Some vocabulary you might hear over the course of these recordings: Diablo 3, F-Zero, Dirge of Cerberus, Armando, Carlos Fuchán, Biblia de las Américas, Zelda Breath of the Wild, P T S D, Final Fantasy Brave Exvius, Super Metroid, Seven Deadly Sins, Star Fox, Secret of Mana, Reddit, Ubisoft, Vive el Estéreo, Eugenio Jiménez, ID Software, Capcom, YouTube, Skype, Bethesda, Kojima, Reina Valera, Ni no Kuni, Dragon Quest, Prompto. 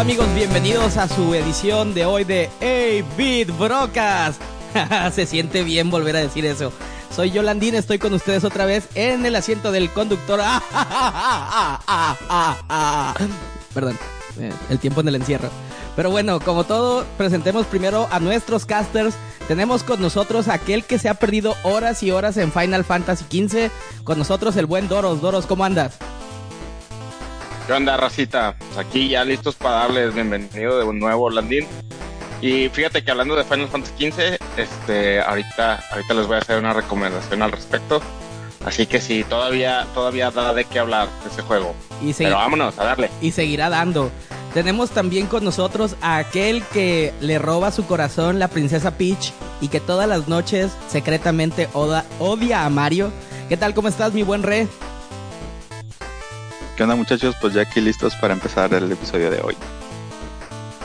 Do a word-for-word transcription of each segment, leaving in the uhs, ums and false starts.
Hola amigos, bienvenidos a su edición de hoy de eight bit Brocast. Se siente bien volver a decir eso. Soy Yolandín, estoy con ustedes otra vez en el asiento del conductor. Perdón, el tiempo en el encierro. Pero bueno, como todo, presentemos primero a nuestros casters. Tenemos con nosotros a aquel que se ha perdido horas y horas en Final Fantasy quince. Con nosotros el buen Doros. Doros, ¿cómo andas? ¿Qué onda, racita? Aquí ya listos para darles bienvenido de un nuevo Landín. Y fíjate que hablando de Final Fantasy quince, este, ahorita, ahorita les voy a hacer una recomendación al respecto. Así que sí, todavía, todavía da de qué hablar ese juego. Y segui- Pero vámonos a darle. Y seguirá dando. Tenemos también con nosotros a aquel que le roba su corazón la princesa Peach y que todas las noches secretamente oda, odia a Mario. ¿Qué tal? ¿Cómo estás, mi buen Re? ¿Qué onda, muchachos? Pues ya aquí listos para empezar el episodio de hoy.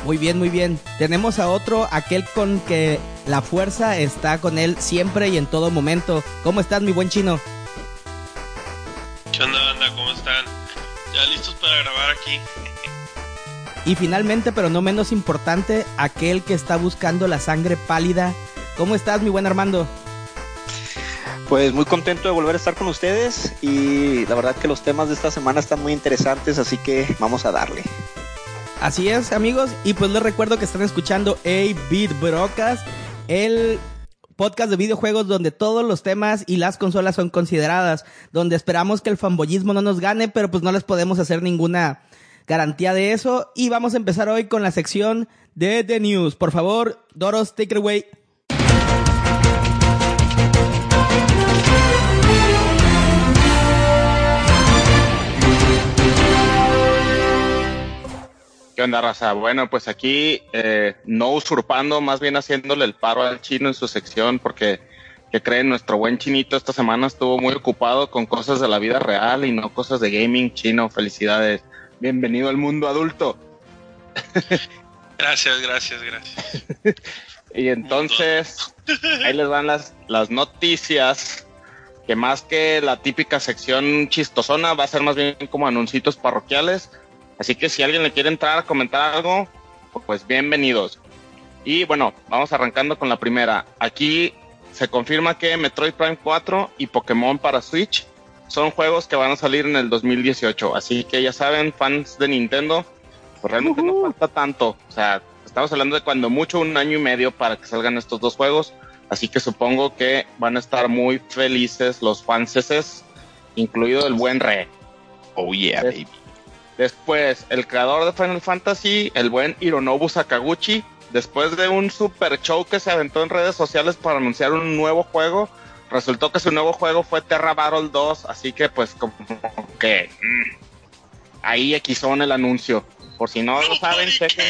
Muy bien, muy bien. Tenemos a otro, aquel con que la fuerza está con él siempre y en todo momento. ¿Cómo estás, mi buen Chino? ¿Qué onda, banda? ¿Cómo están? Ya listos para grabar aquí. Y finalmente, pero no menos importante, aquel que está buscando la sangre pálida. ¿Cómo estás, mi buen Armando? Pues muy contento de volver a estar con ustedes y la verdad que los temas de esta semana están muy interesantes, así que vamos a darle. Así es, amigos, y pues les recuerdo que están escuchando eight bit Brocast, el podcast de videojuegos donde todos los temas y las consolas son consideradas, donde esperamos que el fanboyismo no nos gane, pero pues no les podemos hacer ninguna garantía de eso. Y vamos a empezar hoy con la sección de The News. Por favor, Doros, take it away. ¿Qué onda, raza? Bueno, pues aquí eh, no usurpando, más bien haciéndole el paro al Chino en su sección, porque, ¿qué creen? Nuestro buen Chinito esta semana estuvo muy ocupado con cosas de la vida real y no cosas de gaming. Chino, felicidades. Bienvenido al mundo adulto. Gracias, gracias, gracias. Y entonces, ahí les van las, las noticias, que más que la típica sección chistosona, va a ser más bien como anuncios parroquiales. Así que si alguien le quiere entrar a comentar algo, pues bienvenidos. Y bueno, vamos arrancando con la primera. Aquí se confirma que Metroid Prime cuatro y Pokémon para Switch son juegos que van a salir en el dos mil dieciocho. Así que ya saben, fans de Nintendo, pues realmente uh-huh. no falta tanto. O sea, estamos hablando de cuando mucho un año y medio para que salgan estos dos juegos. Así que supongo que van a estar muy felices los fanses, incluido el buen Re. Oh yeah, es- baby. Después, el creador de Final Fantasy, el buen Hironobu Sakaguchi, después de un super show que se aventó en redes sociales para anunciar un nuevo juego, resultó que su nuevo juego fue Terra Battle dos, así que pues como que mmm, ahí equisón el anuncio. Por si no lo saben, chequen,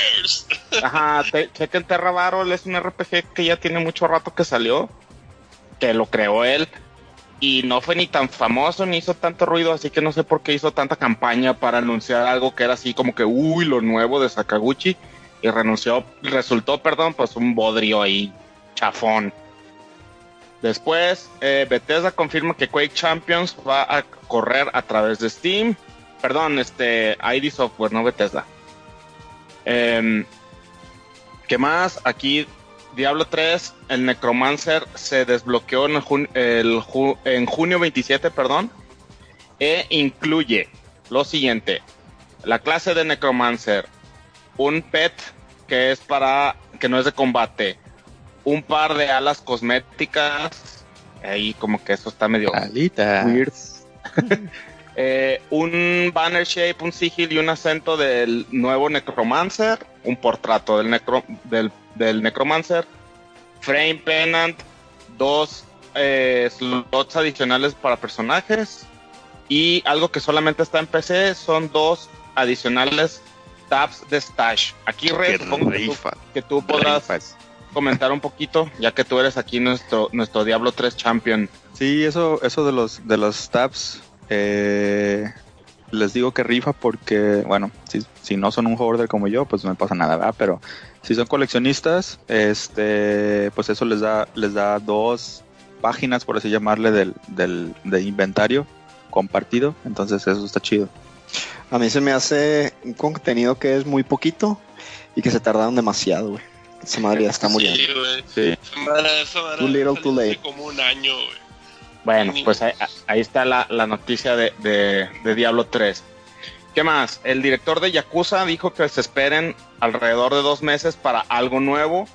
ajá, te, chequen Terra Battle, es un R P G que ya tiene mucho rato que salió, que lo creó él. Y no fue ni tan famoso, ni hizo tanto ruido, así que no sé por qué hizo tanta campaña para anunciar algo que era así como que, uy, lo nuevo de Sakaguchi. Y renunció, resultó, perdón, pues un bodrio ahí, chafón. Después, eh, Bethesda confirma que Quake Champions va a correr a través de Steam. Perdón, este, I D Software, no Bethesda. Eh, ¿Qué más? Aquí... Diablo tres, el Necromancer se desbloqueó en, jun- el ju- en junio veintisiete, perdón, e incluye lo siguiente: la clase de Necromancer, un pet que es para que no es de combate, un par de alas cosméticas, ahí como que eso está medio alita, weird. eh, un banner shape, un sigil y un acento del nuevo Necromancer, un portrato del necro del del Necromancer, Frame Pennant, dos eh, slots adicionales para personajes, y algo que solamente está en P C son dos adicionales tabs de stash. Aquí Red, supongo que tú, que tú podrás rifas. comentar un poquito, ya que tú eres aquí nuestro nuestro Diablo tres Champion. Sí, eso eso de los de los tabs, eh, les digo que rifa porque, bueno, si, si no son un hoarder como yo, pues no pasa nada, ¿verdad? Pero si son coleccionistas, este, pues eso les da, les da dos páginas, por así llamarle, del, del, de inventario compartido. Entonces eso está chido. A mí se me hace un contenido que es muy poquito y que se tardaron demasiado, güey. Esa madre ya está muriendo. Sí, güey. Sí. Too little, too late. Como un año, güey. Bueno, pues ahí, ahí está la, la noticia de, de, de Diablo tres. ¿Qué más? El director de Yakuza dijo que se esperen alrededor de dos meses para algo nuevo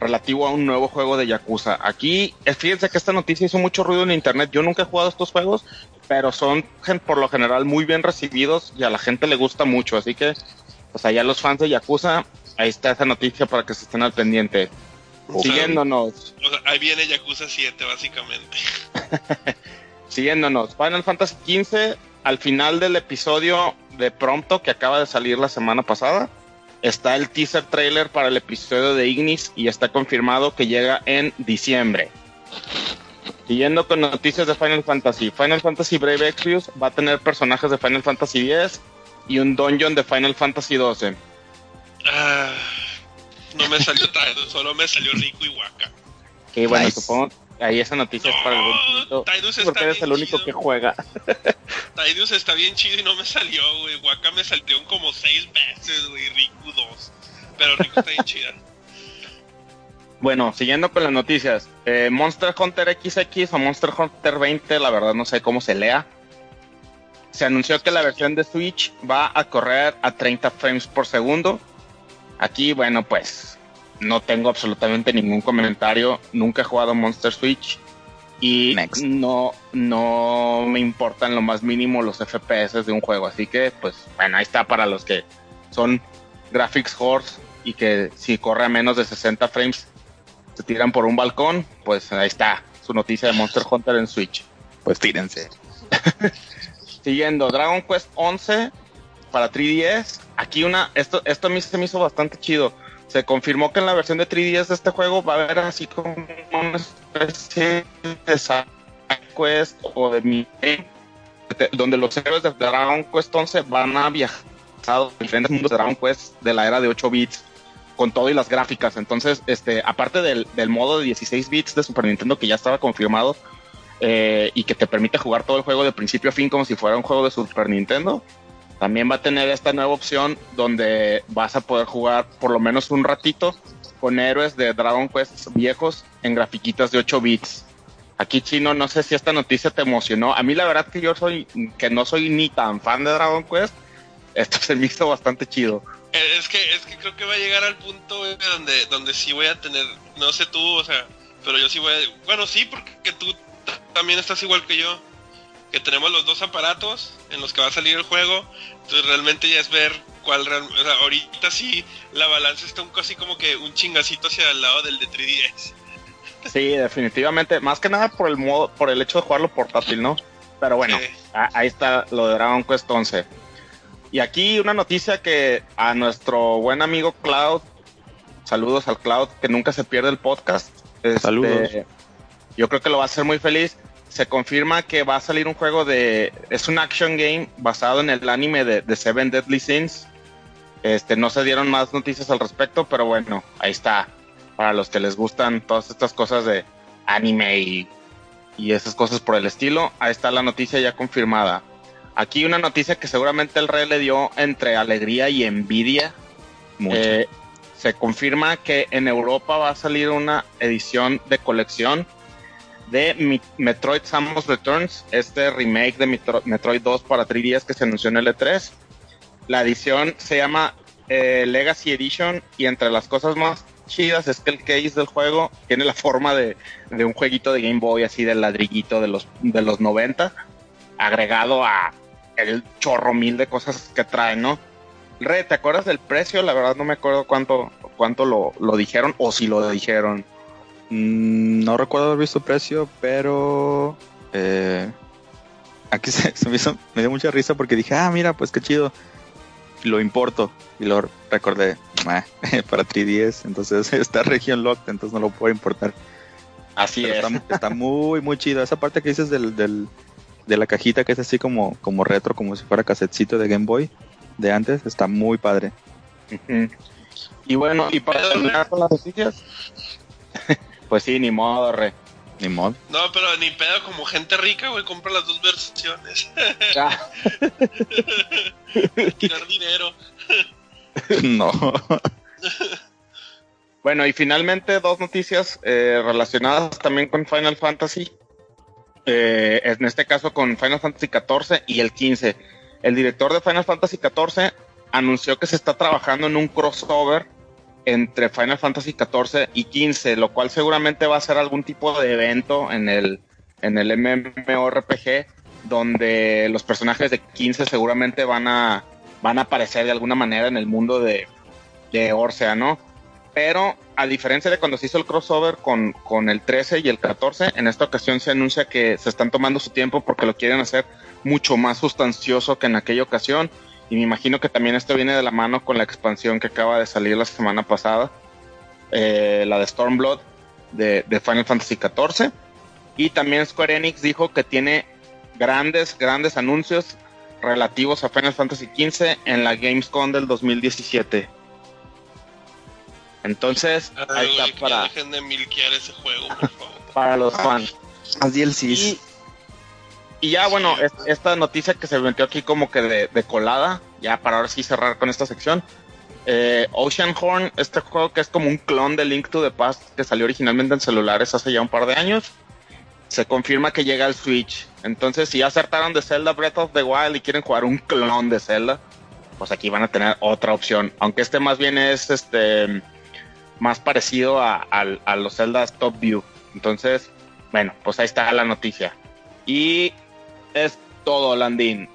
relativo a un nuevo juego de Yakuza. Aquí, fíjense que esta noticia hizo mucho ruido en internet. Yo nunca he jugado estos juegos, pero son por lo general muy bien recibidos y a la gente le gusta mucho. Así que, pues allá los fans de Yakuza, ahí está esa noticia para que se estén al pendiente. O Siguiéndonos. Sea, o sea, ahí viene Yakuza siete, básicamente. Siguiéndonos. Final Fantasy quince, al final del episodio de Prompto, que acaba de salir la semana pasada, está el teaser trailer para el episodio de Ignis y está confirmado que llega en diciembre. Siguiendo con noticias de Final Fantasy. Final Fantasy Brave Exvius va a tener personajes de Final Fantasy X y un dungeon de Final Fantasy doce. Ah... No me salió Tidus, solo me salió Rikku y Wakka. Que bueno, nice. Supongo ahí esa noticia no, es para el buen Tidus, porque eres el único chido que juega. Tidus está bien chido y no me salió, güey. Wakka me salió como seis veces, güey. Rikku dos. Pero Rikku está bien chida. Bueno, siguiendo con las noticias. Eh, Monster Hunter equis equis o Monster Hunter veinte, la verdad no sé cómo se lea. Se anunció que la versión de Switch va a correr a treinta frames por segundo. Aquí, bueno, pues, no tengo absolutamente ningún comentario. Nunca he jugado Monster Switch y Next. no no me importan lo más mínimo los F P S de un juego. Así que, pues, bueno, ahí está para los que son graphics horse y que si corre a menos de sesenta frames se tiran por un balcón. Pues ahí está su noticia de Monster Hunter en Switch. Pues tírense. Siguiendo, Dragon Quest once para tres D S. Aquí una, esto, esto a mí se me hizo bastante chido. Se confirmó que en la versión de tres D S de este juego va a haber así como una especie de side quest o de mini, donde los héroes de Dragon Quest once van a viajar a diferentes mundos de Dragon Quest de la era de ocho bits, con todo y las gráficas. Entonces, este, aparte del, del modo de dieciséis bits de Super Nintendo que ya estaba confirmado, eh, y que te permite jugar todo el juego de principio a fin como si fuera un juego de Super Nintendo, también va a tener esta nueva opción donde vas a poder jugar por lo menos un ratito con héroes de Dragon Quest viejos en grafiquitas de ocho bits. Aquí, Chino, no sé si esta noticia te emocionó. A mí la verdad que yo soy que no soy ni tan fan de Dragon Quest, esto se me hizo bastante chido. Es que es que creo que va a llegar al punto donde donde sí voy a tener, no sé tú, o sea, pero yo sí voy a, bueno, sí, porque tú también estás igual que yo, que tenemos los dos aparatos en los que va a salir el juego. Entonces realmente ya es ver cuál real, o sea, ahorita sí la balanza está un casi como que un chingacito hacia el lado del de tres D S. Sí, definitivamente, más que nada por el modo, por el hecho de jugarlo portátil, ¿no? Pero bueno, sí. a, ahí está lo de Dragon Quest once. Y aquí una noticia que a nuestro buen amigo Cloud, saludos al Cloud, que nunca se pierde el podcast. Este, saludos. Yo creo que lo va a hacer muy feliz. Se confirma que va a salir un juego de... Es un action game basado en el anime de, de Seven Deadly Sins. Este, no se dieron más noticias al respecto, pero bueno, ahí está. Para los que les gustan todas estas cosas de anime y, y esas cosas por el estilo, ahí está la noticia ya confirmada. Aquí una noticia que seguramente el rey le dio entre alegría y envidia. Mucho. Eh, se confirma que en Europa va a salir una edición de colección de Metroid Samus Returns, este remake de Metro- Metroid dos para tres D S que se anunció en el E tres. La edición se llama eh, Legacy Edition, y entre las cosas más chidas es que el case del juego tiene la forma de, de un jueguito de Game Boy, así del ladrillito de los, de los noventa, agregado a el chorro mil de cosas que trae, ¿no? Re, ¿te acuerdas del precio? La verdad no me acuerdo cuánto, cuánto lo, lo dijeron, o si lo dijeron. No recuerdo haber visto precio, pero eh, aquí se, se me, hizo, me dio mucha risa porque dije, ah, mira, pues qué chido, lo importo, y lo recordé para tres D S, entonces está region locked, entonces no lo puedo importar. Así pero es. Está, está muy, muy chido. Esa parte que dices del, del, de la cajita que es así como, como retro, como si fuera casetcito de Game Boy de antes, está muy padre. Uh-huh. Y bueno, y para terminar con las noticias... Pues sí, ni modo, re. Ni modo. No, pero ni pedo, como gente rica, güey, compra las dos versiones. tirar dinero. No. Bueno, y finalmente dos noticias eh, relacionadas también con Final Fantasy. Eh, en este caso con Final Fantasy catorce y el quince. El director de Final Fantasy catorce anunció que se está trabajando en un crossover entre Final Fantasy catorce y quince, lo cual seguramente va a ser algún tipo de evento en el, en el MMORPG, donde los personajes de quince seguramente van a, van a aparecer de alguna manera en el mundo de, de Orsea, ¿no? Pero a diferencia de cuando se hizo el crossover con, con el trece y el catorce, en esta ocasión se anuncia que se están tomando su tiempo porque lo quieren hacer mucho más sustancioso que en aquella ocasión. Y me imagino que también esto viene de la mano con la expansión que acaba de salir la semana pasada, eh, la de Stormblood de, de Final Fantasy catorce. Y también Square Enix dijo que tiene grandes, grandes anuncios relativos a Final Fantasy quince en la Gamescom del dos mil diecisiete. Entonces, ah, ahí está, que para... dejen de milkear ese juego, por favor. Para los fans. Así el sí. Y ya, bueno, esta noticia que se metió aquí como que de, de colada, ya para ahora sí cerrar con esta sección. Eh, Oceanhorn, este juego que es como un clon de Link to the Past, que salió originalmente en celulares hace ya un par de años, se confirma que llega al Switch. Entonces, si ya acertaron de Zelda Breath of the Wild y quieren jugar un clon de Zelda, pues aquí van a tener otra opción. Aunque este más bien es este más parecido a, a, a los Zeldas Top View. Entonces, bueno, pues ahí está la noticia. Y... es todo, Landín.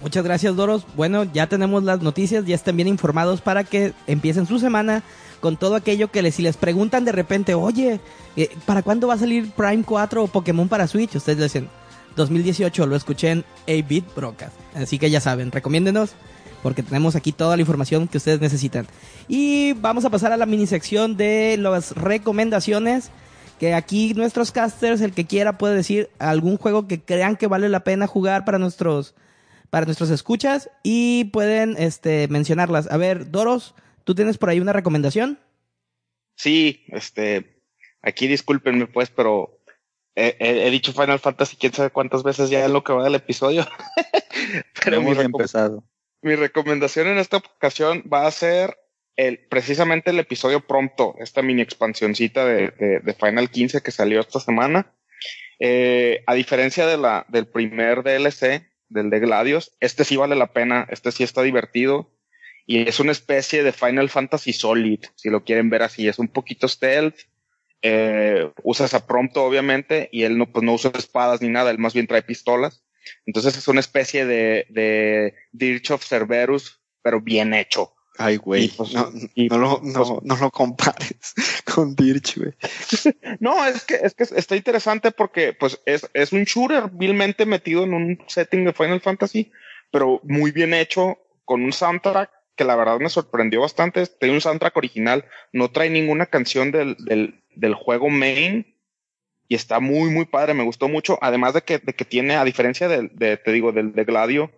Muchas gracias, Doros. Bueno, ya tenemos las noticias, ya están bien informados para que empiecen su semana con todo aquello que les, si les preguntan de repente, oye, ¿para cuándo va a salir Prime cuatro o Pokémon para Switch? Ustedes dicen, dos mil dieciocho, lo escuché en ocho bit Brocast. Así que ya saben, recomiéndenos porque tenemos aquí toda la información que ustedes necesitan. Y vamos a pasar a la minisección de las recomendaciones. Que aquí nuestros casters, el que quiera puede decir algún juego que crean que vale la pena jugar para nuestros para nuestros escuchas y pueden este mencionarlas. A ver, Doros, ¿tú tienes por ahí una recomendación? Sí, este aquí discúlpenme pues, pero he, he, he dicho Final Fantasy quién sabe cuántas veces ya es lo que va del episodio. Pero hemos empezado. Mi recomendación en esta ocasión va a ser El, precisamente el episodio Prompto, esta mini expansioncita de, de, de Final quince que salió esta semana. Eh, a diferencia de la, del primer D L C, del de Gladius, este sí vale la pena, este sí está divertido y es una especie de Final Fantasy Solid, si lo quieren ver así. Es un poquito stealth, eh, usas a Prompto obviamente y él no, pues no usa espadas ni nada, él más bien trae pistolas. Entonces es una especie de, de Dirge of Cerberus, pero bien hecho. Ay, güey, pues, no, no, lo, no, pues, no lo compares con Dirch, güey. No, es que, es que está interesante porque pues es, es un shooter vilmente metido en un setting de Final Fantasy, pero muy bien hecho, con un soundtrack que la verdad me sorprendió bastante. Tiene un soundtrack original, no trae ninguna canción del, del, del juego main y está muy, muy padre, me gustó mucho. Además de que, de que tiene, a diferencia del, de, te digo, del de Gladio,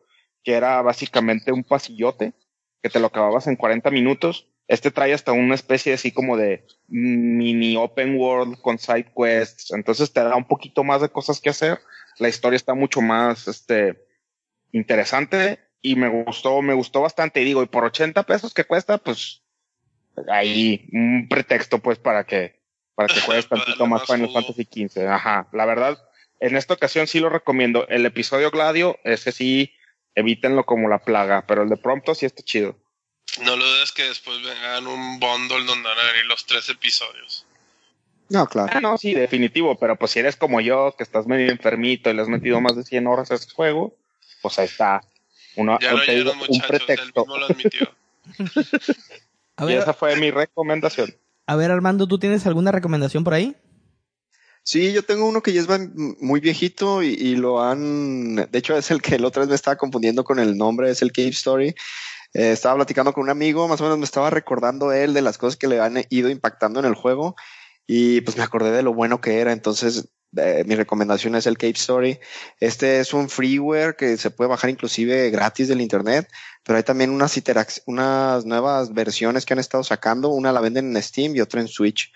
que era básicamente un pasillote, que te lo acababas en cuarenta minutos. Este trae hasta una especie así como de mini open world con side quests. Entonces te da un poquito más de cosas que hacer. La historia está mucho más este interesante y me gustó, me gustó bastante. Y digo, y por ochenta pesos que cuesta, pues ahí un pretexto pues para que para que juegues tantito más Final Fantasy quince. Ajá, la verdad, en esta ocasión sí lo recomiendo. El episodio Gladio, ese sí evítenlo como la plaga, pero el de Prompto sí está chido. No lo dudes que después vengan un bundle donde van a venir los tres episodios. No, claro. Ah, no, sí, definitivo, pero pues si eres como yo, que estás medio enfermito y le has metido más de cien horas a ese juego, pues ahí está. Uno, ya lo llegaron, muchachos, un pretexto. Él mismo lo admitió. A ver, y esa fue mi recomendación. A ver, Armando, ¿tú tienes alguna recomendación por ahí? Sí, yo tengo uno que ya es muy viejito y, y lo han... De hecho, es el que la otra vez me estaba confundiendo con el nombre, es el Cave Story. Eh, estaba platicando con un amigo, más o menos me estaba recordando él de las cosas que le han ido impactando en el juego y pues me acordé de lo bueno que era. Entonces, eh, mi recomendación es el Cave Story. Este es un freeware que se puede bajar inclusive gratis del internet, pero hay también unas, interac- unas nuevas versiones que han estado sacando. Una la venden en Steam y otra en Switch.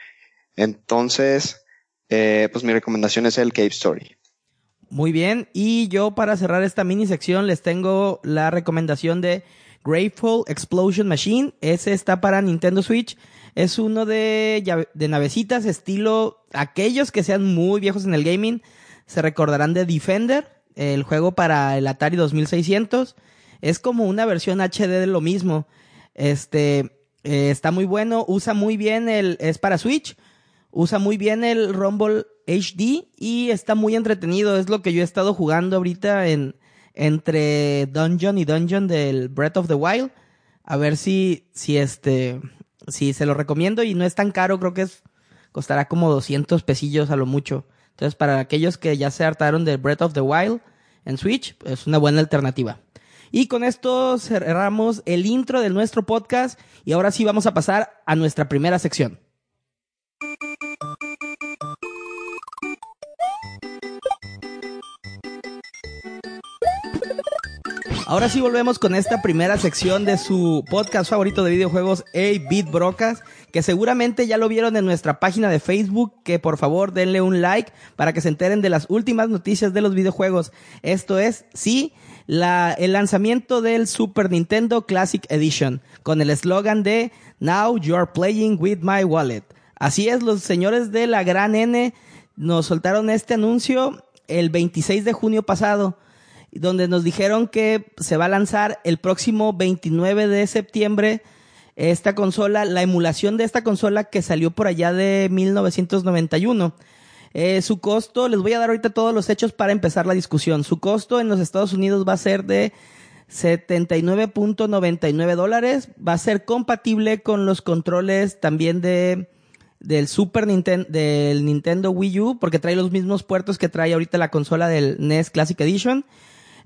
Entonces... Eh, pues mi recomendación es el Cave Story. Muy bien, y yo para cerrar esta mini sección les tengo la recomendación de Grateful Explosion Machine. Ese está para Nintendo Switch. Es uno de, de navecitas estilo... Aquellos que sean muy viejos en el gaming se recordarán de Defender, el juego para el Atari dos mil seiscientos. Es como una versión H D de lo mismo. Este eh, está muy bueno, usa muy bien el... Es para Switch, usa muy bien el Rumble H D y está muy entretenido. Es lo que yo he estado jugando ahorita en... entre dungeon y dungeon del Breath of the Wild. A ver si si este si se lo recomiendo, y no es tan caro, creo que es costará como doscientos pesillos a lo mucho. Entonces, para aquellos que ya se hartaron del Breath of the Wild en Switch, es una buena alternativa. Y con esto cerramos el intro de nuestro podcast y ahora sí vamos a pasar a nuestra primera sección. Ahora sí volvemos con esta primera sección de su podcast favorito de videojuegos, ocho bit Brocast, que seguramente ya lo vieron en nuestra página de Facebook, que por favor denle un like para que se enteren de las últimas noticias de los videojuegos. Esto es, sí, la, el lanzamiento del Super Nintendo Classic Edition, con el eslogan de Now You're Playing With My Wallet. Así es, los señores de la Gran N nos soltaron este anuncio el veintiséis de junio pasado, donde nos dijeron que se va a lanzar el próximo veintinueve de septiembre esta consola, la emulación de esta consola que salió por allá de mil novecientos noventa y uno. Eh, su costo, les voy a dar ahorita todos los hechos para empezar la discusión. Su costo en los Estados Unidos va a ser de setenta y nueve dólares con noventa y nueve centavos. Va a ser compatible con los controles también de del Super Nintendo, del Nintendo Wii U, porque trae los mismos puertos que trae ahorita la consola del N E S Classic Edition.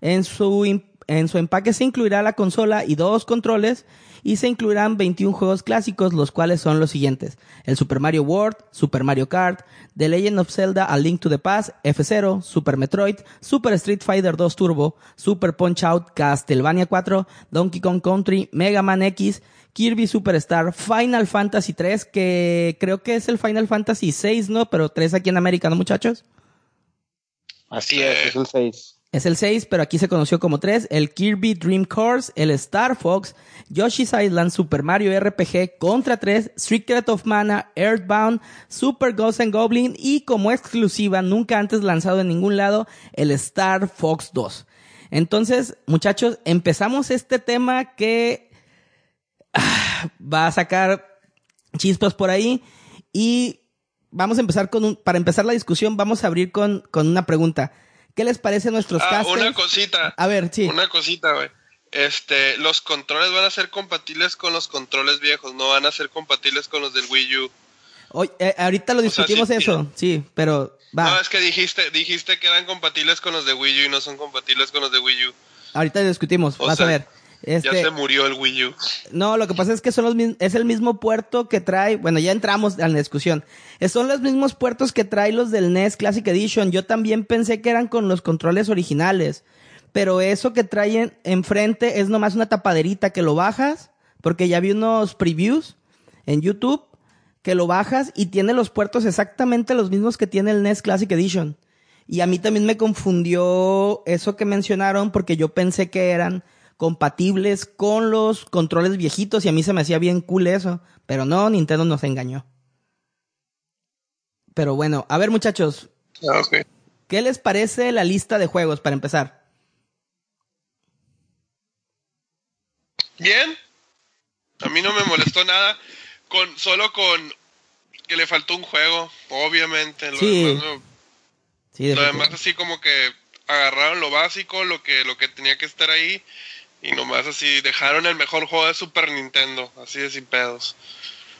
En su, en su empaque se incluirá la consola y dos controles, y se incluirán veintiún juegos clásicos, los cuales son los siguientes: el Super Mario World, Super Mario Kart, The Legend of Zelda A Link to the Past, F-Zero, Super Metroid, Super Street Fighter dos Turbo, Super Punch-Out!, Castlevania cuatro, Donkey Kong Country, Mega Man X, Kirby Superstar, Final Fantasy tres, que creo que es el Final Fantasy seis, ¿no? Pero tres aquí en América, ¿no, muchachos? Así es, es el seis. Es el seis, pero aquí se conoció como tres. El Kirby Dream Course, el Star Fox, Yoshi's Island, Super Mario R P G, Contra tres, Secret of Mana, Earthbound, Super Ghost and Goblin y, como exclusiva, nunca antes lanzado en ningún lado, el Star Fox dos. Entonces, muchachos, empezamos este tema que ah, va a sacar chispas por ahí, y vamos a empezar con un, para empezar la discusión, vamos a abrir con, con una pregunta. ¿Qué les parece nuestros ah, castings? Una cosita. A ver, sí. Una cosita, güey. Este, los controles van a ser compatibles con los controles viejos, no van a ser compatibles con los del Wii U. Oye, eh, ahorita lo discutimos, o sea, sí, eso, sí, pero va. No, es que dijiste, dijiste que eran compatibles con los de Wii U y no son compatibles con los de Wii U. Ahorita lo discutimos, o vas sea, a ver. Este, ya se murió el Wii U. No, lo que pasa es que son los, es el mismo puerto que trae... Bueno, ya entramos a la discusión. Son los mismos puertos que trae los del N E S Classic Edition. Yo también pensé que eran con los controles originales. Pero eso que traen enfrente es nomás una tapaderita que lo bajas, porque ya vi unos previews en YouTube que lo bajas y tiene los puertos exactamente los mismos que tiene el N E S Classic Edition. Y a mí también me confundió eso que mencionaron, porque yo pensé que eran compatibles con los controles viejitos y a mí se me hacía bien cool eso, pero no, Nintendo nos engañó. Pero bueno, a ver, muchachos, ah, okay. ¿Qué les parece la lista de juegos para empezar? Bien, a mí no me molestó nada, con solo con que le faltó un juego, obviamente. Lo sí. demás, no, sí, lo demás así como que agarraron lo básico, lo que lo que tenía que estar ahí. Y nomás así dejaron el mejor juego de Super Nintendo, así de sin pedos.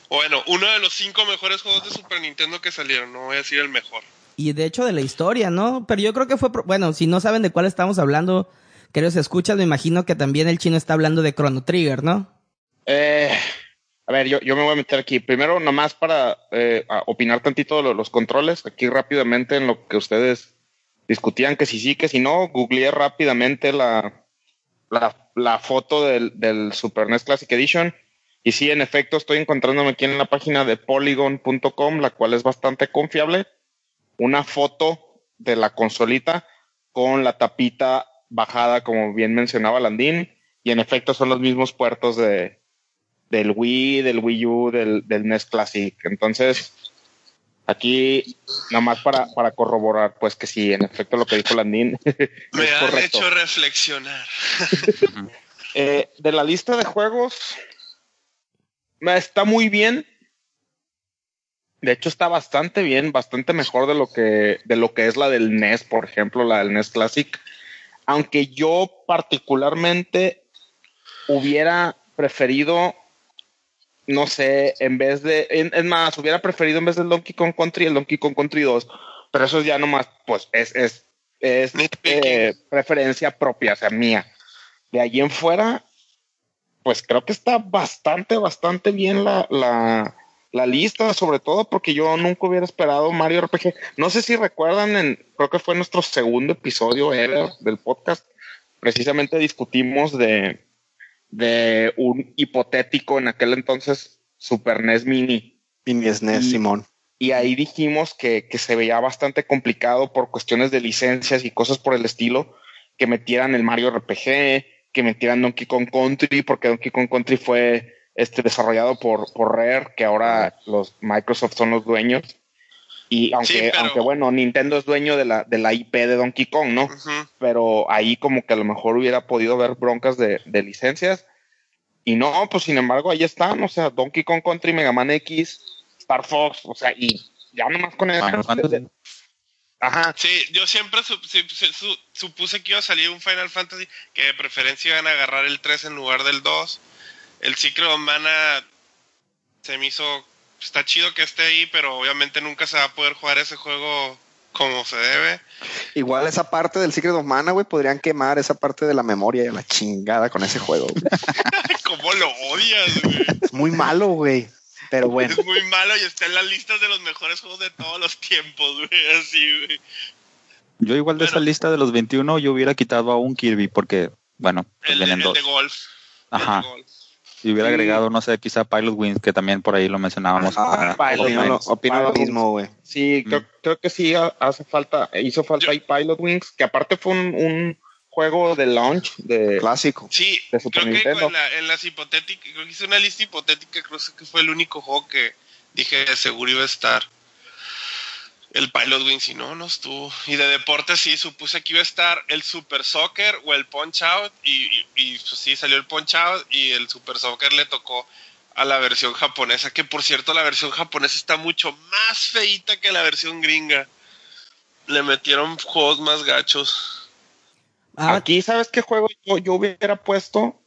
Bueno, uno de los cinco mejores juegos de Super Nintendo que salieron, no voy a decir el mejor. Y de hecho de la historia, ¿no? Pero yo creo que fue... Pro- bueno, si no saben de cuál estamos hablando, queridos escuchas, me imagino que también el chino está hablando de Chrono Trigger, ¿no? Eh, a ver, yo, yo me voy a meter aquí. Primero, nomás para eh, opinar tantito de los, los controles, aquí rápidamente en lo que ustedes discutían, que si sí, que si no, googleé rápidamente la... La, la foto del, del Super N E S Classic Edition, y sí, en efecto estoy encontrándome aquí en la página de polygon punto com, la cual es bastante confiable, una foto de la consolita con la tapita bajada, como bien mencionaba Landín, y en efecto son los mismos puertos de, del Wii, del Wii U, del, del N E S Classic. Entonces, aquí, nada más para, para corroborar, pues que sí, en efecto lo que dijo Landín me es han correcto. Hecho reflexionar. eh, de la lista de juegos, está muy bien. De hecho, está bastante bien, bastante mejor de lo que, de lo que es la del N E S, por ejemplo, la del N E S Classic. Aunque yo particularmente hubiera preferido, no sé, en vez de... Es más, hubiera preferido en vez del Donkey Kong Country, el Donkey Kong Country dos. Pero eso ya nomás, pues, es, es, es eh, preferencia propia, o sea, mía. De allí en fuera, pues creo que está bastante, bastante bien la... la la lista, sobre todo porque yo nunca hubiera esperado Mario R P G. No sé si recuerdan, en, creo que fue nuestro segundo episodio era, del podcast, precisamente discutimos de, de un hipotético en aquel entonces Super N E S Mini. Mini S N E S, Simón. Y ahí dijimos que, que se veía bastante complicado por cuestiones de licencias y cosas por el estilo, que metieran el Mario R P G, que metieran Donkey Kong Country, porque Donkey Kong Country fue... Este, desarrollado por, por Rare, que ahora los Microsoft son los dueños. Y aunque, sí, pero... aunque bueno, Nintendo es dueño de la, de la I P de Donkey Kong, ¿no? Uh-huh. Pero ahí como que a lo mejor hubiera podido haber broncas de, de licencias. Y no, pues sin embargo, ahí están. O sea, Donkey Kong Country, Mega Man X, Star Fox, o sea, y ya nomás con el... Bueno, ajá. Sí, yo siempre su, su, su, supuse que iba a salir un Final Fantasy, que de preferencia iban a agarrar el tres en lugar del dos. El Secret of Mana se me hizo... Está chido que esté ahí, pero obviamente nunca se va a poder jugar ese juego como se debe. Igual esa parte del Secret of Mana, güey, podrían quemar esa parte de la memoria y la chingada con ese juego. ¿Cómo lo odias, güey? Es muy malo, güey. Pero bueno. Es muy malo y está en las listas de los mejores juegos de todos los tiempos, güey. Así, güey. Yo igual de bueno, esa lista de los veintiuno yo hubiera quitado a un Kirby porque, bueno... El, el, el de golf. Ajá. El de golf. Y hubiera agregado, no sé, quizá Pilot Wings, que también por ahí lo mencionábamos. Ah, Pilot, opino lo mismo, güey. Sí, mm. creo, creo que sí hace falta, hizo falta ahí Pilot Wings, que aparte fue un, un juego de launch de clásico. Sí, de Super creo Nintendo. Que en, la, en las hipotéticas, creo que hice una lista hipotética, creo que fue el único juego que dije seguro iba a estar. El Pilot Wings, y no, no estuvo. Y de deporte sí, supuse que iba a estar el Super Soccer o el Punch Out. Y, y, y pues, sí, salió el Punch Out y el Super Soccer le tocó a la versión japonesa. Que por cierto, la versión japonesa está mucho más feita que la versión gringa. Le metieron juegos más gachos. Ah, aquí, ¿sabes qué juego yo, yo hubiera puesto?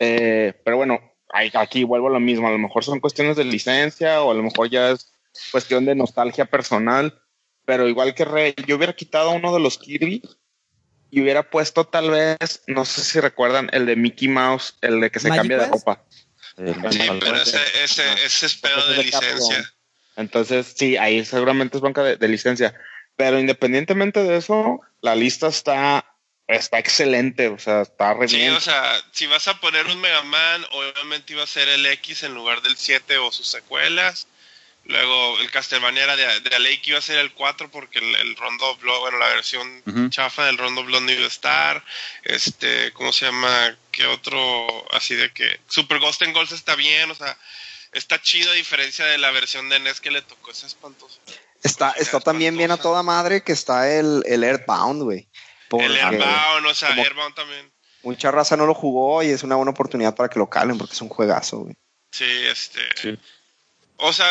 Eh, pero bueno, aquí vuelvo a lo mismo. A lo mejor son cuestiones de licencia o a lo mejor ya es cuestión de nostalgia personal, pero igual que Rey, yo hubiera quitado uno de los Kirby y hubiera puesto tal vez, no sé si recuerdan, el de Mickey Mouse, el de que se cambia de ropa. Sí, sí, pero ese, ese, ese es pedo de licencia. Entonces, sí, ahí seguramente es banca de, de licencia, pero independientemente de eso, la lista está está excelente, o sea, está re bien. Sí, o sea, si vas a poner un Mega Man, obviamente iba a ser el X en lugar del siete o sus secuelas. Luego el Castlevania era de, de Lake, iba a ser el cuatro porque el, el Rondo Blood, bueno, la versión uh-huh. chafa del Rondo Blood no iba a estar. Este, ¿cómo se llama? ¿Qué otro? Así de que Super Ghost and Goals está bien, o sea, está chido a diferencia de la versión de N E S que le tocó, es espantoso. Está, está espantosa. También bien a toda madre que está el, el Earthbound, güey. El Earthbound, o sea, Earthbound también. Mucha raza no lo jugó y es una buena oportunidad para que lo calen porque es un juegazo, güey. Sí, este... Sí. O sea,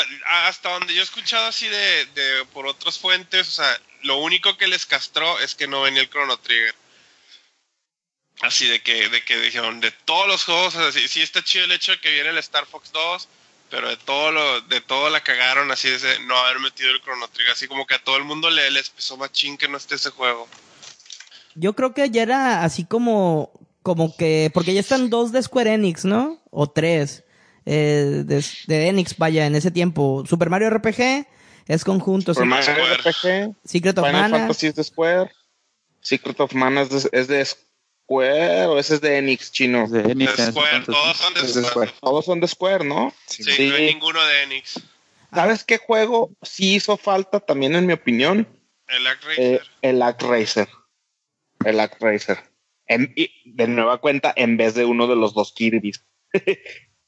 hasta donde yo he escuchado así de, de por otras fuentes, o sea, lo único que les castró es que no venía el Chrono Trigger. Así de que, de que dijeron, de todos los juegos, o sea, sí, sí está chido el hecho de que viene el Star Fox dos, pero de todo lo, de todo la cagaron así de no haber metido el Chrono Trigger, así como que a todo el mundo le, les pesó machín que no esté ese juego. Yo creo que ya era así como, como que, porque ya están dos de Square Enix, ¿no? O tres. Eh, de, de Enix, vaya, en ese tiempo Super Mario R P G es conjunto. Super Mario R P G, Secret of Mana. Final Fantasy es de Square. Secret of Mana es de, es de Square o ese es de Enix, Chino. De Enix, de Square, todos son de Square. Square. Todos son de Square, ¿no? Sí, sí, no hay ninguno de Enix. ¿Sabes qué juego sí hizo falta también, en mi opinión? El Act Racer. Eh, el Act Racer. el Actraiser. En, de nueva cuenta, en vez de uno de los dos Kirby's.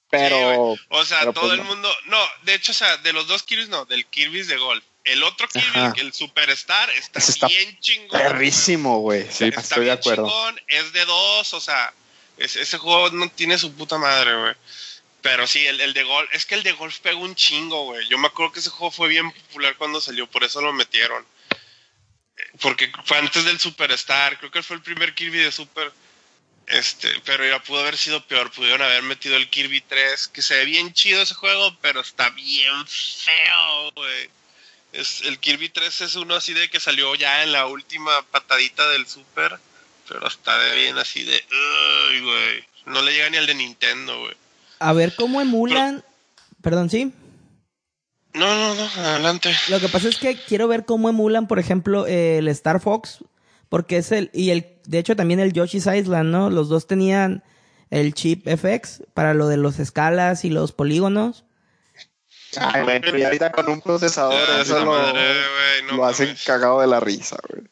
Pero... Sí, o sea, pero todo pues el no. mundo... No, de hecho, o sea, de los dos Kirby's no, del Kirby's de golf. El otro Kirby, el Superstar, está, está bien chingón. Perrísimo, güey. Sí, está estoy bien de acuerdo. Chingón, es de dos, o sea, es, ese juego no tiene su puta madre, güey. Pero sí, el, el de golf, es que el de golf pegó un chingo, güey. Yo me acuerdo que ese juego fue bien popular cuando salió, por eso lo metieron. Porque fue antes del Superstar, creo que fue el primer Kirby de Super. Este, pero ya pudo haber sido peor, pudieron haber metido el Kirby tres, que se ve bien chido ese juego, pero está bien feo, güey. Es, el Kirby tres es uno así de que salió ya en la última patadita del Super, pero está de bien así de... Uy, güey. No le llega ni al de Nintendo, güey. A ver cómo emulan... Pero, Perdón, ¿sí? No, no, no, adelante. Lo que pasa es que quiero ver cómo emulan, por ejemplo, el Star Fox, porque es el... Y el de hecho, también el Yoshi's Island, ¿no? Los dos tenían el chip F X para lo de los escalas y los polígonos. Ay, güey, pero ahorita con un procesador, ah, eso lo, madre, wey, no, lo hacen no, cagado de la risa, güey.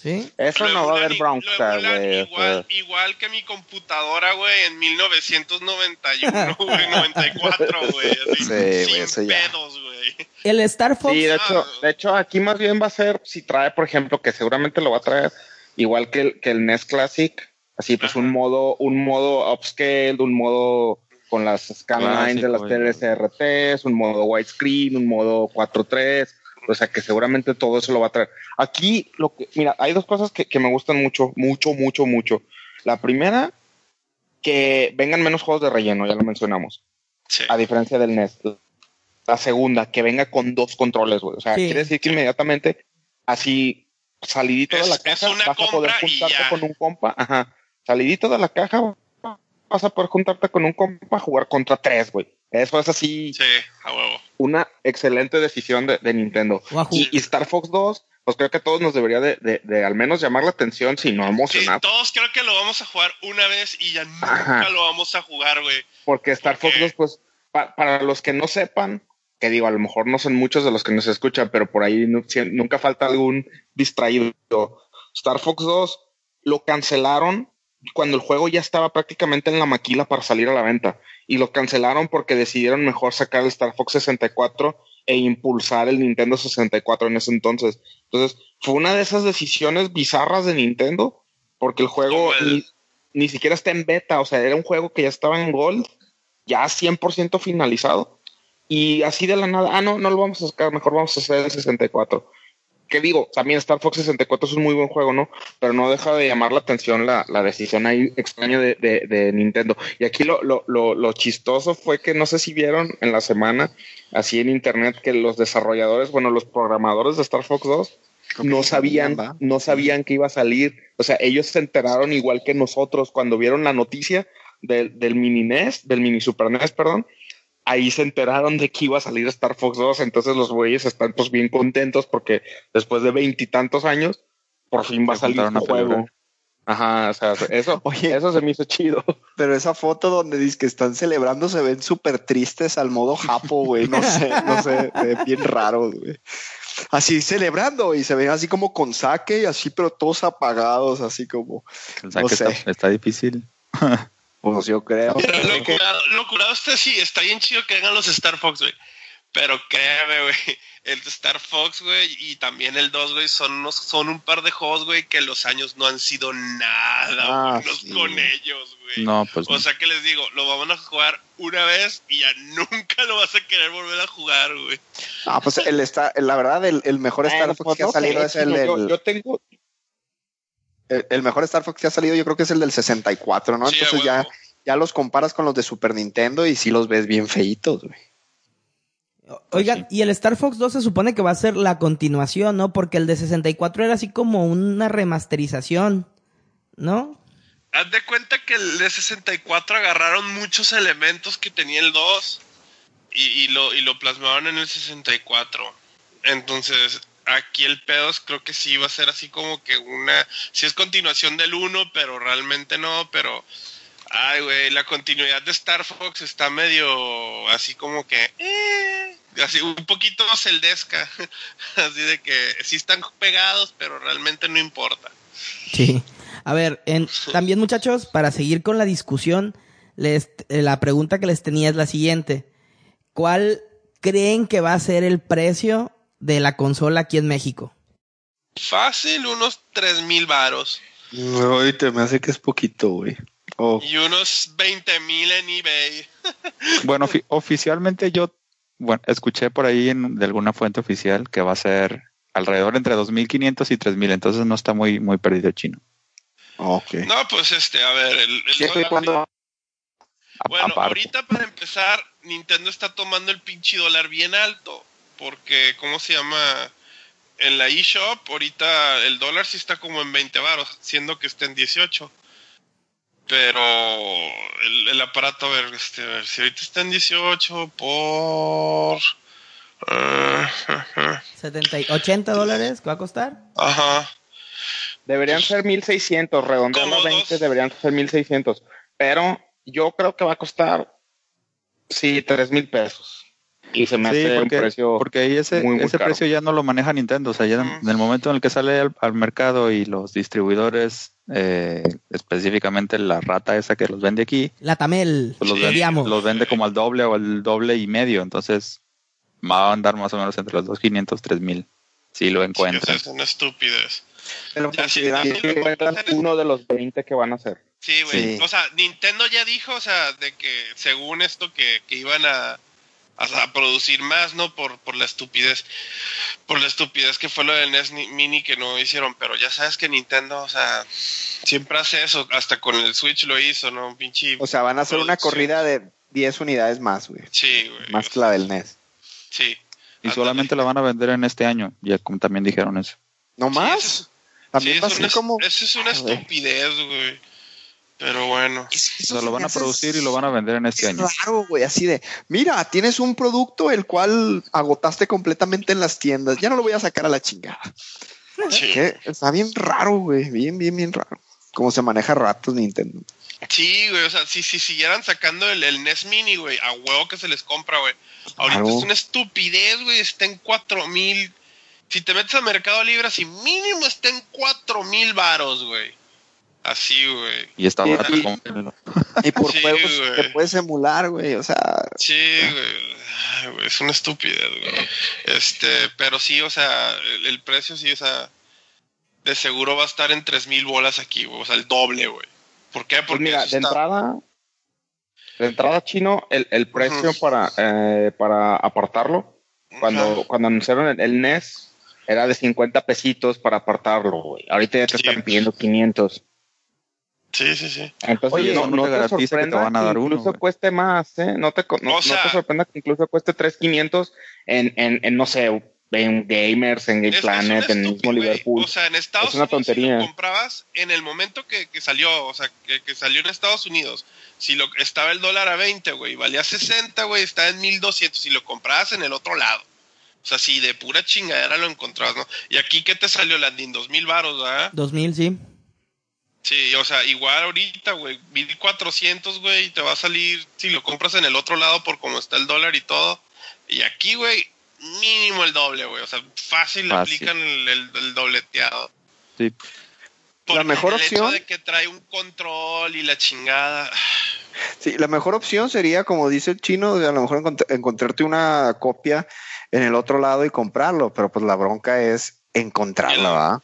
¿Sí? Eso lo no va a haber bronca, güey. Igual, igual que mi computadora, güey, en mil novecientos noventa y uno, güey, noventa y cuatro, güey. Sí, güey, eso ya. Pedos, güey. El Star Fox. Sí, de hecho, de hecho, aquí más bien va a ser, si trae, por ejemplo, que seguramente lo va a traer, igual que el, que el N E S Classic, así pues un modo, un modo upscale, un modo... con las scanlines de las T L C R Ts, un modo widescreen, un modo cuatro tres, o sea que seguramente todo eso lo va a traer. Aquí, lo que, mira, hay dos cosas que, que me gustan mucho, mucho, mucho, mucho. La primera, que vengan menos juegos de relleno, ya lo mencionamos, sí, a diferencia del N E S. La segunda, que venga con dos controles, güey. O sea, sí, quiere decir que inmediatamente, así, salidito es, de la caja, vas a poder juntarte con un compa, ajá, salidito de la caja, vas a poder juntarte con un compa a jugar Contra tres, güey. Eso es así. Sí, a huevo. Una excelente decisión de, de Nintendo. Y, y Star Fox dos, pues creo que a todos nos debería de, de, de al menos llamar la atención, si no emocionar. Sí, todos creo que lo vamos a jugar una vez y ya nunca Ajá. lo vamos a jugar, güey. Porque Star Porque... Fox dos, pues, pa, para los que no sepan, que digo, a lo mejor no son muchos de los que nos escuchan, pero por ahí no, si, nunca falta algún distraído. Star Fox dos lo cancelaron cuando el juego ya estaba prácticamente en la maquila para salir a la venta, y lo cancelaron porque decidieron mejor sacar el Star Fox sesenta y cuatro e impulsar el Nintendo sesenta y cuatro en ese entonces. Entonces fue una de esas decisiones bizarras de Nintendo, porque el juego el... Ni, ni siquiera está en beta, o sea, era un juego que ya estaba en Gold, ya cien por ciento finalizado, y así de la nada, ah no, no lo vamos a sacar, mejor vamos a hacer el sesenta y cuatro. Que digo, también Star Fox sesenta y cuatro es un muy buen juego, ¿no? Pero no deja de llamar la atención la, la decisión ahí extraña de, de, de Nintendo. Y aquí lo, lo, lo, lo chistoso fue que no sé si vieron en la semana, así en internet, que los desarrolladores, bueno, los programadores de Star Fox dos no sabían, no sabían que iba a salir. O sea, ellos se enteraron igual que nosotros cuando vieron la noticia del, del mini N E S, del mini Super N E S, perdón. Ahí se enteraron de que iba a salir Star Fox dos, entonces los güeyes están pues bien contentos porque después de veintitantos años, por fin va a salir un juego. Ajá, o sea, eso, Oye, eso se me hizo chido. Pero esa foto donde dice que están celebrando se ven súper tristes al modo japo, güey. No sé, no sé, se ven bien raros, güey. Así celebrando y se ven así como con saque y así, pero todos apagados, así como... El saque no sé. está, está difícil. Pues yo creo. Pero lo, que... curado, lo curado está sí, está bien chido que vengan los Star Fox, güey. Pero créame, güey, el Star Fox, güey, y también el dos, güey, son unos, son un par de juegos, güey, que los años no han sido nada ah, buenos sí. con ellos, güey. No, pues o no. sea que les digo, lo vamos a jugar una vez y ya nunca lo vas a querer volver a jugar, güey. Ah, pues el Star, la verdad, el, el mejor Star Fox pues que no, ha salido es el... el... Yo, yo tengo... El mejor Star Fox que ha salido yo creo que es el del sesenta y cuatro, ¿no? Sí, entonces ya, ya los comparas con los de Super Nintendo y sí los ves bien feitos, güey. Oigan, sí. Y el Star Fox dos se supone que va a ser la continuación, ¿no? Porque el de sesenta y cuatro era así como una remasterización, ¿no? Haz de cuenta que el de sesenta y cuatro agarraron muchos elementos que tenía el dos y, y, lo, y lo plasmaron en el sesenta y cuatro. Entonces... Aquí el pedo creo que sí va a ser así como que una... Sí es continuación del uno, pero realmente no, pero... Ay, güey, la continuidad de Star Fox está medio así como que... Eh, así un poquito celdesca. Así de que sí están pegados, pero realmente no importa. Sí. A ver, en, también muchachos, para seguir con la discusión, les, eh, la pregunta que les tenía es la siguiente. ¿Cuál creen que va a ser el precio de la consola aquí en México? Fácil, unos tres mil varos. Uy, te me hace que es poquito, güey. Oh. Y unos veinte mil en eBay. Bueno, fi- oficialmente yo bueno, escuché por ahí en, de alguna fuente oficial que va a ser alrededor entre dos mil quinientos y tres mil, entonces no está muy, muy perdido Chino. Okay. No, pues este, a ver, el, el dólar... cuando... Bueno, aparte. Ahorita para empezar, Nintendo está tomando el pinche dólar bien alto, porque, ¿cómo se llama? En la eShop, ahorita el dólar sí está como en veinte varos, siendo que está en dieciocho. Pero el, el aparato, a ver, este, a ver, si ahorita está en dieciocho por... Uh, setenta, ochenta dólares, ¿qué va a costar? Ajá. Deberían ser mil seiscientos, redondeando veinte, deberían ser mil seiscientos. Pero yo creo que va a costar, sí, tres mil pesos. Y se me sí, hace porque, un precio porque ahí ese, muy, muy ese precio ya no lo maneja Nintendo. O sea, ya en, en el momento en el que sale al, al mercado y los distribuidores, eh, específicamente la rata esa que los vende aquí. La Tamel, pues los, sí, vende, los vende como al doble o al doble y medio. Entonces va a andar más o menos entre los dos mil quinientos y tres mil. Si lo encuentran. Sí, es una estupidez. Pero ya, si encuentran uno de los veinte que van a hacer. Sí, güey. Sí. O sea, Nintendo ya dijo, o sea, de que según esto que, que iban a... a producir más, ¿no? Por, por la estupidez por la estupidez que fue lo del N E S Mini que no hicieron, pero ya sabes que Nintendo, o sea, siempre hace eso, hasta con el Switch lo hizo, ¿no? Pinche. O sea, van a hacer producción. Una corrida de diez unidades más, güey. Sí, güey. Más que la del N E S. Sí. Y Andale. Solamente la van a vender en este año, ya como también dijeron eso. ¿No más? Sí, también sí, va a ser como... Eso es una estupidez, güey. Pero bueno, eso o sea, lo van a producir y lo van a vender en este año. Claro, güey, así de, mira, tienes un producto el cual agotaste completamente en las tiendas, ya no lo voy a sacar a la chingada. Sí. ¿Qué? Está bien raro, güey, bien, bien, bien raro. Como se maneja ratos Nintendo. Sí, güey, o sea, si, si siguieran sacando el, el N E S Mini, güey, a huevo que se les compra, güey. Ahorita claro. Es una estupidez, güey, está en cuatro mil. Si te metes a Mercado Libre, así mínimo está en cuatro mil varos, güey. Así, güey. Y está barato. Y, y por sí, juegos wey. Te puedes emular, güey. O sea. Sí, güey. Es una estupidez, güey. Este, pero sí, o sea, el, el precio sí, o sea, de seguro va a estar en tres mil bolas aquí, güey. O sea, el doble, güey. ¿Por qué? Porque pues mira, de está... entrada, de entrada Chino, el, el precio uh-huh. para eh, para apartarlo, cuando uh-huh. cuando anunciaron el, el N E S, era de cincuenta pesitos para apartarlo, güey. Ahorita ya te sí. están pidiendo quinientos. Sí, sí, sí. Entonces, oye, no, no te, te garantiza que te van a dar uno. Incluso wey. Cueste más, ¿eh? No te, no, o sea, no te sorprenda que incluso cueste tres mil quinientos en, en, en, no sé, en Gamers, en Game Planet, en el mismo Liverpool. O sea, en Estados es una Unidos tontería. Si lo comprabas en el momento que, que salió, o sea, que, que salió en Estados Unidos. Si lo estaba el dólar a veinte, güey, valía sesenta, güey, estaba en mil doscientos. Si lo comprabas en el otro lado. O sea, si de pura chingadera lo encontrabas, ¿no? Y aquí, ¿qué te salió, Landín? dos mil baros, ¿verdad? dos mil, sí. Sí, o sea, igual ahorita, güey, mil cuatrocientos, güey, te va a salir si lo compras en el otro lado por cómo está el dólar y todo. Y aquí, güey, mínimo el doble, güey. O sea, fácil, fácil. Aplican el, el, el dobleteado. Sí. Porque la mejor el opción... hecho de que trae un control y la chingada... Sí, la mejor opción sería, como dice el Chino, de a lo mejor encont- encontrarte una copia en el otro lado y comprarlo, pero pues la bronca es encontrarla, ¿va?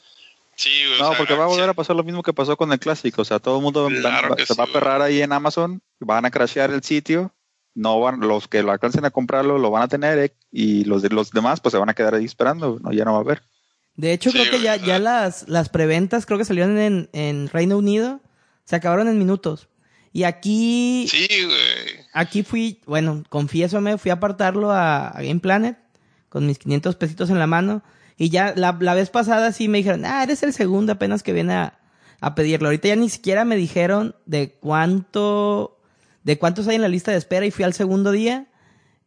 Sí, güey, no, o sea, porque va a volver a pasar lo mismo que pasó con el clásico. O sea, todo el mundo claro va, se sí, va a perrar ahí en Amazon, van a crashear el sitio, no van, los que lo alcancen a comprarlo lo van a tener, eh, y los de los demás pues se van a quedar ahí esperando, no, ya no va a haber. De hecho, sí, creo güey, que ya, ya las, las preventas creo que salieron en, en Reino Unido, se acabaron en minutos. Y aquí, sí, güey. Aquí fui, bueno, confiésame, fui a apartarlo a, a Game Planet con mis quinientos pesitos en la mano. Y ya la, la vez pasada sí me dijeron, ah, eres el segundo apenas que viene a, a pedirlo. Ahorita ya ni siquiera me dijeron de cuánto, de cuántos hay en la lista de espera. Y fui al segundo día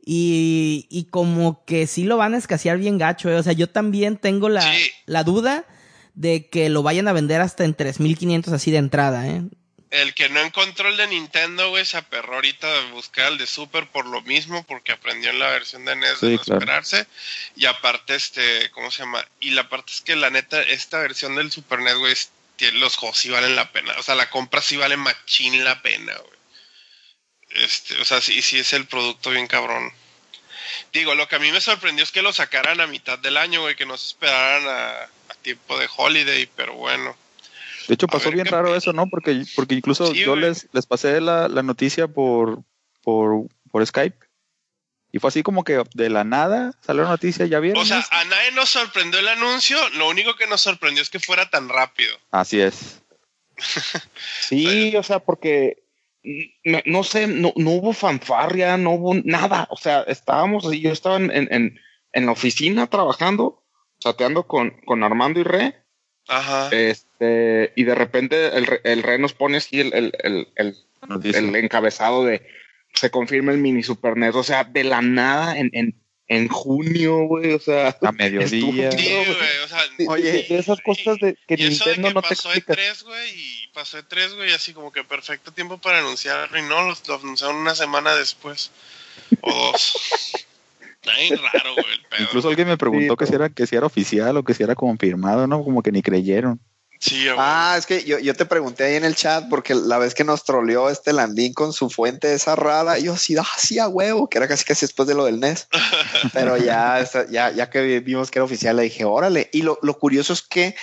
y, y como que sí lo van a escasear bien gacho, ¿eh? O sea, yo también tengo la, sí. la duda de que lo vayan a vender hasta en tres mil quinientos así de entrada, ¿eh? El que no encontró el de Nintendo, güey, se aperró ahorita de buscar el de Super por lo mismo, porque aprendió en la versión de N E S sí, de no claro. esperarse. Y aparte, este, ¿cómo se llama? Y la parte es que la neta, esta versión del Super N E S, güey, es los juegos sí valen la pena. O sea, la compra sí vale machín la pena, güey. Este, o sea, sí, sí es el producto bien cabrón. Digo, lo que a mí me sorprendió es que lo sacaran a mitad del año, güey, que no se esperaran a, a tiempo de holiday, pero bueno. De hecho, pasó bien raro eso, ¿no? Porque, porque incluso yo les, les pasé la, la noticia por, por, por Skype. Y fue así como que de la nada salió la noticia, ¿ya vieron? O sea, a nadie nos sorprendió el anuncio, lo único que nos sorprendió es que fuera tan rápido. Así es. Sí, o sea, porque... No, no sé, no, no hubo fanfarria, no hubo nada, o sea, estábamos así, yo estaba en, en, en la oficina trabajando, chateando con, con Armando y Re. Ajá. Este, y de repente el, el Re nos pone así el, el, el, el, el encabezado de se confirma el mini Super N E S, o sea, de la nada en, en, en junio, güey, o sea, a mediodía. Sí, güey, o sea, de, oye, de, de esas cosas de que Nintendo no te explica. Pasó de tres, güey, así como que perfecto tiempo para anunciarlo y no, lo anunciaron una semana después o dos. Está bien raro, güey, el pedo. Incluso alguien me preguntó sí, que, si era, que si era oficial o que si era confirmado, ¿no? Como que ni creyeron. Sí, güey. Ah, es que yo, yo te pregunté ahí en el chat porque la vez que nos troleó este Landín con su fuente esa rara, yo sí, ah, sí, a huevo, que era casi casi después de lo del N E S. Pero ya, ya, ya que vimos que era oficial, le dije, órale. Y lo, lo curioso es que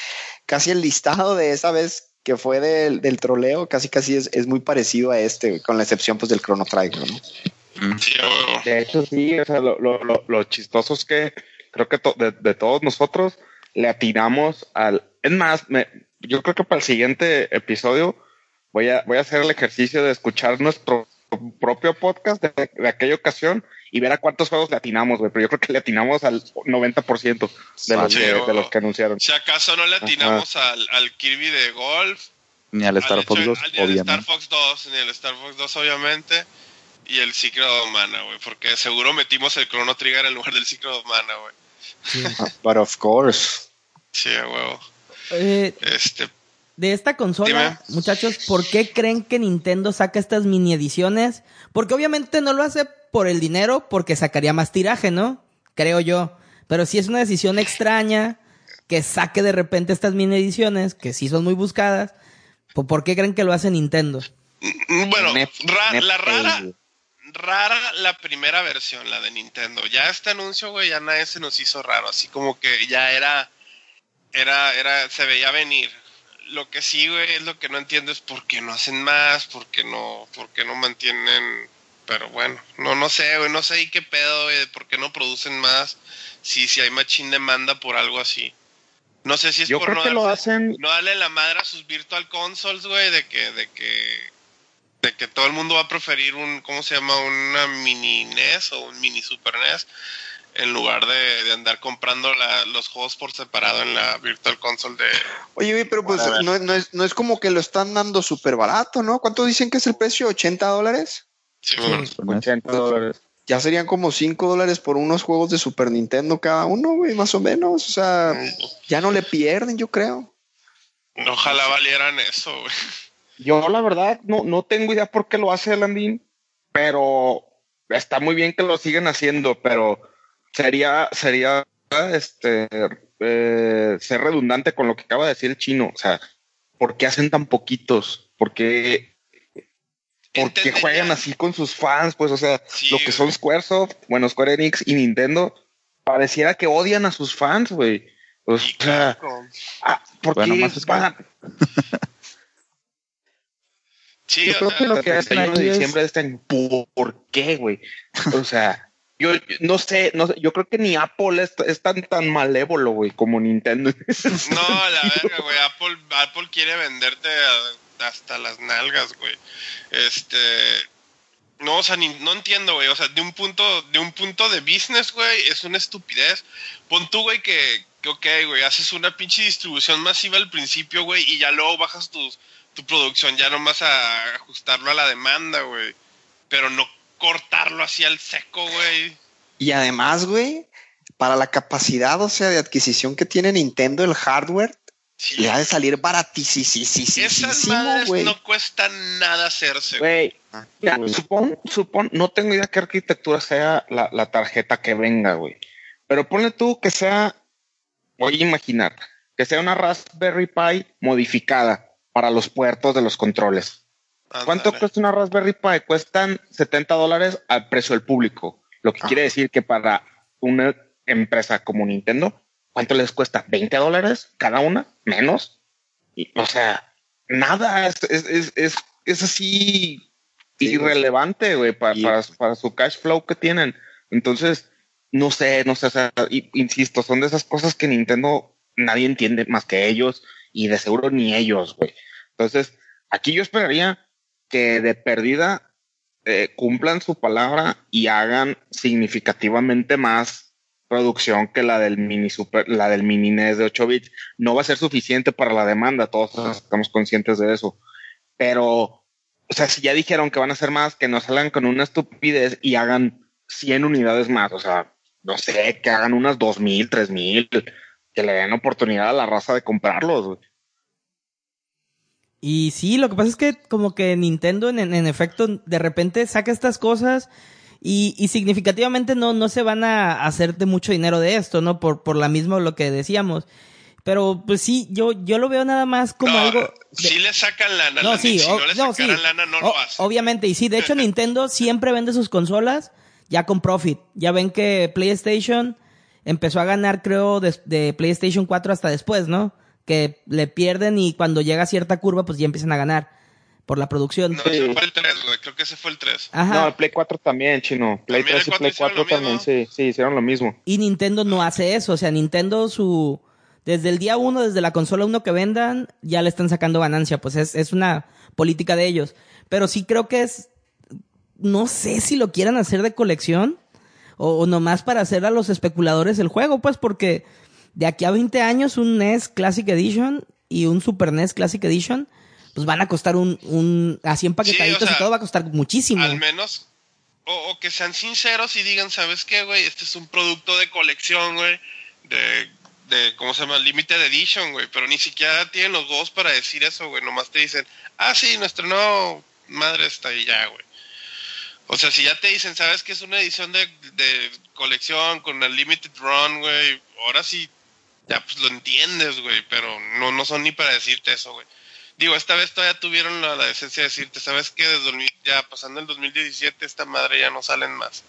casi el listado de esa vez que fue del, del troleo, casi casi es, es muy parecido a este, con la excepción pues del Chrono Trigger, ¿no? Sí, bueno. De hecho sí, o sea, lo, lo, lo, lo chistoso es que creo que to, de, de todos nosotros le atinamos al... Es más, me, yo creo que para el siguiente episodio voy a, voy a hacer el ejercicio de escuchar nuestro propio podcast de, de aquella ocasión y ver a cuántos juegos le atinamos, güey, pero yo creo que le atinamos al noventa por ciento de, sí, los, sí, de, de los que anunciaron. Si acaso no le atinamos al, al Kirby de Golf, ni al Star Fox dos, ni al Star Fox dos, ni al Star Fox dos, obviamente, y el Secret of Mana, güey, porque seguro metimos el Chrono Trigger en lugar del Secret of Mana, güey. Sí. But of course. Sí, huevo. Eh, este... De esta consola, dime, muchachos, ¿por qué creen que Nintendo saca estas mini ediciones? Porque obviamente no lo hace por el dinero, porque sacaría más tiraje, ¿no? Creo yo. Pero sí es una decisión extraña que saque de repente estas mini ediciones, que sí son muy buscadas. ¿Por qué creen que lo hace Nintendo? Bueno, Nep- ra- Nep- la rara, rara la primera versión, la de Nintendo. Ya este anuncio, güey, ya nadie se nos hizo raro. Así como que ya era, era, era, se veía venir. Lo que sí, güey, es lo que no entiendo es por qué no hacen más, por qué no, por qué no mantienen... Pero bueno, no no sé, güey, no sé y qué pedo, güey, de por qué no producen más, si si hay machín demanda por algo así. No sé si es yo por creo no, que darle, lo hacen... no darle la madre a sus virtual consoles, güey, de que de que de que todo el mundo va a preferir un, ¿cómo se llama? Una mini N E S o un mini Super N E S en lugar de, de andar comprando la, los juegos por separado en la Virtual Console de... Oye, pero pues no, no, es, no es como que lo están dando súper barato, ¿no? ¿Cuánto dicen que es el precio? ¿ochenta dólares? Sí, bueno, ochenta dólares. Ya serían como cinco dólares por unos juegos de Super Nintendo cada uno, güey, más o menos. O sea, ya no le pierden, yo creo. Ojalá valieran eso, güey. Yo, la verdad, no, no tengo idea por qué lo hace Landín, pero está muy bien que lo sigan haciendo, pero sería, sería este eh, ser redundante con lo que acaba de decir el chino. O sea, ¿por qué hacen tan poquitos? ¿Por qué...? Porque juegan así con sus fans, pues, o sea, sí, lo que son Squaresoft, bueno, Square Enix y Nintendo, pareciera que odian a sus fans, güey. O sea, ah, ¿por bueno, qué más van? Sí, yo creo sea, que lo que hacen ahí es... diciembre de este año, ¿por qué, güey? O sea, yo, yo no sé, no sé, yo creo que ni Apple es, es tan tan malévolo, güey, como Nintendo. No, la verga, güey, Apple, Apple quiere venderte a... hasta las nalgas, güey. Este, no, o sea, ni, no entiendo, güey. O sea, de un punto, de un punto de business, güey, es una estupidez. Pon tú, güey, que, que ok, güey, haces una pinche distribución masiva al principio, güey, y ya luego bajas tus, tu producción ya nomás a ajustarlo a la demanda, güey. Pero no cortarlo así al seco, güey. Y además, güey, para la capacidad, o sea, de adquisición que tiene Nintendo, el hardware, sí, le ha de salir baratísimo. Esas madres wey, no cuestan nada hacerse, güey. Supón, supón, no tengo idea qué arquitectura sea la, la tarjeta que venga, güey. Pero ponle tú que sea, voy a imaginar, que sea una Raspberry Pi modificada para los puertos de los controles. Ah, ¿Cuánto dale. cuesta una Raspberry Pi? Cuestan setenta dólares al precio del público. Lo que ah. quiere decir que para una empresa como Nintendo, ¿cuánto les cuesta? ¿veinte dólares cada una? ¿Menos? Y, o sea, nada. Es, es, es, es, es así sí, irrelevante, güey, para, sí. para, para su cash flow que tienen. Entonces, no sé, no sé. O sea, insisto, son de esas cosas que Nintendo nadie entiende más que ellos y de seguro ni ellos, güey. Entonces, aquí yo esperaría que de perdida eh, cumplan su palabra y hagan significativamente más producción que la del mini super, la del mini N E S de ocho bits. No va a ser suficiente para la demanda, todos estamos conscientes de eso. Pero, o sea, si ya dijeron que van a hacer más, que no salgan con una estupidez y hagan cien unidades más. O sea, no sé, que hagan unas dos mil, tres mil, que le den oportunidad a la raza de comprarlos, güey. Y sí, lo que pasa es que como que Nintendo en, en efecto de repente saca estas cosas y, y significativamente no, no se van a hacer de mucho dinero de esto, ¿no? Por, por la misma lo que decíamos. Pero pues sí, yo, yo lo veo nada más como no, algo... De... Sí le sacan lana. No, lana, sí. Si o, no le no, sacaran sí. lana, no o, lo hacen. Obviamente, y sí. De hecho, Nintendo siempre vende sus consolas ya con profit. Ya ven que PlayStation empezó a ganar, creo, de, de PlayStation cuatro hasta después, ¿no? Que le pierden y cuando llega cierta curva, pues ya empiezan a ganar por la producción. No, ese fue el tres, güey. Creo que ese fue el tres. Ajá. No, el Play cuatro también, Chino. Play tres y Play cuatro también, sí, sí, hicieron lo mismo. Y Nintendo no hace eso. O sea, Nintendo, su desde el día uno, desde la consola uno que vendan, ya le están sacando ganancia. Pues es, es una política de ellos. Pero sí creo que es... No sé si lo quieran hacer de colección o, o nomás para hacer a los especuladores el juego, pues, porque... De aquí a veinte años, un N E S Classic Edition y un Super N E S Classic Edition, pues van a costar un... un así empaquetaditos sí, o sea, y todo va a costar muchísimo. Al menos, o, o que sean sinceros y digan, ¿sabes qué, güey? Este es un producto de colección, güey, de, de, ¿cómo se llama? Limited Edition, güey, pero ni siquiera tienen los dos para decir eso, güey. Nomás te dicen, ah, sí, nuestro nuevo madre está ahí ya, güey. O sea, si ya te dicen, ¿sabes qué? Es una edición de, de colección con una Limited Run, güey, ahora sí... Ya, pues lo entiendes, güey, pero no, no son ni para decirte eso, güey. Digo, esta vez todavía tuvieron la, la decencia de decirte, ¿sabes qué? Desde el, ya pasando el dos mil diecisiete, esta madre ya no salen más.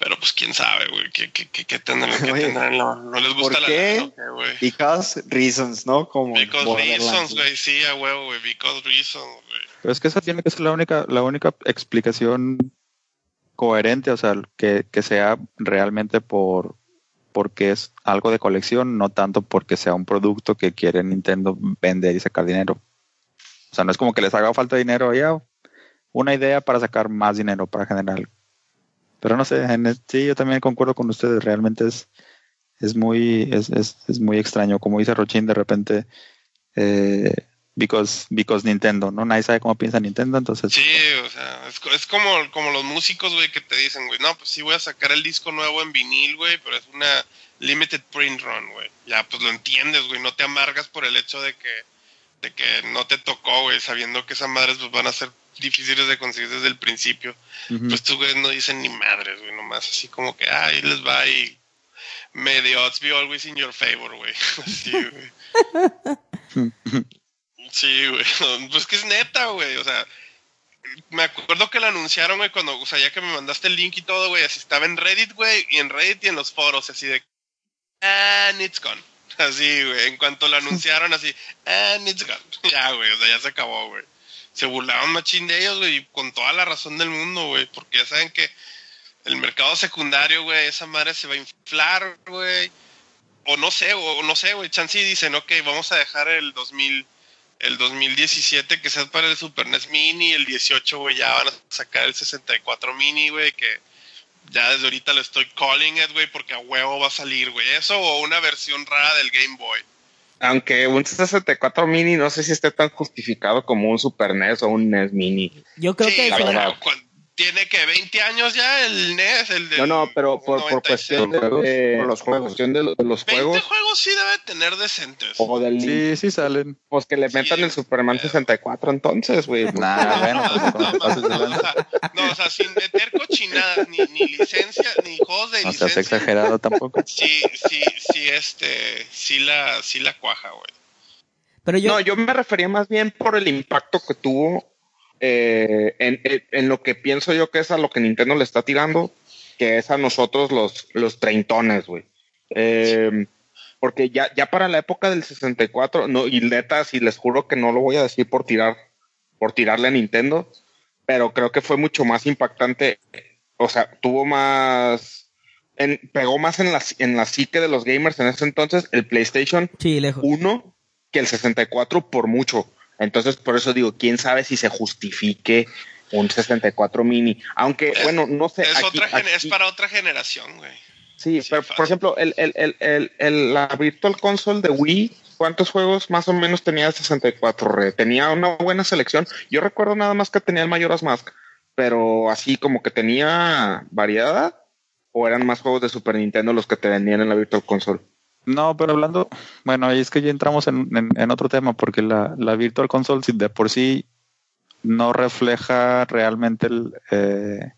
Pero pues quién sabe, güey, ¿qué, qué, qué, qué tendrán? Qué tendrán no, no les gusta la... ¿Por qué? Okay, güey. Because reasons, ¿no? Como because reasons, güey, sí, a huevo, güey, because reasons, güey. Pero es que esa tiene que ser la única, la única explicación coherente, o sea, que, que sea realmente por... porque es algo de colección, no tanto porque sea un producto que quiere Nintendo vender y sacar dinero. O sea, no es como que les haga falta dinero, ya una idea para sacar más dinero, para generar. Pero no sé, en el, sí, yo también concuerdo con ustedes, realmente es es muy es, es, es muy extraño, como dice Rochín, de repente eh, because because Nintendo, ¿no? Nadie sabe cómo piensa Nintendo, entonces... Sí, o sea, es, es como, como los músicos, güey, que te dicen, güey, no, pues sí voy a sacar el disco nuevo en vinil, güey, pero es una limited print run, güey. Ya, pues lo entiendes, güey, no te amargas por el hecho de que, de que no te tocó, güey, sabiendo que esas madres pues, van a ser difíciles de conseguir desde el principio. Uh-huh. Pues estos güeyes no dicen ni madres, güey, nomás así como que, ah, ahí les va y medio odds be always in your favor, güey. Así, güey. Sí, güey, pues que es neta, güey, o sea, me acuerdo que lo anunciaron, güey, cuando, o sea, ya que me mandaste el link y todo, güey, así estaba en Reddit, güey, y en Reddit y en los foros, así de, and it's gone, así, güey, en cuanto lo anunciaron, así, and it's gone, ya, güey, o sea, ya se acabó, güey, se burlaron machín de ellos, güey, con toda la razón del mundo, güey, porque ya saben que el mercado secundario, güey, esa madre se va a inflar, güey, o no sé, o no sé, güey, chance y dicen, ok, vamos a dejar el dos mil... El dos mil diecisiete, que sea para el Super N E S Mini, el dieciocho, güey, ya van a sacar el sesenta y cuatro Mini, güey, que ya desde ahorita lo estoy calling it, güey, porque a huevo va a salir, güey. Eso o una versión rara del Game Boy. Aunque un sesenta y cuatro Mini no sé si esté tan justificado como un Super N E S o un N E S Mini. Yo creo sí, que... La verdad. Cuando, tiene que veinte años ya el N E S, el de. No, no, pero por, por cuestión de los, eh, por los juegos. Cuestión de los juegos. veinte juegos sí debe tener decentes. O del sí, sí salen. Pues que le metan sí, el Superman eh. sesenta y cuatro entonces, güey. Nah, bueno, pues, no, no, no, o sea, no, o sea, sin meter cochinadas, ni, ni licencia, ni juegos de licencia. No seas exagerado tampoco. Sí, sí, sí, este, sí la, sí la cuaja, güey. Pero yo... No, yo me refería más bien por el impacto que tuvo eh, en, en, en lo que pienso yo que es a lo que Nintendo le está tirando, que es a nosotros los, los treintones, güey. Eh, sí. Porque ya, ya para la época del sesenta y cuatro, no, y neta, si les juro que no lo voy a decir por tirar, por tirarle a Nintendo, pero creo que fue mucho más impactante, o sea, tuvo más... En, pegó más en la, en la psique de los gamers en ese entonces el PlayStation sí, lejos. uno que el sesenta y cuatro por mucho. Entonces, por eso digo, quién sabe si se justifique un sesenta y cuatro mini. Aunque, es, bueno, no sé. Es, aquí, otra gen- aquí, es para otra generación, güey. Sí, sí, pero fácil. Por ejemplo, el, el, el, el, el, la Virtual Console de Wii, ¿cuántos juegos más o menos tenía el sesenta y cuatro? Re? Tenía una buena selección. Yo recuerdo nada más que tenía el Majora's Mask, pero así como que tenía variedad. ¿O eran más juegos de Super Nintendo los que te vendían en la Virtual Console? No, pero hablando... Bueno, es que ya entramos en, en, en otro tema, porque la, la Virtual Console de por sí no refleja realmente el, eh,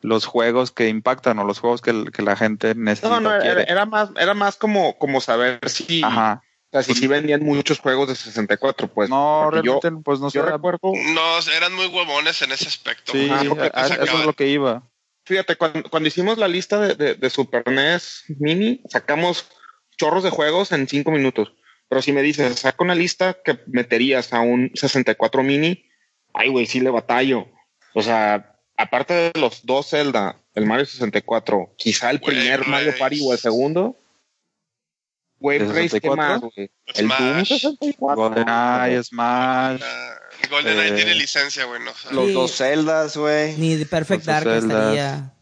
los juegos que impactan o los juegos que, que la gente necesita. No, no, era, era, más, era más como, como saber si... Ajá. O sea, si sí vendían muchos juegos de sesenta y cuatro, pues. No, realmente, yo, pues no sé. Yo era... recuerdo... No, eran muy huevones en ese aspecto. Sí, ah, porque, a, eso es lo que iba... Fíjate, cuando, cuando hicimos la lista de, de, de Super N E S Mini, sacamos chorros de juegos en cinco minutos. Pero si me dices, saca una lista que meterías a un sesenta y cuatro Mini, ay, güey, sí le batallo. O sea, aparte de los dos Zelda, el Mario sesenta y cuatro, quizá el Wave primer Race. Mario Party o el segundo. Wave Race, ¿qué más, güey? El Doom sesenta y cuatro. GoldenEye, Smash... GoldenEye eh, tiene licencia, güey. No, los sí. dos Zeldas, güey. Ni de Perfect Dark estaría.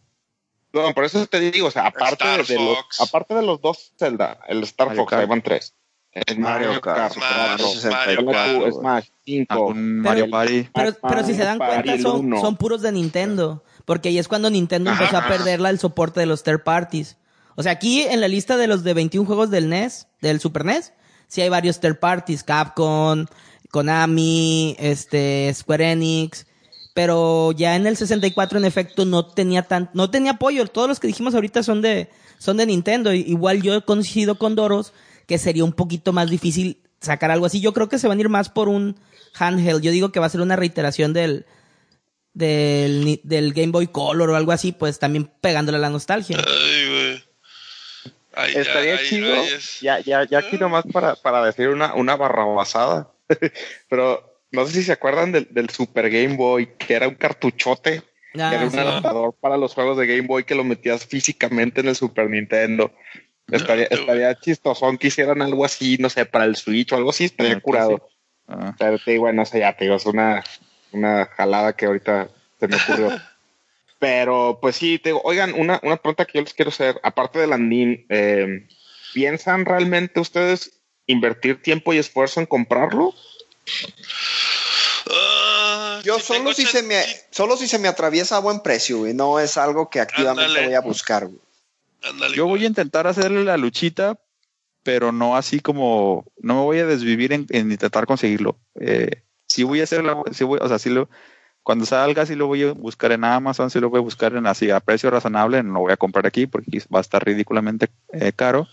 No, por eso te digo, o sea, aparte, de los, aparte de los dos Zelda, el Star Mario Fox, ahí van tres. El Mario Kart, Mario Smash, cinco. Mario Party. Pero, pero si se dan cuenta, son, son puros de Nintendo. Porque ahí es cuando Nintendo empezó a perder el soporte de los third parties. O sea, aquí en la lista de los de veintiún juegos del N E S, del Super N E S, sí hay varios third parties. Capcom... Konami, este, Square Enix, pero ya en el sesenta y cuatro en efecto no tenía tan, no tenía apoyo. Todos los que dijimos ahorita son de, son de Nintendo. Igual yo coincido con Doros que sería un poquito más difícil sacar algo así. Yo creo que se van a ir más por un handheld. Yo digo que va a ser una reiteración del, del, del Game Boy Color o algo así, pues también pegándole a la nostalgia. Ay, güey. Ay, estaría ay, chido. Ay, es... Ya, ya, ya aquí nomás para, para decir una, una barrabasada. Pero no sé si se acuerdan del, del Super Game Boy, que era un cartuchote, ah, que era un sí. adaptador para los juegos de Game Boy que lo metías físicamente en el Super Nintendo. Estaría, estaría chistosón que hicieran algo así, no sé, para el Switch o algo así, estaría ah, curado. Sí. Ah. Pero te digo, no sé, ya te digo, es una, una jalada que ahorita se me ocurrió. Pero pues sí, te digo, oigan, una, una pregunta que yo les quiero hacer, aparte de Landín, eh, ¿piensan realmente ustedes invertir tiempo y esfuerzo en comprarlo? Uh, yo si solo, si chan- se me, solo si se me atraviesa a buen precio, güey. No es algo que activamente Andale. voy a buscar, güey. Andale, yo voy a intentar hacerle la luchita, pero no así como... No me voy a desvivir en, en intentar conseguirlo. Eh, si voy a hacer la... Si voy, o sea, si lo, cuando salga, si lo voy a buscar en Amazon, si lo voy a buscar en así a precio razonable, no lo voy a comprar aquí porque va a estar ridículamente eh, caro.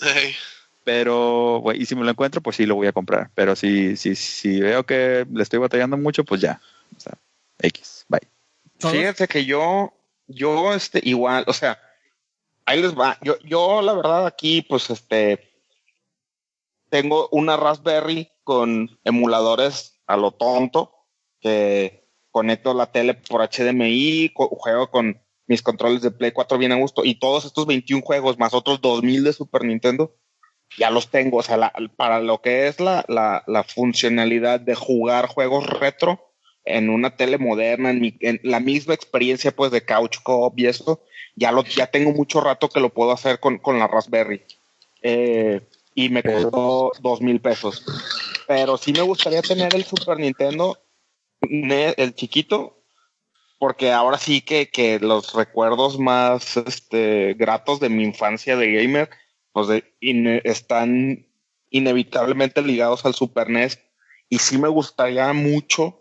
Hey. Pero, güey, y si me lo encuentro, pues sí lo voy a comprar. Pero si, si, si veo que le estoy batallando mucho, pues ya. O sea, X, bye. Fíjense que yo, yo, este, igual, o sea, ahí les va. Yo, yo la verdad, aquí, pues, este, tengo una Raspberry con emuladores a lo tonto, que conecto la tele por H D M I, co- juego con mis controles de Play cuatro bien a gusto, y todos estos veintiún juegos, más otros dos mil de Super Nintendo, ya los tengo, o sea, la, para lo que es la, la, la funcionalidad de jugar juegos retro en una tele moderna, en, mi, en la misma experiencia pues de couch co-op y eso, ya, lo, ya tengo mucho rato que lo puedo hacer con, con la Raspberry. Eh, y me costó dos mil pesos. Pero sí me gustaría tener el Super Nintendo, el chiquito, porque ahora sí que, que los recuerdos más este, gratos de mi infancia de gamer pues de, in, están inevitablemente ligados al Super N E S, y sí me gustaría mucho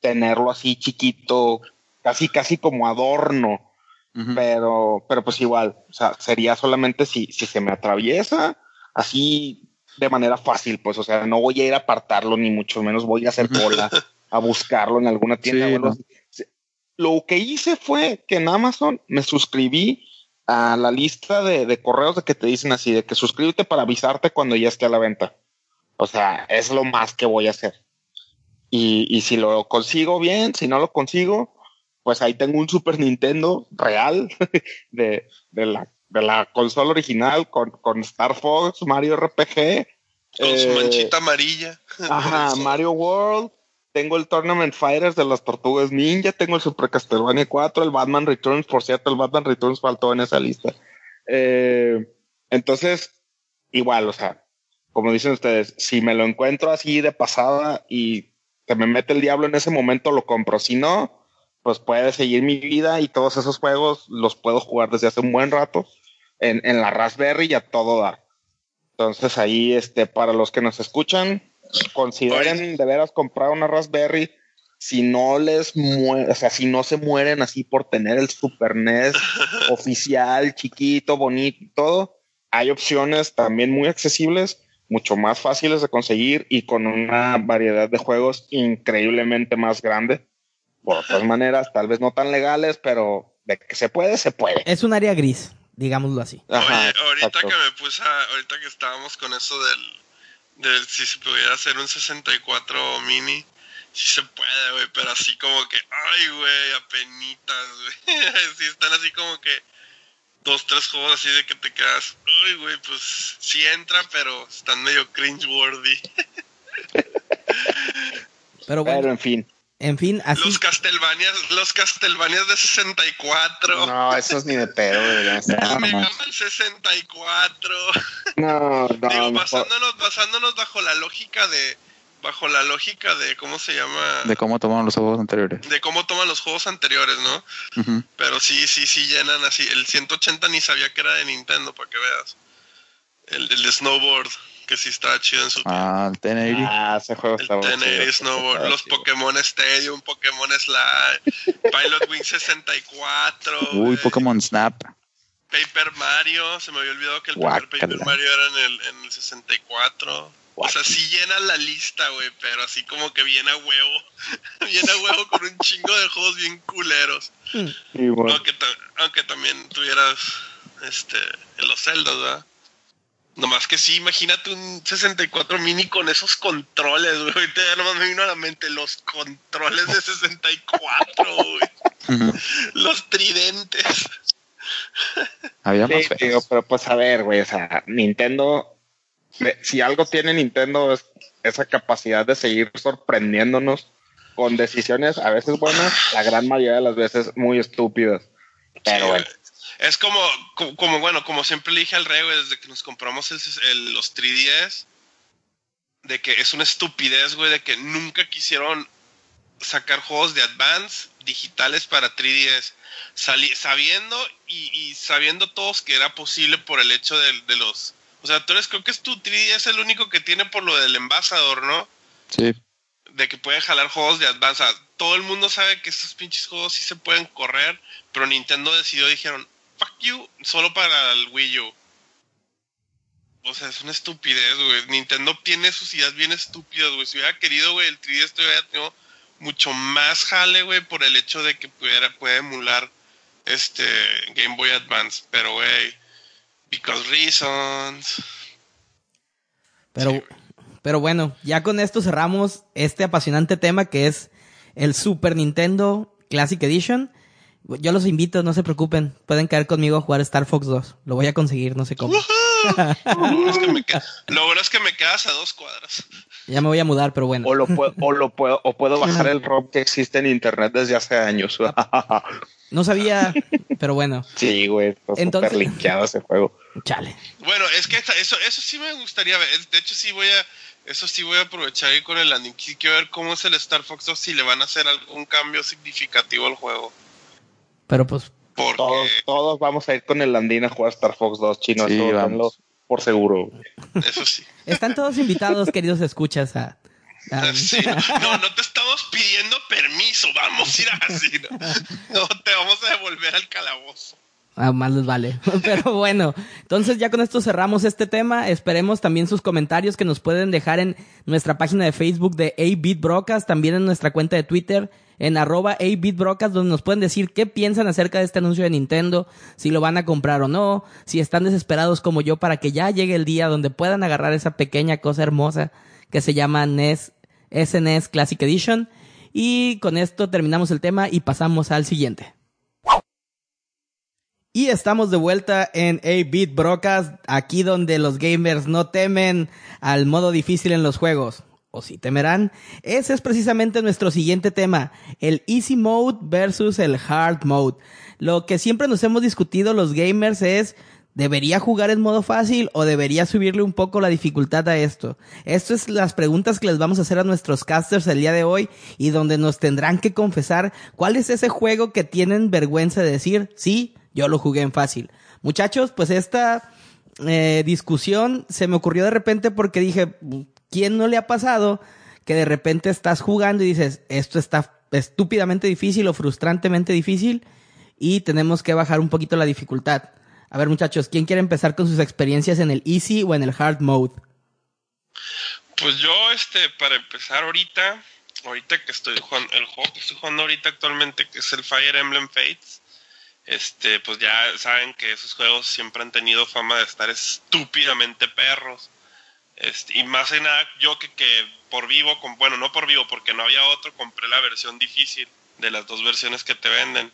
tenerlo así chiquito, casi casi como adorno. Uh-huh. Pero pero pues igual, o sea, sería solamente si, si se me atraviesa así de manera fácil, pues, o sea, no voy a ir a apartarlo, ni mucho menos voy a hacer cola a buscarlo en alguna tienda. Sí, bueno, no. Lo que hice fue que en Amazon me suscribí a la lista de, de correos de que te dicen así, de que suscríbete para avisarte cuando ya esté a la venta. O sea, es lo más que voy a hacer. Y, y si lo consigo bien, si no lo consigo, pues ahí tengo un Super Nintendo real de, de la de la consola original con, con Star Fox, Mario R P G. Con eh, su manchita amarilla. Ajá, Mario World. Tengo el Tournament Fighters de las Tortugas Ninja. Tengo el Super Castlevania cuatro, el Batman Returns. Por cierto, el Batman Returns faltó en esa lista. Eh, entonces, igual, o sea, como dicen ustedes, si me lo encuentro así de pasada y se me mete el diablo en ese momento, lo compro. Si no, pues puede seguir mi vida y todos esos juegos los puedo jugar desde hace un buen rato en, en la Raspberry y a todo dar. Entonces ahí, este, para los que nos escuchan, consideren Oye. de veras comprar una Raspberry. Si no les muere, o sea, si no se mueren así por tener el Super N E S oficial, chiquito, bonito y todo, hay opciones también muy accesibles, mucho más fáciles de conseguir y con una variedad de juegos increíblemente más grande. Por otras maneras, tal vez no tan legales, pero de que se puede, se puede. Es un área gris, digámoslo así. Ajá, Oye, ahorita exacto. que me puse, a, ahorita que estábamos con eso del, del si se pudiera hacer un sesenta y cuatro mini, sí se puede, güey, pero así como que, ay, güey, apenitas, güey. Sí están así como que dos, tres juegos así de que te quedas, uy, güey, pues sí entra, pero están medio cringe-worthy. Pero bueno, pero en fin. En fin, así. Los Castlevanias, los Castlevanias de sesenta y cuatro. No, esos ni de pedo, güey. Me llaman sesenta y cuatro. No, no. Digo, no, basándonos, basándonos bajo la lógica de, bajo la lógica de, ¿cómo se llama? De cómo toman los juegos anteriores. De cómo toman los juegos anteriores, ¿no? Uh-huh. Pero sí, sí, sí llenan así. El ciento ochenta ni sabía que era de Nintendo, para que veas. El, el de Snowboard. Que sí estaba chido en su tiempo. Ah, el Teneri. Ah, ese juego estaba chido. El Teneri Snowboard, los Pokémon Stadium, Pokémon Slide, Pilot Wing sesenta y cuatro. Uy, wey. Pokémon Snap. Paper Mario, se me había olvidado que el primer Paper Mario era en el, en el sesenta y cuatro. Guacala. O sea, sí llena la lista, güey, pero así como que viene a huevo. Viene a huevo con un chingo de juegos bien culeros. Sí, bueno. Aunque, aunque también tuvieras este, en los Zeldas, ¿verdad? Nomás que sí, imagínate un sesenta y cuatro mini con esos controles, güey. Ahorita ya nomás me vino a la mente los controles de sesenta y cuatro, güey. Los tridentes. Había más sí, tío, pero pues a ver, güey, o sea, Nintendo... Si algo tiene Nintendo es esa capacidad de seguir sorprendiéndonos con decisiones a veces buenas, la gran mayoría de las veces muy estúpidas. Pero sí, bueno. Es como, como, como, bueno, como siempre le dije al rey, güey, desde que nos compramos el, el, los tres D S, de que es una estupidez, güey, de que nunca quisieron sacar juegos de Advance digitales para tres D S, sali- sabiendo y, y sabiendo todos que era posible por el hecho de, de los... O sea, tú eres, creo que es tu tres D S el único que tiene por lo del Ambassador, ¿no? Sí. De que pueden jalar juegos de Advance. O sea, todo el mundo sabe que esos pinches juegos sí se pueden correr, pero Nintendo decidió, dijeron... Fuck you, solo para el Wii U. O sea, es una estupidez, güey. Nintendo tiene sus ideas bien estúpidas, güey. Si hubiera querido, güey, el tres D S hubiera tenido mucho más jale, güey, por el hecho de que pudiera puede emular este Game Boy Advance. Pero, güey, because reasons. Pero, sí, pero bueno, ya con esto cerramos este apasionante tema que es el Super Nintendo Classic Edition. Yo los invito, no se preocupen. Pueden caer conmigo a jugar Star Fox dos. Lo voy a conseguir, no sé cómo. Lo bueno es que me, queda, lo bueno es que me quedas a dos cuadras. Ya me voy a mudar, pero bueno. O, lo puedo, o, lo puedo, o puedo bajar el ROM que existe en internet desde hace años. No sabía, pero bueno. Sí, güey. Entonces... Súper linkeado ese juego. Chale. Bueno, es que esta, eso, eso sí me gustaría ver. De hecho, sí voy a... Eso sí voy a aprovechar y con el landing. Quiero ver cómo es el Star Fox dos, si le van a hacer algún cambio significativo al juego. Pero pues... Porque... Todos, todos vamos a ir con el landín a jugar Star Fox dos, Chino. Sí, vamos. Por seguro. Eso sí. Están todos invitados, queridos escuchas, a... Um. Sí, no, no, no te estamos pidiendo permiso, vamos a ir así, no, no te vamos a devolver al calabozo. Ah, más les vale. Pero bueno, entonces ya con esto cerramos este tema. Esperemos también sus comentarios que nos pueden dejar en nuestra página de Facebook de ocho bit Brocast, también en nuestra cuenta de Twitter en arroba ocho bit Brocast, donde nos pueden decir qué piensan acerca de este anuncio de Nintendo, si lo van a comprar o no, si están desesperados como yo para que ya llegue el día donde puedan agarrar esa pequeña cosa hermosa que se llama N E S S N E S Classic Edition. Y con esto terminamos el tema y pasamos al siguiente. Y estamos de vuelta en ocho bit Brocast, aquí donde los gamers no temen al modo difícil en los juegos. O si temerán. Ese es precisamente nuestro siguiente tema, el Easy Mode versus el Hard Mode. Lo que siempre nos hemos discutido los gamers es... ¿Debería jugar en modo fácil o debería subirle un poco la dificultad a esto? Estas son las preguntas que les vamos a hacer a nuestros casters el día de hoy y donde nos tendrán que confesar cuál es ese juego que tienen vergüenza de decir, sí, yo lo jugué en fácil. Muchachos, pues esta eh, discusión se me ocurrió de repente porque dije, ¿quién no le ha pasado que de repente estás jugando y dices, esto está estúpidamente difícil o frustrantemente difícil y tenemos que bajar un poquito la dificultad? A ver, muchachos, ¿quién quiere empezar con sus experiencias en el Easy o en el Hard Mode? Pues yo, este, para empezar ahorita, ahorita que estoy jugando, el juego que estoy jugando ahorita actualmente, que es el Fire Emblem Fates, este, pues ya saben que esos juegos siempre han tenido fama de estar estúpidamente perros. Este, y más que nada, yo que, que por vivo, con, bueno, no por vivo, porque no había otro, compré la versión difícil de las dos versiones que te venden.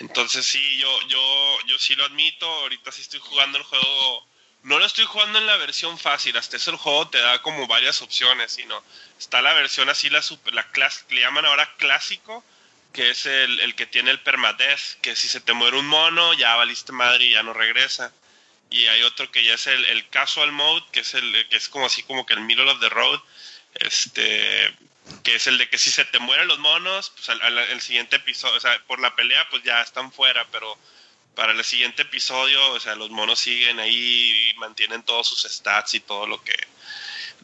Entonces sí, yo yo yo sí lo admito, ahorita sí estoy jugando el juego, no lo estoy jugando en la versión fácil, hasta eso el juego te da como varias opciones, sino está la versión así, la super, la clas, le llaman ahora clásico, que es el, el que tiene el permadeath, que si se te muere un mono, ya valiste madre y ya no regresa. Y hay otro que ya es el, el casual mode, que es el que es como así como que el middle of the road, este... que es el de que si se te mueren los monos, pues al, al, al siguiente episodio, o sea, por la pelea, pues ya están fuera, pero para el siguiente episodio, o sea, los monos siguen ahí y mantienen todos sus stats y todo lo que,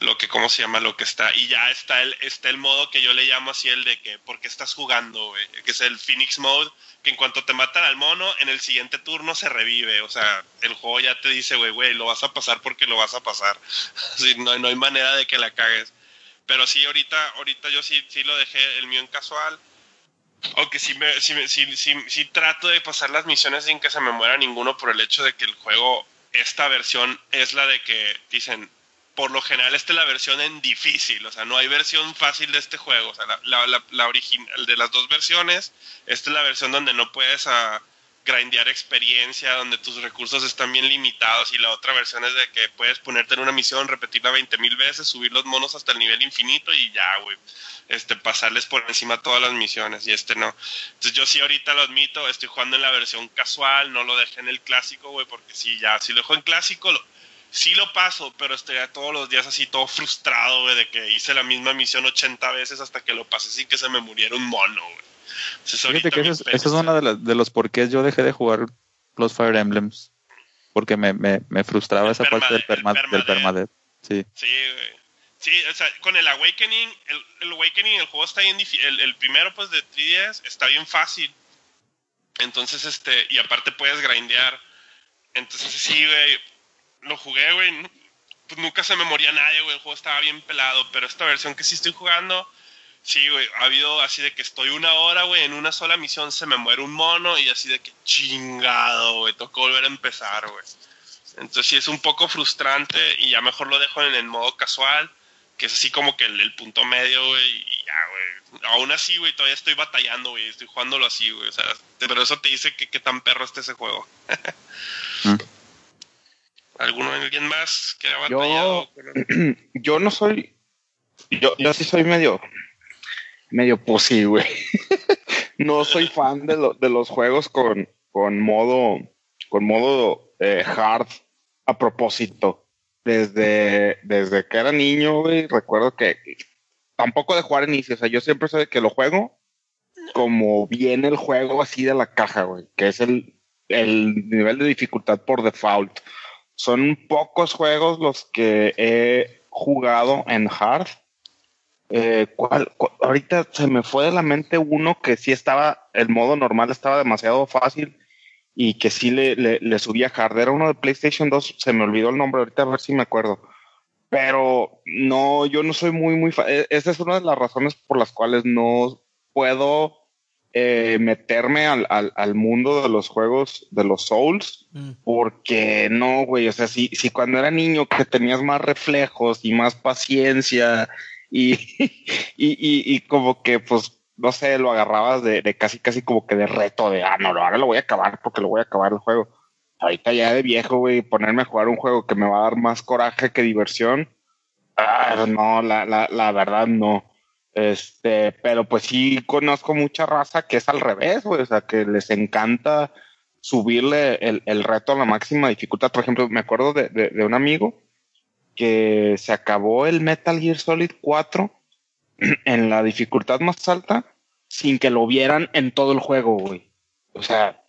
lo que, ¿cómo se llama? Lo que está, y ya está el, está el modo que yo le llamo así, el de que, ¿por qué estás jugando, güey? Que es el Phoenix Mode, que en cuanto te matan al mono, en el siguiente turno se revive, o sea, el juego ya te dice, güey, güey, lo vas a pasar porque lo vas a pasar, así, no, no hay manera de que la cagues. Pero sí, ahorita ahorita yo sí sí lo dejé el mío en casual. Aunque sí, me, sí, sí, sí, sí trato de pasar las misiones sin que se me muera ninguno por el hecho de que el juego, esta versión es la de que dicen, por lo general esta es la versión en difícil. O sea, no hay versión fácil de este juego. O sea, la, la, la, la original de las dos versiones, esta es la versión donde no puedes a, grindear experiencia, donde tus recursos están bien limitados, y la otra versión es de que puedes ponerte en una misión, repetirla veinte mil veces, subir los monos hasta el nivel infinito y ya, güey, este, pasarles por encima todas las misiones, y este no. Entonces yo sí ahorita lo admito, estoy jugando en la versión casual, no lo dejé en el clásico, güey, porque sí, ya, si lo dejo en clásico, lo, sí lo paso, pero estaría todos los días así todo frustrado, güey, de que hice la misma misión ochenta veces hasta que lo pasé sin que se me muriera un mono, güey. Fíjate que esa es una de, la, de los porqués yo dejé de jugar los Fire Emblems, porque me, me, me frustraba el esa permade, parte del, perma, del permadeath. Sí, sí, sí, o sea, con el Awakening, el, el Awakening, el juego está bien difícil, el, el primero pues de tres D S está bien fácil. Entonces, este, y aparte puedes grindear. Entonces sí, güey, lo jugué, güey, pues nunca se me moría nadie, güey, el juego estaba bien pelado, pero esta versión que sí estoy jugando... Sí, güey, ha habido así de que estoy una hora, güey, en una sola misión se me muere un mono y así de que chingado, güey, tocó volver a empezar, güey. Entonces sí es un poco frustrante y ya mejor lo dejo en el modo casual, que es así como que el, el punto medio, güey, y ya, güey. Aún así, güey, todavía estoy batallando, güey, estoy jugándolo así, güey, o sea, pero eso te dice que qué tan perro está ese juego. ¿Mm? ¿Alguno, alguien más que ha batallado? Yo, yo no soy, yo, yo sí soy medio... medio pussy, güey. No soy fan de, lo, de los juegos con, con modo, con modo eh, hard a propósito. desde, desde que era niño, güey, recuerdo que tampoco de jugar inicio. O sea, yo siempre sé que lo juego como viene el juego así de la caja, güey, que es el, el nivel de dificultad por default. Son pocos juegos los que he jugado en hard. Eh, ¿cuál, cuál, ahorita se me fue de la mente uno que sí estaba, el modo normal estaba demasiado fácil y que sí le, le, le subía hard. Era uno de PlayStation dos, se me olvidó el nombre, ahorita a ver si me acuerdo. Pero no, yo no soy muy, muy... Fa- Esa es una de las razones por las cuales no puedo eh, meterme al, al, al mundo de los juegos de los Souls, mm. porque no, güey, o sea, si, si cuando era niño que tenías más reflejos y más paciencia... Y, y, y, y como que, pues, no sé, lo agarrabas de, de casi, casi como que de reto de, ah, no, ahora lo voy a acabar porque lo voy a acabar el juego. Ahorita ya de viejo, güey, ponerme a jugar un juego que me va a dar más coraje que diversión. Ah, no, la, la, la verdad no. Este, pero pues sí conozco mucha raza que es al revés, güey, o sea, que les encanta subirle el, el reto a la máxima dificultad. Por ejemplo, me acuerdo de, de, de un amigo que se acabó el Metal Gear Solid cuatro en la dificultad más alta sin que lo vieran en todo el juego, güey. O sea,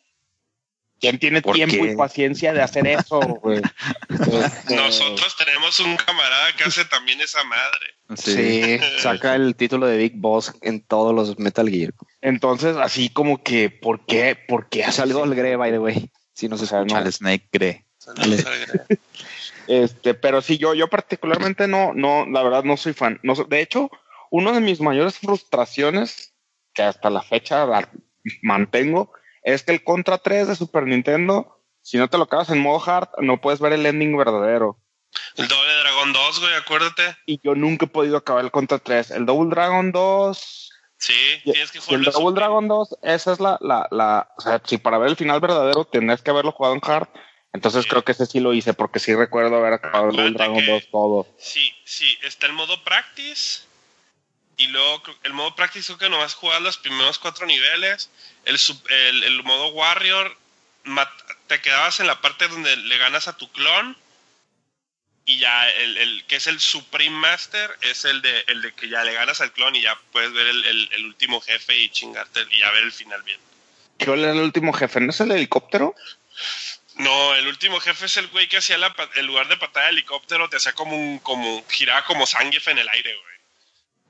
¿quién tiene tiempo qué? y paciencia de hacer eso, güey? Este... Nosotros tenemos un camarada que hace también esa madre. Sí, saca el título de Big Boss en todos los Metal Gear. Entonces, así como que, ¿por qué? ¿Por qué? Salgo al Grey, by the way. Si no se sabe, no. Al Snake Grey. Este, pero sí, yo, yo particularmente no, no, la verdad no soy fan. No, de hecho, una de mis mayores frustraciones, que hasta la fecha la mantengo, es que el Contra tres de Super Nintendo, si no te lo acabas en modo hard, no puedes ver el ending verdadero. El Doble Dragon dos, güey, acuérdate. Y yo nunca he podido acabar el Contra tres. El Double Dragon dos... Sí, y, tienes que jugarlo. El Double Super Dragon dos, esa es la, la, la... O sea, si para ver el final verdadero tendrías que haberlo jugado en hard... Entonces sí. Creo que ese sí lo hice, porque sí recuerdo haber acabado el Dragon dos todo. Sí, sí, está el modo Practice, y luego el modo Practice creo que nomás jugás los primeros cuatro niveles, el, sub, el, el modo Warrior, mat, te quedabas en la parte donde le ganas a tu clon, y ya el, el que es el Supreme Master es el de, el de que ya le ganas al clon y ya puedes ver el, el, el último jefe y chingarte, y ya ver el final bien. ¿Qué era el último jefe? ¿No es el helicóptero? No, el último jefe es el güey que hacía la, el lugar de patada de helicóptero, te hacía como un, como, giraba como Zangief en el aire, güey.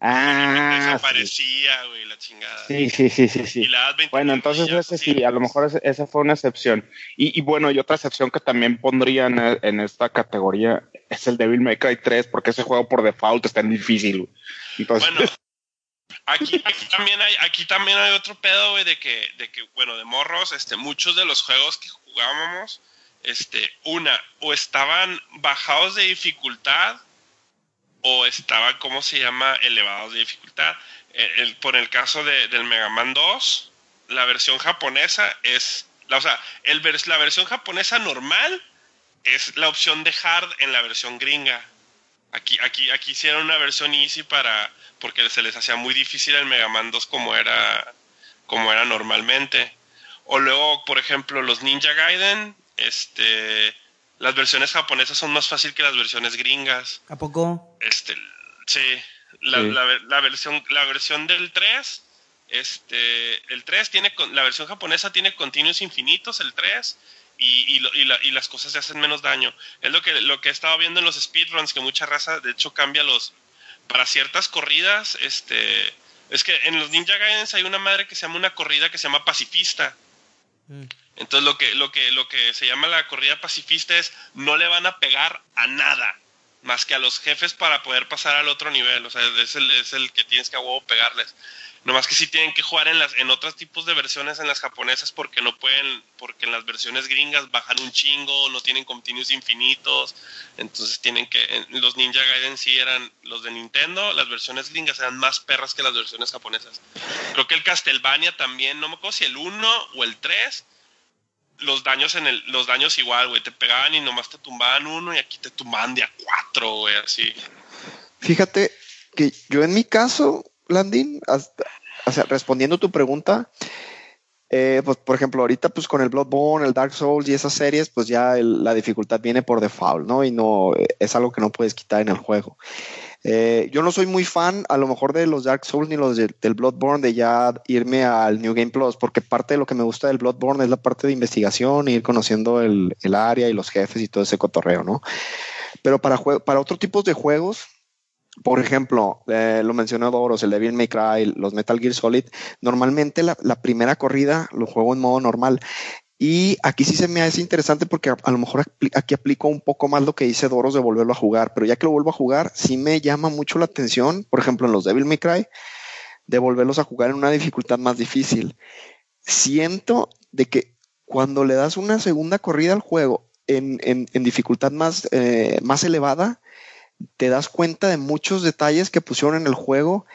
Ah, desaparecía, sí. Güey, la chingada. Sí, sí, sí, sí, sí. Y la bueno, entonces millas, ese sí, sí, a lo mejor ese, esa fue una excepción. Y, y bueno, y otra excepción que también pondría en, en esta categoría es el Devil May Cry tres, porque ese juego por default es tan difícil, güey. Entonces... Bueno. Aquí, aquí también hay, aquí también hay otro pedo, güey, de que, de que, bueno, de morros, este, muchos de los juegos que jugábamos, este, una, o estaban bajados de dificultad, o estaban, ¿cómo se llama? Elevados de dificultad. El, el, por el caso de, del Mega Man dos, la versión japonesa es, la, o sea, el, la versión japonesa normal es la opción de hard en la versión gringa. Aquí, aquí, aquí hicieron una versión easy para... porque se les hacía muy difícil el Mega Man dos como era, como era normalmente. O luego, por ejemplo, los Ninja Gaiden, este, las versiones japonesas son más fácil que las versiones gringas. ¿A poco? Este, sí, la, sí. La, la, la versión, la versión del tres, este, el tres tiene, la versión japonesa tiene continuos infinitos, el tres, y, y, y, la, y las cosas se hacen menos daño. Es lo que, lo que he estado viendo en los speedruns, que mucha raza, de hecho, cambia los... Para ciertas corridas, este, es que en los Ninja Gaiden hay una madre que se llama una corrida que se llama pacifista. Mm. Entonces lo que, lo que, lo que se llama la corrida pacifista es no le van a pegar a nada más que a los jefes para poder pasar al otro nivel. O sea, es el, es el que tienes que a huevo pegarles. Nomás que sí tienen que jugar en las, en otros tipos de versiones, en las japonesas, porque no pueden, porque en las versiones gringas bajan un chingo, no tienen continuos infinitos, entonces tienen que, los Ninja Gaiden sí eran los de Nintendo, las versiones gringas eran más perras que las versiones japonesas. Creo que el Castlevania también, no me acuerdo si el uno o el tres, los daños en el, los daños igual, güey, te pegaban y nomás te tumbaban uno y aquí te tumbaban de a cuatro, güey, así. Fíjate que yo en mi caso... Landín, hasta, o sea, respondiendo tu pregunta, Eh, pues, por ejemplo, ahorita pues con el Bloodborne, el Dark Souls y esas series, pues ya el, la dificultad viene por default, ¿no? Y no es algo que no puedes quitar en el juego. Eh, yo no soy muy fan, a lo mejor, de los Dark Souls ni los de, del Bloodborne, de ya irme al New Game Plus, porque parte de lo que me gusta del Bloodborne es la parte de investigación, ir conociendo el, el área y los jefes y todo ese cotorreo, ¿no? Pero para, jue- para otro tipo de juegos, por ejemplo, eh, lo mencionó Doros, el Devil May Cry, los Metal Gear Solid, normalmente la, la primera corrida lo juego en modo normal. Y aquí sí se me hace interesante porque a, a lo mejor aquí aplico un poco más lo que dice Doros de volverlo a jugar, pero ya que lo vuelvo a jugar, sí me llama mucho la atención, por ejemplo, en los Devil May Cry, de volverlos a jugar en una dificultad más difícil. Siento de que cuando le das una segunda corrida al juego en, en, en dificultad más, eh, más elevada, te das cuenta de muchos detalles que pusieron en el juego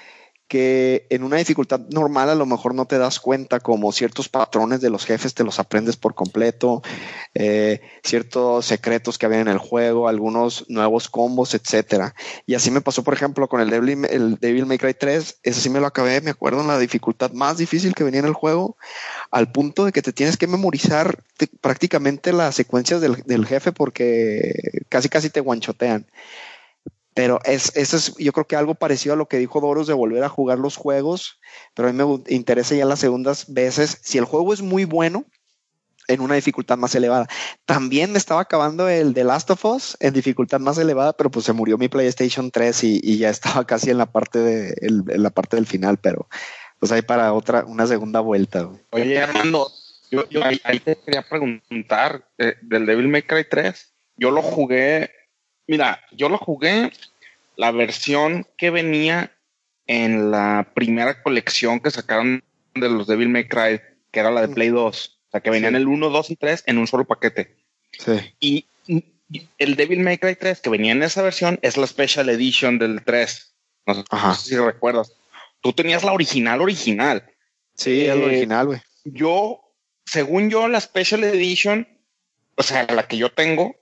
que en una dificultad normal a lo mejor no te das cuenta, como ciertos patrones de los jefes te los aprendes por completo, eh, ciertos secretos que había en el juego, algunos nuevos combos, etcétera. Y así me pasó, por ejemplo, con el Devil, el Devil May Cry tres. Ese sí me lo acabé, me acuerdo, en la dificultad más difícil que venía en el juego, al punto de que te tienes que memorizar te, prácticamente las secuencias del, del jefe, porque casi casi te guanchotean. Pero es, eso es, yo creo que algo parecido a lo que dijo Doros de volver a jugar los juegos, pero a mí me interesa ya las segundas veces, si el juego es muy bueno, en una dificultad más elevada. También me estaba acabando el The Last of Us en dificultad más elevada, pero pues se murió mi PlayStation tres y, y ya estaba casi en la parte de, el, en la parte del final, pero pues hay para otra, una segunda vuelta. Güey. Oye, Armando, yo, yo ahí, ahí te quería preguntar eh, del Devil May Cry tres. Yo lo jugué. Mira, yo lo jugué la versión que venía en la primera colección que sacaron de los Devil May Cry, que era la de Play dos. O sea, que venían sí. el uno, dos y tres en un solo paquete. Sí. Y, y el Devil May Cry tres que venía en esa versión es la Special Edition del tres. No sé, no sé si recuerdas. Tú tenías la original original. Sí, eh, es la original, güey. Yo, según yo, la Special Edition, o sea, la que yo tengo,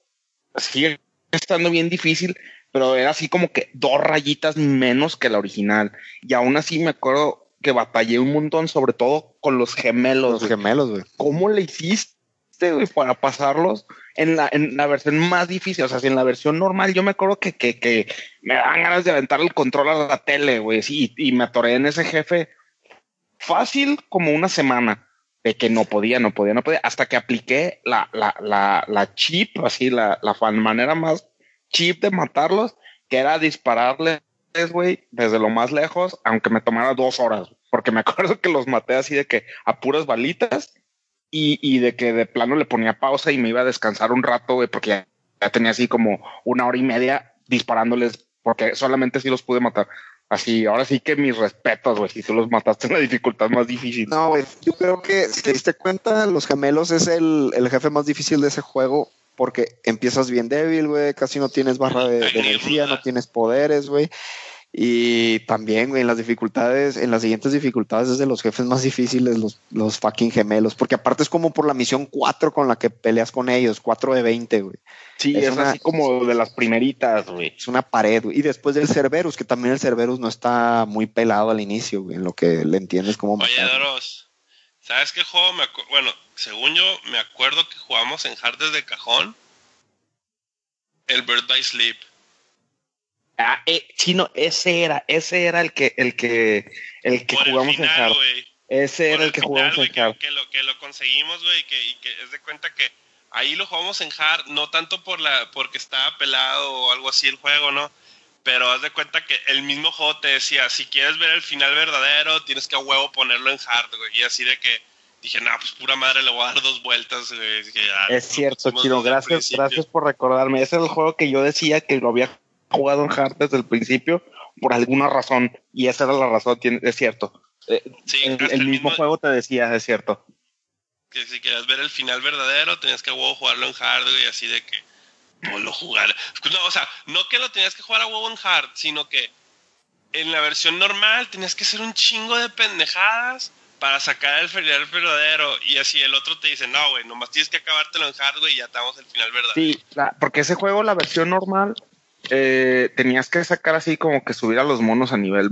sigue estando bien difícil, pero era así como que dos rayitas menos que la original. Y aún así me acuerdo que batallé un montón, sobre todo con los gemelos. Los wey. gemelos, güey. ¿Cómo le hiciste, güey, para pasarlos en la, en la versión más difícil? O sea, si en la versión normal yo me acuerdo que, que, que me daban ganas de aventar el control a la tele, güey. Sí, y, y me atoré en ese jefe fácil como una semana. De que no podía, no podía, no podía, hasta que apliqué la, la, la, la chip, así, la, la fan manera más chip de matarlos, que era dispararles, güey, desde lo más lejos, aunque me tomara dos horas, porque me acuerdo que los maté así de que a puras balitas y, y de que de plano le ponía pausa y me iba a descansar un rato, güey, porque ya, ya tenía así como una hora y media disparándoles, porque solamente sí los pude matar. Así, ahora sí que mis respetos, güey, si tú los mataste en la dificultad más difícil. No, güey, yo creo que, si te diste cuenta, los gemelos es el, el jefe más difícil de ese juego, porque empiezas bien débil, güey, casi no tienes barra de, de energía, no tienes poderes, güey. Y también, güey, en las dificultades, en las siguientes dificultades es de los jefes más difíciles, los, los fucking gemelos, porque aparte es como por la misión cuatro con la que peleas con ellos, cuatro de veinte, güey. Sí, es, es una, así como de las primeritas, güey. Es una pared, güey. Y después del Cerberus, que también el Cerberus no está muy pelado al inicio, güey, en lo que le entiendes como... Oye, matar, Doros, ¿sabes qué juego me acu- Bueno, según yo, me acuerdo que jugamos en Hard de cajón el Bird by Sleep. Ah, eh, Chino, ese era, ese era el que, el que, el que jugamos final, en Hard. Wey. Ese por era el, el que final, jugamos wey, en Hard. Que, que, lo, que lo conseguimos, güey, que, y que es de cuenta que ahí lo jugamos en Hard, no tanto por la, porque estaba pelado o algo así el juego, ¿no? Pero haz de cuenta que el mismo juego te decía, si quieres ver el final verdadero, tienes que a huevo ponerlo en Hard, güey. Y así de que dije, no, nah, pues pura madre, le voy a dar dos vueltas, güey. Dije, ah, es cierto, Chino, gracias, gracias por recordarme. Ese es el juego que yo decía que lo había jugado en Hard desde el principio por alguna razón, y esa era la razón, es cierto. Eh, sí, el, el, el mismo juego te decía, es cierto. Que si querías ver el final verdadero, tenías que a huevo jugarlo en Hard, y así de que no lo jugar. No, o sea, no que lo tenías que jugar a huevo en Hard, sino que en la versión normal tenías que hacer un chingo de pendejadas para sacar el final verdadero, y así el otro te dice, no, güey, nomás tienes que acabártelo en Hard, güey, y ya estamos el final verdadero. Sí, la, porque ese juego, la versión normal... Eh, tenías que sacar así como que subir a los monos a nivel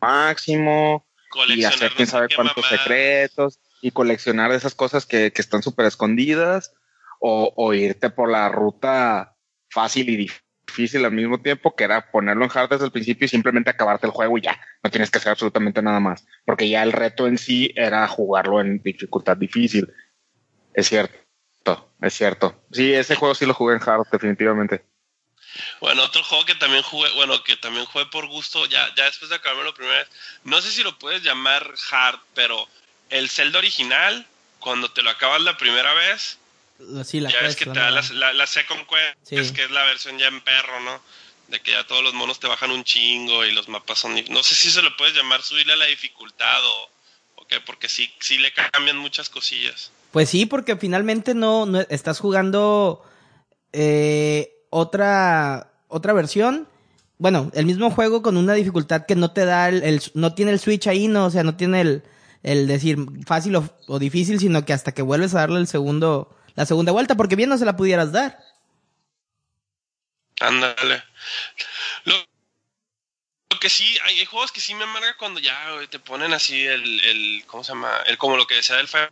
máximo y hacer quién sabe cuántos secretos y coleccionar esas cosas que, que están súper escondidas, o, o irte por la ruta fácil y difícil al mismo tiempo, que era ponerlo en hard desde el principio y simplemente acabarte el juego y ya, no tienes que hacer absolutamente nada más, porque ya el reto en sí era jugarlo en dificultad difícil. Es cierto, es cierto. Sí, ese juego sí lo jugué en hard, definitivamente. Bueno, otro juego que también jugué, bueno, que también jugué por gusto, ya, ya después de acabarme la primera vez, no sé si lo puedes llamar hard, pero el Zelda original, cuando te lo acabas la primera vez, sí, la ya quest, ves que te da la, la, la Second Quest, sí. Es que es la versión ya en perro, ¿no? De que ya todos los monos te bajan un chingo y los mapas son... No sé si se lo puedes llamar subirle a la dificultad o, o qué, porque sí, sí le cambian muchas cosillas. Pues sí, porque finalmente no, no estás jugando eh, otra otra versión, bueno, el mismo juego con una dificultad que no te da el, el no tiene el switch ahí, no, o sea, no tiene el, el decir fácil o, o difícil, sino que hasta que vuelves a darle el segundo la segunda vuelta, porque bien no se la pudieras dar. Ándale. Lo, lo que sí, hay juegos que sí me amarga cuando ya te ponen así el el ¿cómo se llama? El como lo que decía del Final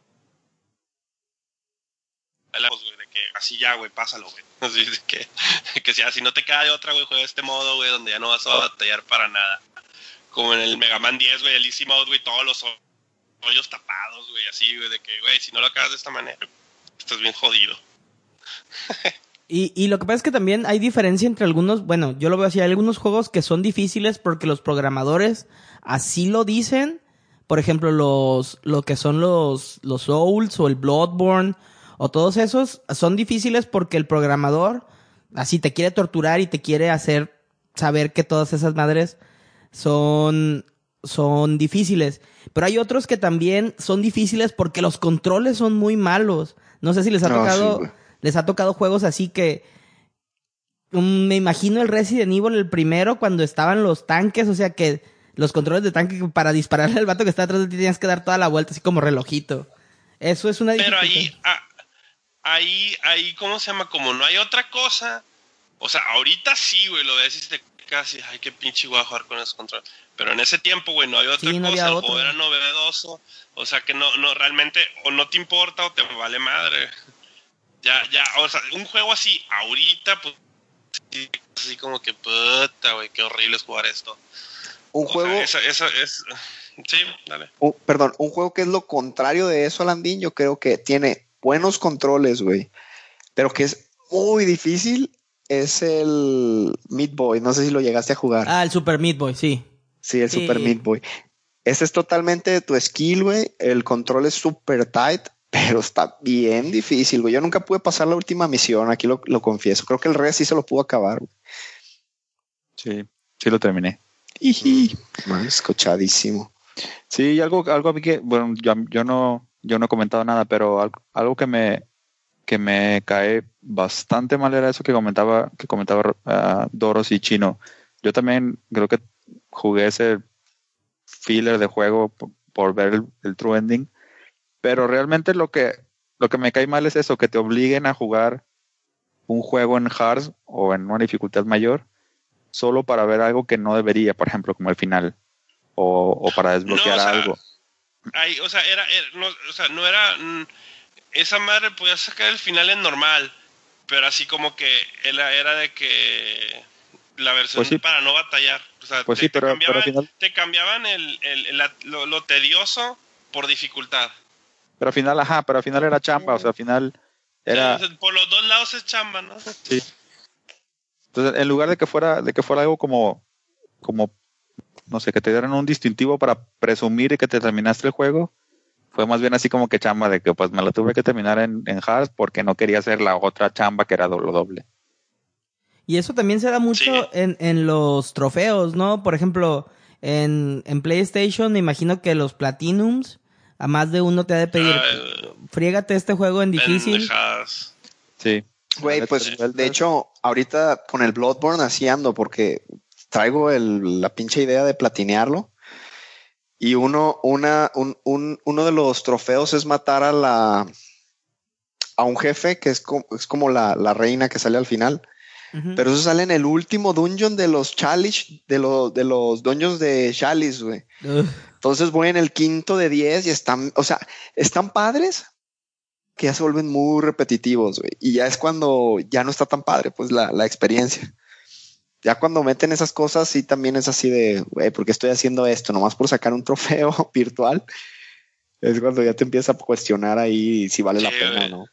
de que así ya, güey, pásalo, güey. Así de que, que si así no te cae otra, güey, juega de este modo, güey, donde ya no vas a batallar para nada. Como en el Mega Man diez, güey, el Easy Mode, güey, todos los hoyos tapados, güey, así, güey, de que, güey, si no lo acabas de esta manera, estás bien jodido. y, y lo que pasa es que también hay diferencia entre algunos, bueno, yo lo veo así, hay algunos juegos que son difíciles porque los programadores así lo dicen. Por ejemplo, los lo que son los, los Souls o el Bloodborne, o todos esos son difíciles porque el programador así te quiere torturar y te quiere hacer saber que todas esas madres son, son difíciles. Pero hay otros que también son difíciles porque los controles son muy malos. No sé si les ha no, tocado sí, les ha tocado juegos así que... Um, me imagino el Resident Evil, el primero, cuando estaban los tanques. O sea que los controles de tanque para dispararle al vato que está atrás de ti tenías que dar toda la vuelta así como relojito. Eso es una dificultad. Pero ahí... Ah. Ahí, ahí, ¿cómo se llama? Como no hay otra cosa. O sea, ahorita sí, güey, lo ves y te casi, ay, qué pinche voy a jugar con esos controles. Pero en ese tiempo, güey, no había otra sí, no cosa, o otra. Era novedoso. O sea, que no, no, realmente, o no te importa o te vale madre. Ya, ya, o sea, un juego así, ahorita, pues, así como que, puta, güey, qué horrible es jugar esto. Un o juego... Sea, esa, esa, es... Sí, dale. Oh, perdón, un juego que es lo contrario de eso, Landín, yo creo que tiene... buenos controles, güey, pero que es muy difícil, es el Meat Boy. No sé si lo llegaste a jugar. Ah, el Super Meat Boy, sí. Sí, el sí. Super Meat Boy. Ese es totalmente de tu skill, güey. El control es super tight, pero está bien difícil, güey. Yo nunca pude pasar la última misión, aquí lo, lo confieso. Creo que el Rey sí se lo pudo acabar, güey. Sí, sí lo terminé. Mm, escuchadísimo. Sí, algo, algo a mí que, bueno, yo, yo no... Yo no he comentado nada, pero algo, algo que me que me cae bastante mal era eso que comentaba que comentaba uh, Doros y Chino. Yo también creo que jugué ese filler de juego por, por ver el, el true ending, pero realmente lo que lo que me cae mal es eso, que te obliguen a jugar un juego en hard o en una dificultad mayor solo para ver algo que no debería, por ejemplo, como el final o, o para desbloquear no, o sea... algo. Ay, o sea, era, era no, o sea, no era mm, esa madre podía sacar el final en normal, pero así como que era, era de que la versión pues sí, para no batallar, o sea, pues te, sí, pero, te cambiaban, pero al final, te cambiaban el, el, el la, lo, lo tedioso por dificultad. Pero al final, ajá, pero al final era chamba, o sea, al final era entonces, por los dos lados es chamba, ¿no? Sí. Entonces, en lugar de que fuera de que fuera algo como como no sé, que te dieran un distintivo para presumir que te terminaste el juego, fue más bien así como que chamba de que pues me la tuve que terminar en, en hard porque no quería hacer la otra chamba que era lo doble. Y eso también se da mucho sí. en, en los trofeos, ¿no? Por ejemplo, en, en PlayStation me imagino que los Platinums a más de uno te ha de pedir uh, friégate este juego en difícil. Sí. Güey, pues de hecho ahorita con el Bloodborne así ando porque... traigo el, la pinche idea de platinearlo y uno una un, un uno de los trofeos es matar a la a un jefe que es como, es como la, la reina que sale al final Uh-huh. Pero eso sale en el último dungeon de los chalice, de, lo, de los dungeons de chalice, güey. Uh. Entonces voy en el quinto de diez y están, o sea, están padres que ya se vuelven muy repetitivos, güey. Y ya es cuando ya no está tan padre, pues, la, la experiencia. Ya cuando meten esas cosas, sí también es así de, güey, ¿por qué estoy haciendo esto? ¿Nomás por sacar un trofeo virtual? Es cuando ya te empiezas a cuestionar ahí si vale sí, la pena o no.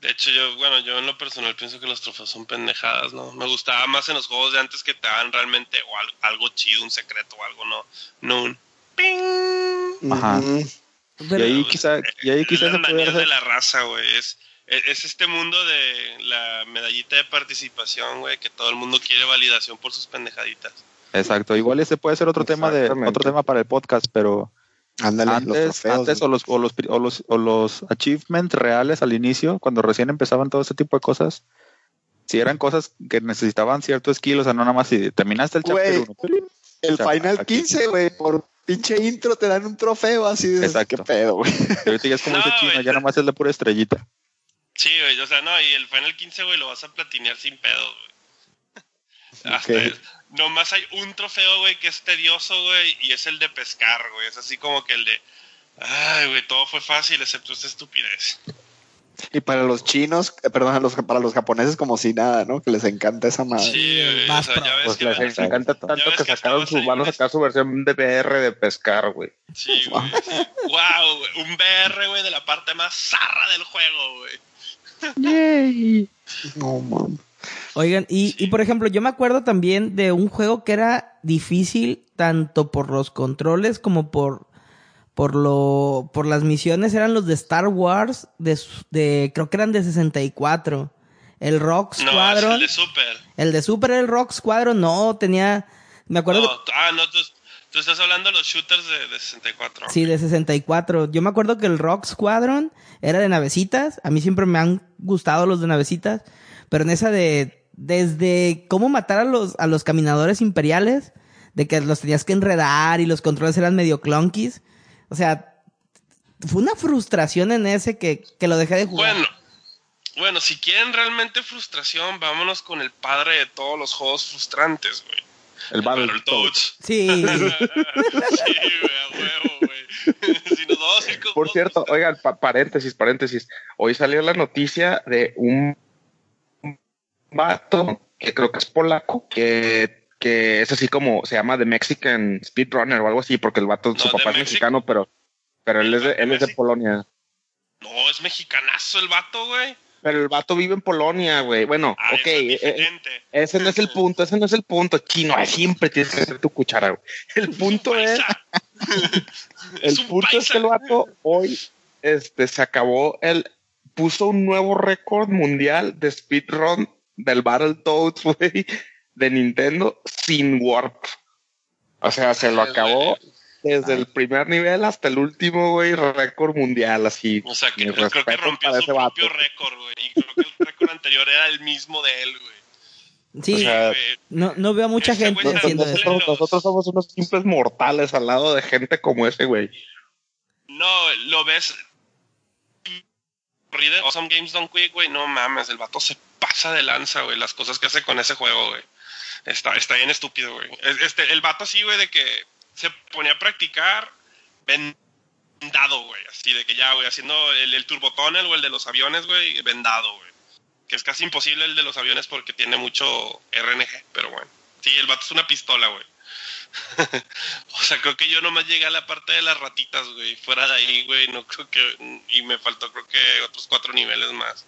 De hecho, yo, bueno, yo en lo personal pienso que los trofeos son pendejadas, ¿no? Me gustaba más en los juegos de antes que te dan realmente o algo, algo chido, un secreto o algo, no, no un ping. Ajá. Pero, y ahí quizás y ahí quizás se puede hacer... de la raza, güey, es, es, es este mundo de la medallita de participación, güey, que todo el mundo quiere validación por sus pendejaditas. Exacto, igual ese puede ser otro tema de otro tema para el podcast, pero Ándale, antes, los trofeos, antes o los o los o los o los achievements reales al inicio, cuando recién empezaban todo ese tipo de cosas, si eran cosas que necesitaban cierto skill, o sea, no nada más si terminaste el chapter uno. El o sea, Final quince, güey, por pinche intro te dan un trofeo así de Exacto. Qué pedo, güey. Ahorita ya es como no, ese Chino, wey, ya nada más es la pura estrellita. Sí, güey, o sea, no, y el Final quince, güey, lo vas a platinear sin pedo, güey. Okay. Hasta nomás hay un trofeo, güey, que es tedioso, güey, y es el de pescar, güey. Es así como que el de... Ay, güey, todo fue fácil, excepto esta estupidez. Y para los chinos, eh, perdón, los, para los japoneses como si nada, ¿no? Que les encanta esa madre. Sí, güey, o sea, ya ves pues que... Les, les encanta tanto que, que sacaron su, van a sacar su versión de V R de pescar, güey. Sí, güey. Wow, güey, un V R, güey, de la parte más zarra del juego, güey. Yay. No, man. Oigan, y, y por ejemplo, yo me acuerdo también de un juego que era difícil tanto por los controles como por por lo por las misiones, eran los de Star Wars de, de creo que eran de sesenta y cuatro. El Rock Squadron. No, el de Super. El de Super, el Rock Squadron, no, tenía me acuerdo no, que, ah, no, tú, tú estás hablando de los shooters de, de sesenta y cuatro. Sí, de sesenta y cuatro. Yo me acuerdo que el Rock Squadron era de navecitas, a mí siempre me han gustado los de navecitas. Pero en esa de, desde cómo matar a los, a los caminadores imperiales, de que los tenías que enredar y los controles eran medio clunkies. O sea, fue una frustración en ese que, que lo dejé de jugar. Bueno, bueno, si quieren realmente frustración, vámonos con el padre de todos los juegos frustrantes, güey. El Battletoads. Sí. Sí, güey, a huevo, güey. Si nos vamos a ir con Por cierto, todos... oigan, pa- paréntesis, paréntesis. Hoy salió la noticia de un vato, que creo que es polaco, que, que es así como se llama The Mexican Speedrunner o algo así, porque el vato, no, su papá es mexicano, pero, pero él, es de, él es de Polonia. No, es mexicanazo el vato, güey. Pero el vato vive en Polonia, güey. Bueno, ah, ok. Es eh, ese no es el punto, ese no es el punto. Chino, siempre tienes que hacer tu cuchara, güey. El punto es... es el punto paisa. Es que el vato hoy este, se acabó el... Puso un nuevo récord mundial de speedrun del Battletoads, güey, de Nintendo sin warp. O sea, se lo acabó desde Ay. el primer nivel hasta el último, güey, récord mundial, así. O sea, que yo creo que rompió su propio récord, güey, y creo que el récord anterior era el mismo de él, güey. Sí, o sea, no, no veo a mucha gente haciendo eso. Nosotros, nosotros somos unos simples mortales al lado de gente como ese, güey. No, lo ves... Awesome Games Don't Quick, güey, no mames, el vato se pasa de lanza, güey, las cosas que hace con ese juego, güey, está, está bien estúpido, güey, este, el vato así, güey, de que se ponía a practicar vendado, güey, así de que ya, güey, haciendo el, el turbotunnel o el de los aviones, güey, vendado, güey, que es casi imposible el de los aviones porque tiene mucho R N G, pero bueno, sí, el vato es una pistola, güey. O sea, creo que yo nomás llegué a la parte de las ratitas, güey. Fuera de ahí, güey, no creo que... Y me faltó creo que otros cuatro niveles más.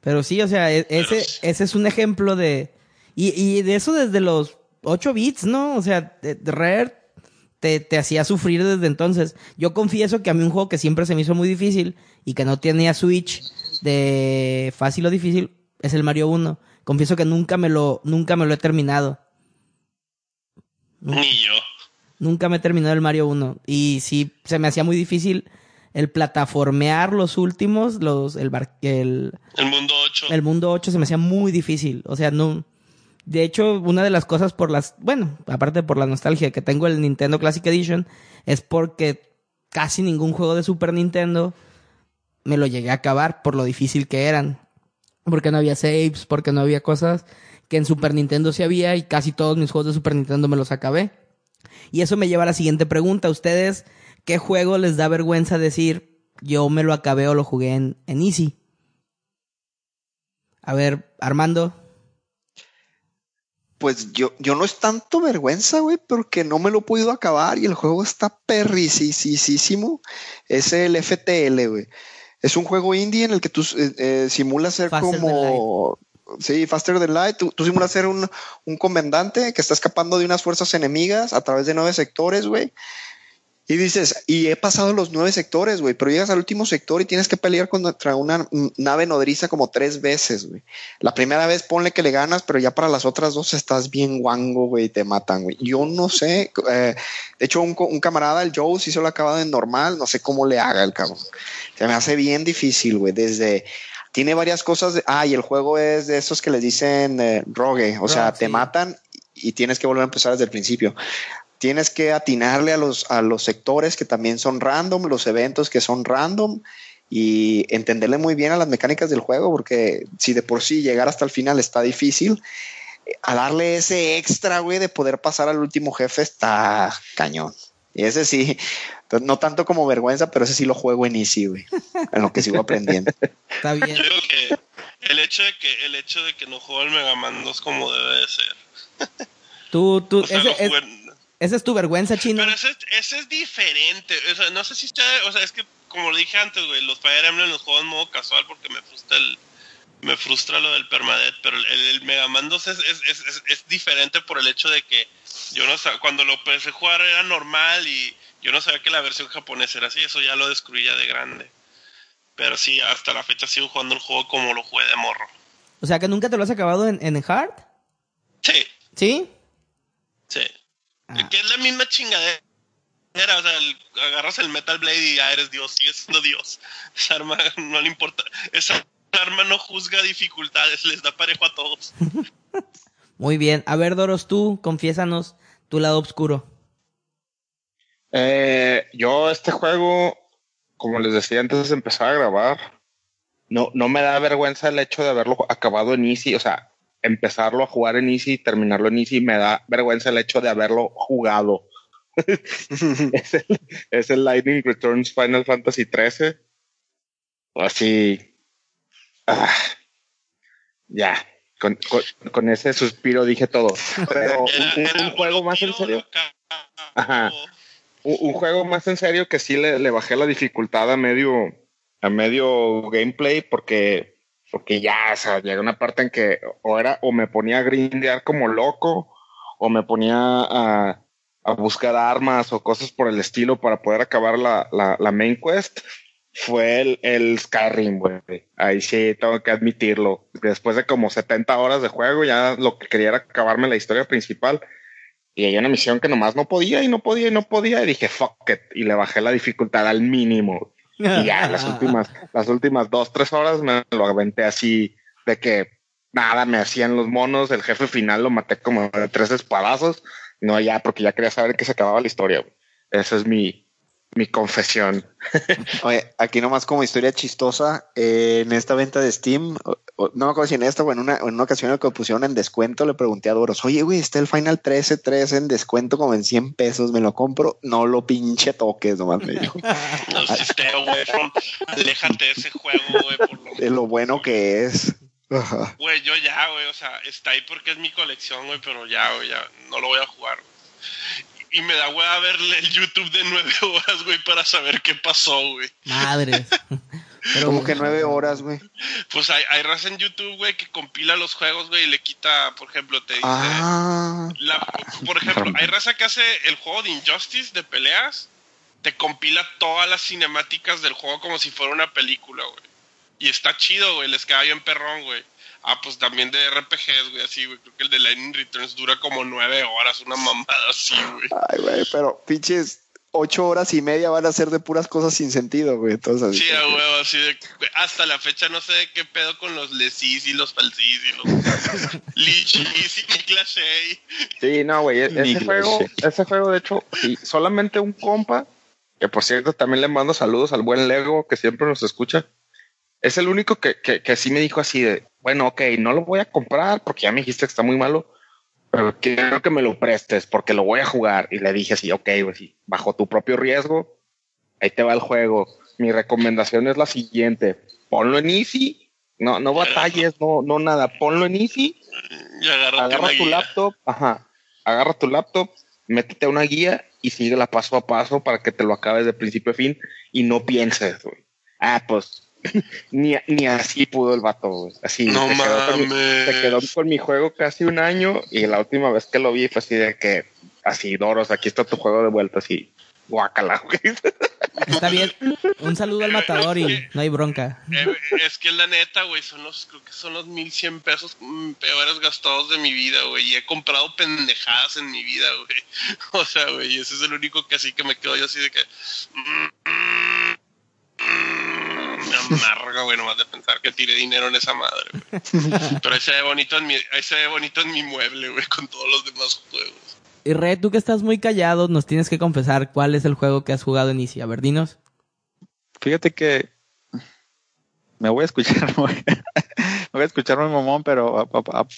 Pero sí, o sea, ese, Pero... ese es un ejemplo de... Y, y de eso desde los ocho bits, ¿no? O sea, de, de Rare te, te hacía sufrir desde entonces. Yo confieso que a mí un juego que siempre se me hizo muy difícil y que no tenía Switch de fácil o difícil es el Mario uno. Confieso que nunca me lo, nunca me lo he terminado. Nunca, Ni yo. Nunca me terminó el Mario uno. Y sí, se me hacía muy difícil el plataformear los últimos, los el bar, el, el mundo ocho. El mundo ocho se me hacía muy difícil. O sea, no. De hecho, una de las cosas por las... Bueno, aparte por la nostalgia que tengo el Nintendo Classic Edition, es porque casi ningún juego de Super Nintendo me lo llegué a acabar por lo difícil que eran. porque no había saves, porque no había cosas que en Super Nintendo sí había, y casi todos mis juegos de Super Nintendo me los acabé. Y eso me lleva a la siguiente pregunta. ¿Ustedes qué juego les da vergüenza decir, yo me lo acabé o lo jugué en, en Easy? A ver, Armando. Pues yo, yo no es tanto vergüenza, güey, porque no me lo he podido acabar y el juego está perricisísimo. Es el F T L, güey. Es un juego indie en el que tú eh, eh, simulas ser Faster como... Sí, Faster Than Light. Tú, tú simulas ser un, un comandante que está escapando de unas fuerzas enemigas a través de nueve sectores, güey. Y dices, y he pasado los nueve sectores, güey, pero llegas al último sector y tienes que pelear contra una nave nodriza como tres veces, güey. La primera vez ponle que le ganas, pero ya para las otras dos estás bien guango, güey, y te matan, güey. Yo no sé, eh, de hecho un, un camarada, el Joe, sí se lo ha acabado en normal, no sé cómo le haga el cabrón. Se me hace bien difícil, güey, desde... Tiene varias cosas, de, ah, y el juego es de esos que les dicen eh, rogue, o Rock, sea, sí. Te matan y tienes que volver a empezar desde el principio. Tienes que atinarle a los, a los sectores que también son random, los eventos que son random, y entenderle muy bien a las mecánicas del juego, porque si de por sí llegar hasta el final está difícil, a darle ese extra, güey, de poder pasar al último jefe está cañón. Y ese sí, no tanto como vergüenza, pero ese sí lo juego en Easy, güey, en lo que sigo aprendiendo. Está bien. Yo creo que el hecho de que, el hecho de que no juego al Mega Man dos como debe de ser. Tú, tú, o sea, ese es... Esa es tu vergüenza, Chino. Pero ese, ese es diferente. O sea, no sé si está... O sea, es que, como lo dije antes, güey, los Fire Emblem los juego en modo casual porque me frustra el, me frustra lo del permadeath. Pero el, el Mega Man dos es, es, es, es, es diferente por el hecho de que yo no sabía... Cuando lo empecé jugar era normal y yo no sabía que la versión japonesa era así. Eso ya lo descubrí ya de grande. Pero sí, hasta la fecha sigo jugando el juego como lo jugué de morro. O sea, ¿que nunca te lo has acabado en, en Hard? Sí. ¿Sí? Sí. Ah. Que es la misma chingadera, o sea, el, agarras el Metal Blade y ya eres Dios, sigues siendo Dios. Esa arma no le importa, esa arma no juzga dificultades, les da parejo a todos. Muy bien, a ver Doros, tú, confiésanos tu lado oscuro. Eh, yo este juego, como les decía antes de empezar a grabar, no, no me da vergüenza el hecho de haberlo acabado en Easy, o sea, empezarlo a jugar en Easy y terminarlo en Easy. Me da vergüenza el hecho de haberlo jugado. es, el, es el Lightning Returns Final Fantasy trece. Así. Ah, ya. Con, con, con ese suspiro dije todo. Pero un, un, un juego más en serio. Ajá. Un, un juego más en serio que sí le, le bajé la dificultad a medio, a medio gameplay porque... Porque ya, o sea, llega una parte en que o era o me ponía a grindear como loco, o me ponía a, a buscar armas o cosas por el estilo para poder acabar la, la, la main quest. Fue el, el Skyrim, güey. Ahí sí, tengo que admitirlo. Después de como setenta horas de juego, ya lo que quería era acabarme la historia principal. Y hay una misión que nomás no podía y no podía y no podía. Y dije, fuck it. Y le bajé la dificultad al mínimo. Y ya las últimas, las últimas dos, tres horas me lo aventé así de que nada me hacían los monos. El jefe final lo maté como de tres espadazos. No, ya, porque ya quería saber que se acababa la historia. Wey. Esa es mi, mi confesión. Oye, aquí nomás como historia chistosa, eh, en esta venta de Steam, o, o, no me acuerdo si en esta o en una, en una ocasión en que lo pusieron en descuento, le pregunté a Doros, oye, güey, está el Final trece trece en descuento como en cien pesos, ¿me lo compro? No lo pinche toques, nomás me dijo. No, si esté, güey, aléjate de ese juego, güey. Por lo... De lo bueno que es. Güey, yo ya, güey, o sea, está ahí porque es mi colección, güey, pero ya, güey, ya, no lo voy a jugar, güey. Y me da hueva verle el YouTube de nueve horas, güey, para saber qué pasó, güey. Madre. Pero como que nueve horas, güey. Pues hay, hay raza en YouTube, güey, que compila los juegos, güey, y le quita, por ejemplo, te dice... Ah, la, por ejemplo, hay raza que hace el juego de Injustice, de peleas, te compila todas las cinemáticas del juego como si fuera una película, güey. Y está chido, güey, les queda bien perrón, güey. Ah, pues también de R P Gs, güey, así, güey. Creo que el de Lightning Returns dura como nueve horas, una mamada así, güey. Ay, güey, pero pinches ocho horas y media van a ser de puras cosas sin sentido, güey. Entonces, sí, güey, que... así de... Hasta la fecha no sé de qué pedo con los lesis y los falsis y los... lichis y Niclashay. Sí, no, güey, ese Niclashay. juego, ese juego, de hecho, sí, solamente un compa, que por cierto también le mando saludos al buen Lego, que siempre nos escucha. Es el único que, que, que sí me dijo así de, bueno, ok, no lo voy a comprar porque ya me dijiste que está muy malo, pero quiero que me lo prestes porque lo voy a jugar. Y le dije así, ok, pues sí, bajo tu propio riesgo, ahí te va el juego. Mi recomendación es la siguiente, ponlo en easy, no, no batalles, no, no nada, ponlo en easy, y agarra tu guía. laptop, ajá, agarra tu laptop, métete a una guía y síguela paso a paso para que te lo acabes de principio a fin y no pienses, güey. Ah, pues... Ni, ni así pudo el vato, güey. Así no se, quedó con mi, se quedó con mi juego casi un año. Y la última vez que lo vi fue así de que, así, Doros, aquí está tu juego de vuelta. Así, guácala, güey. Está bien, un saludo al matador y no hay bronca. eh, Es que la neta, güey, son los, creo que son los mil cien pesos peores gastados de mi vida, güey. Y he comprado pendejadas en mi vida, güey. O sea, güey, ese es el único que así que me quedo yo así de que me amarga, güey, nomás de pensar que tiré dinero en esa madre, güey. Pero ahí se ve bonito en mi, ahí se ve bonito en mi mueble, güey, con todos los demás juegos. Y Re, tú que estás muy callado, nos tienes que confesar cuál es el juego que has jugado en Easy. A ver, dinos. Fíjate que me voy a escuchar, güey. Me voy a escuchar muy mamón, pero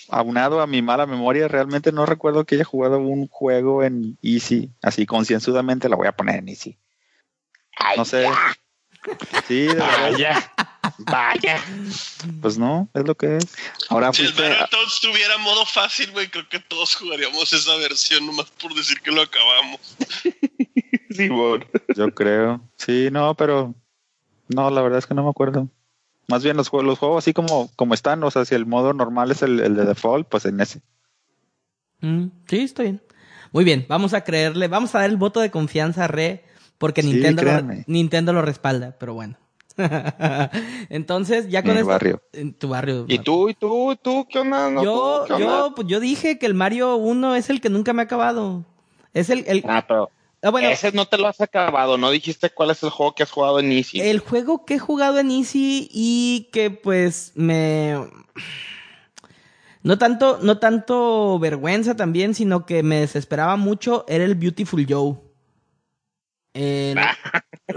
aunado a mi mala memoria, realmente no recuerdo que haya jugado un juego en Easy. Así, concienzudamente la voy a poner en Easy. No sé... Sí, de vaya, vaya. Pues no, es lo que es. Ahora, si el Mario Toads tuviera modo fácil, güey, creo que todos jugaríamos esa versión nomás por decir que lo acabamos. Sí, bueno. Yo creo. Sí, no, pero no, la verdad es que no me acuerdo. Más bien los juegos, los juegos así como, como están, o sea, si el modo normal es el, el de default, pues en ese. Mm, sí, está bien. Muy bien, vamos a creerle, vamos a dar el voto de confianza a Re. Porque Nintendo, sí, lo, Nintendo lo respalda, pero bueno. Entonces, ya con esto... En En tu barrio. ¿Y tú? ¿Y tú? ¿Tú? ¿Qué onda? No, yo, ¿qué onda? Yo, yo dije que el Mario uno es el que nunca me ha acabado. Es el... el... Ah, pero... Ah, bueno, ese no te lo has acabado, no dijiste cuál es el juego que has jugado en Easy. El juego que he jugado en Easy y que, pues, me... No tanto, no tanto vergüenza también, sino que me desesperaba mucho, era el Beautiful Joe. Eh,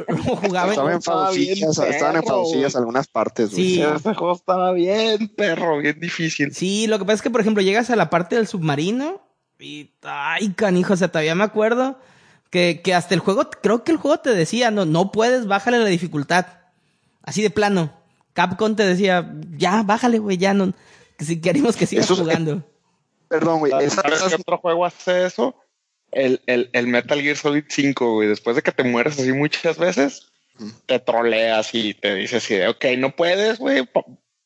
no, jugaba estaban en faucillas, estaban en faucillas algunas partes. Sí, güey. Ese juego estaba bien, perro, bien difícil. Sí, lo que pasa es que, por ejemplo, llegas a la parte del submarino y, ay, canijo, o sea, todavía me acuerdo que, que hasta el juego, creo que el juego te decía, no, no puedes, bájale la dificultad. Así de plano. Capcom te decía, ya, bájale, güey, ya, no, que si queremos que sigas eso, jugando. Eh, perdón, güey. ¿Sabes esas... qué otro juego hace eso? El, el, el Metal Gear Solid cinco, güey, después de que te mueres así muchas veces, te troleas y te dices así de, ok, no puedes, güey,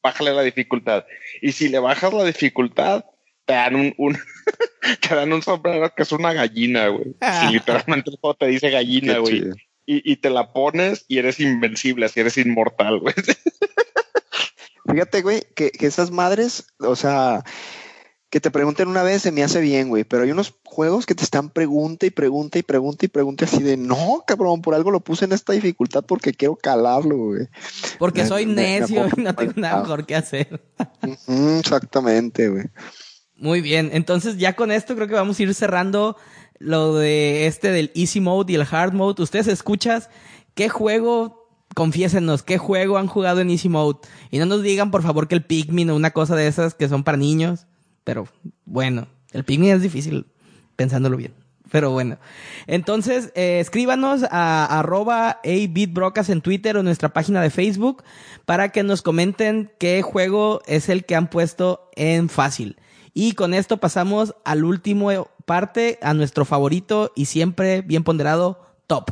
bájale la dificultad. Y si le bajas la dificultad, te dan un, un te dan un sombrero que es una gallina, güey. Y literalmente el juego te dice gallina, qué güey. Y, y te la pones y eres invencible, así eres inmortal, güey. Fíjate, güey, que, que esas madres, o sea... Que te pregunten una vez se me hace bien, güey, pero hay unos juegos que te están pregunta y pregunta y pregunta y pregunta así de, no, cabrón, por algo lo puse en esta dificultad porque quiero calarlo, güey. Porque me, soy me, necio me y no tengo nada mejor que hacer. Mm, exactamente, güey. Muy bien, entonces ya con esto creo que vamos a ir cerrando lo de este del Easy Mode y el Hard Mode. Ustedes escuchas, ¿qué juego...? Confiésenos, ¿qué juego han jugado en Easy Mode? Y no nos digan, por favor, que el Pikmin o una cosa de esas que son para niños... Pero bueno, el Pikmin es difícil pensándolo bien. Pero bueno, entonces eh, escríbanos a arroba eight bit Brocast en Twitter o en nuestra página de Facebook para que nos comenten qué juego es el que han puesto en fácil. Y con esto pasamos al último parte, a nuestro favorito y siempre bien ponderado top.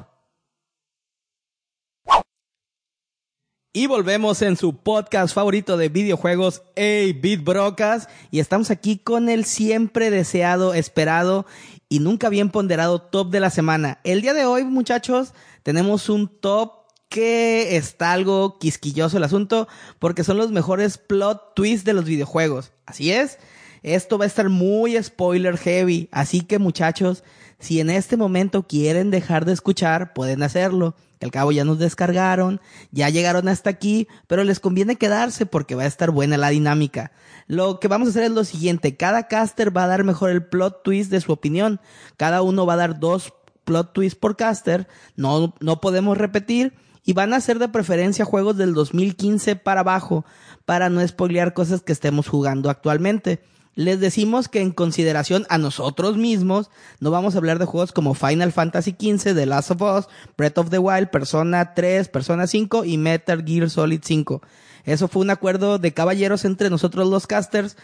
Y volvemos en su podcast favorito de videojuegos, eight bit Brocast. Y estamos aquí con el siempre deseado, esperado y nunca bien ponderado top de la semana. El día de hoy, muchachos, tenemos un top que está algo quisquilloso el asunto porque son los mejores plot twists de los videojuegos. Así es, esto va a estar muy spoiler heavy. Así que, muchachos, si en este momento quieren dejar de escuchar, pueden hacerlo. Que al cabo ya nos descargaron, ya llegaron hasta aquí, pero les conviene quedarse porque va a estar buena la dinámica. Lo que vamos a hacer es lo siguiente, cada caster va a dar mejor el plot twist de su opinión. Cada uno va a dar dos plot twists por caster, no, no podemos repetir Y van a ser de preferencia juegos del dos mil quince para abajo, para no spoilear cosas que estemos jugando actualmente. Les decimos que en consideración a nosotros mismos, no vamos a hablar de juegos como Final Fantasy quince, The Last of Us, Breath of the Wild, Persona tres, Persona cinco y Metal Gear Solid cinco. Eso fue un acuerdo de caballeros entre nosotros los casters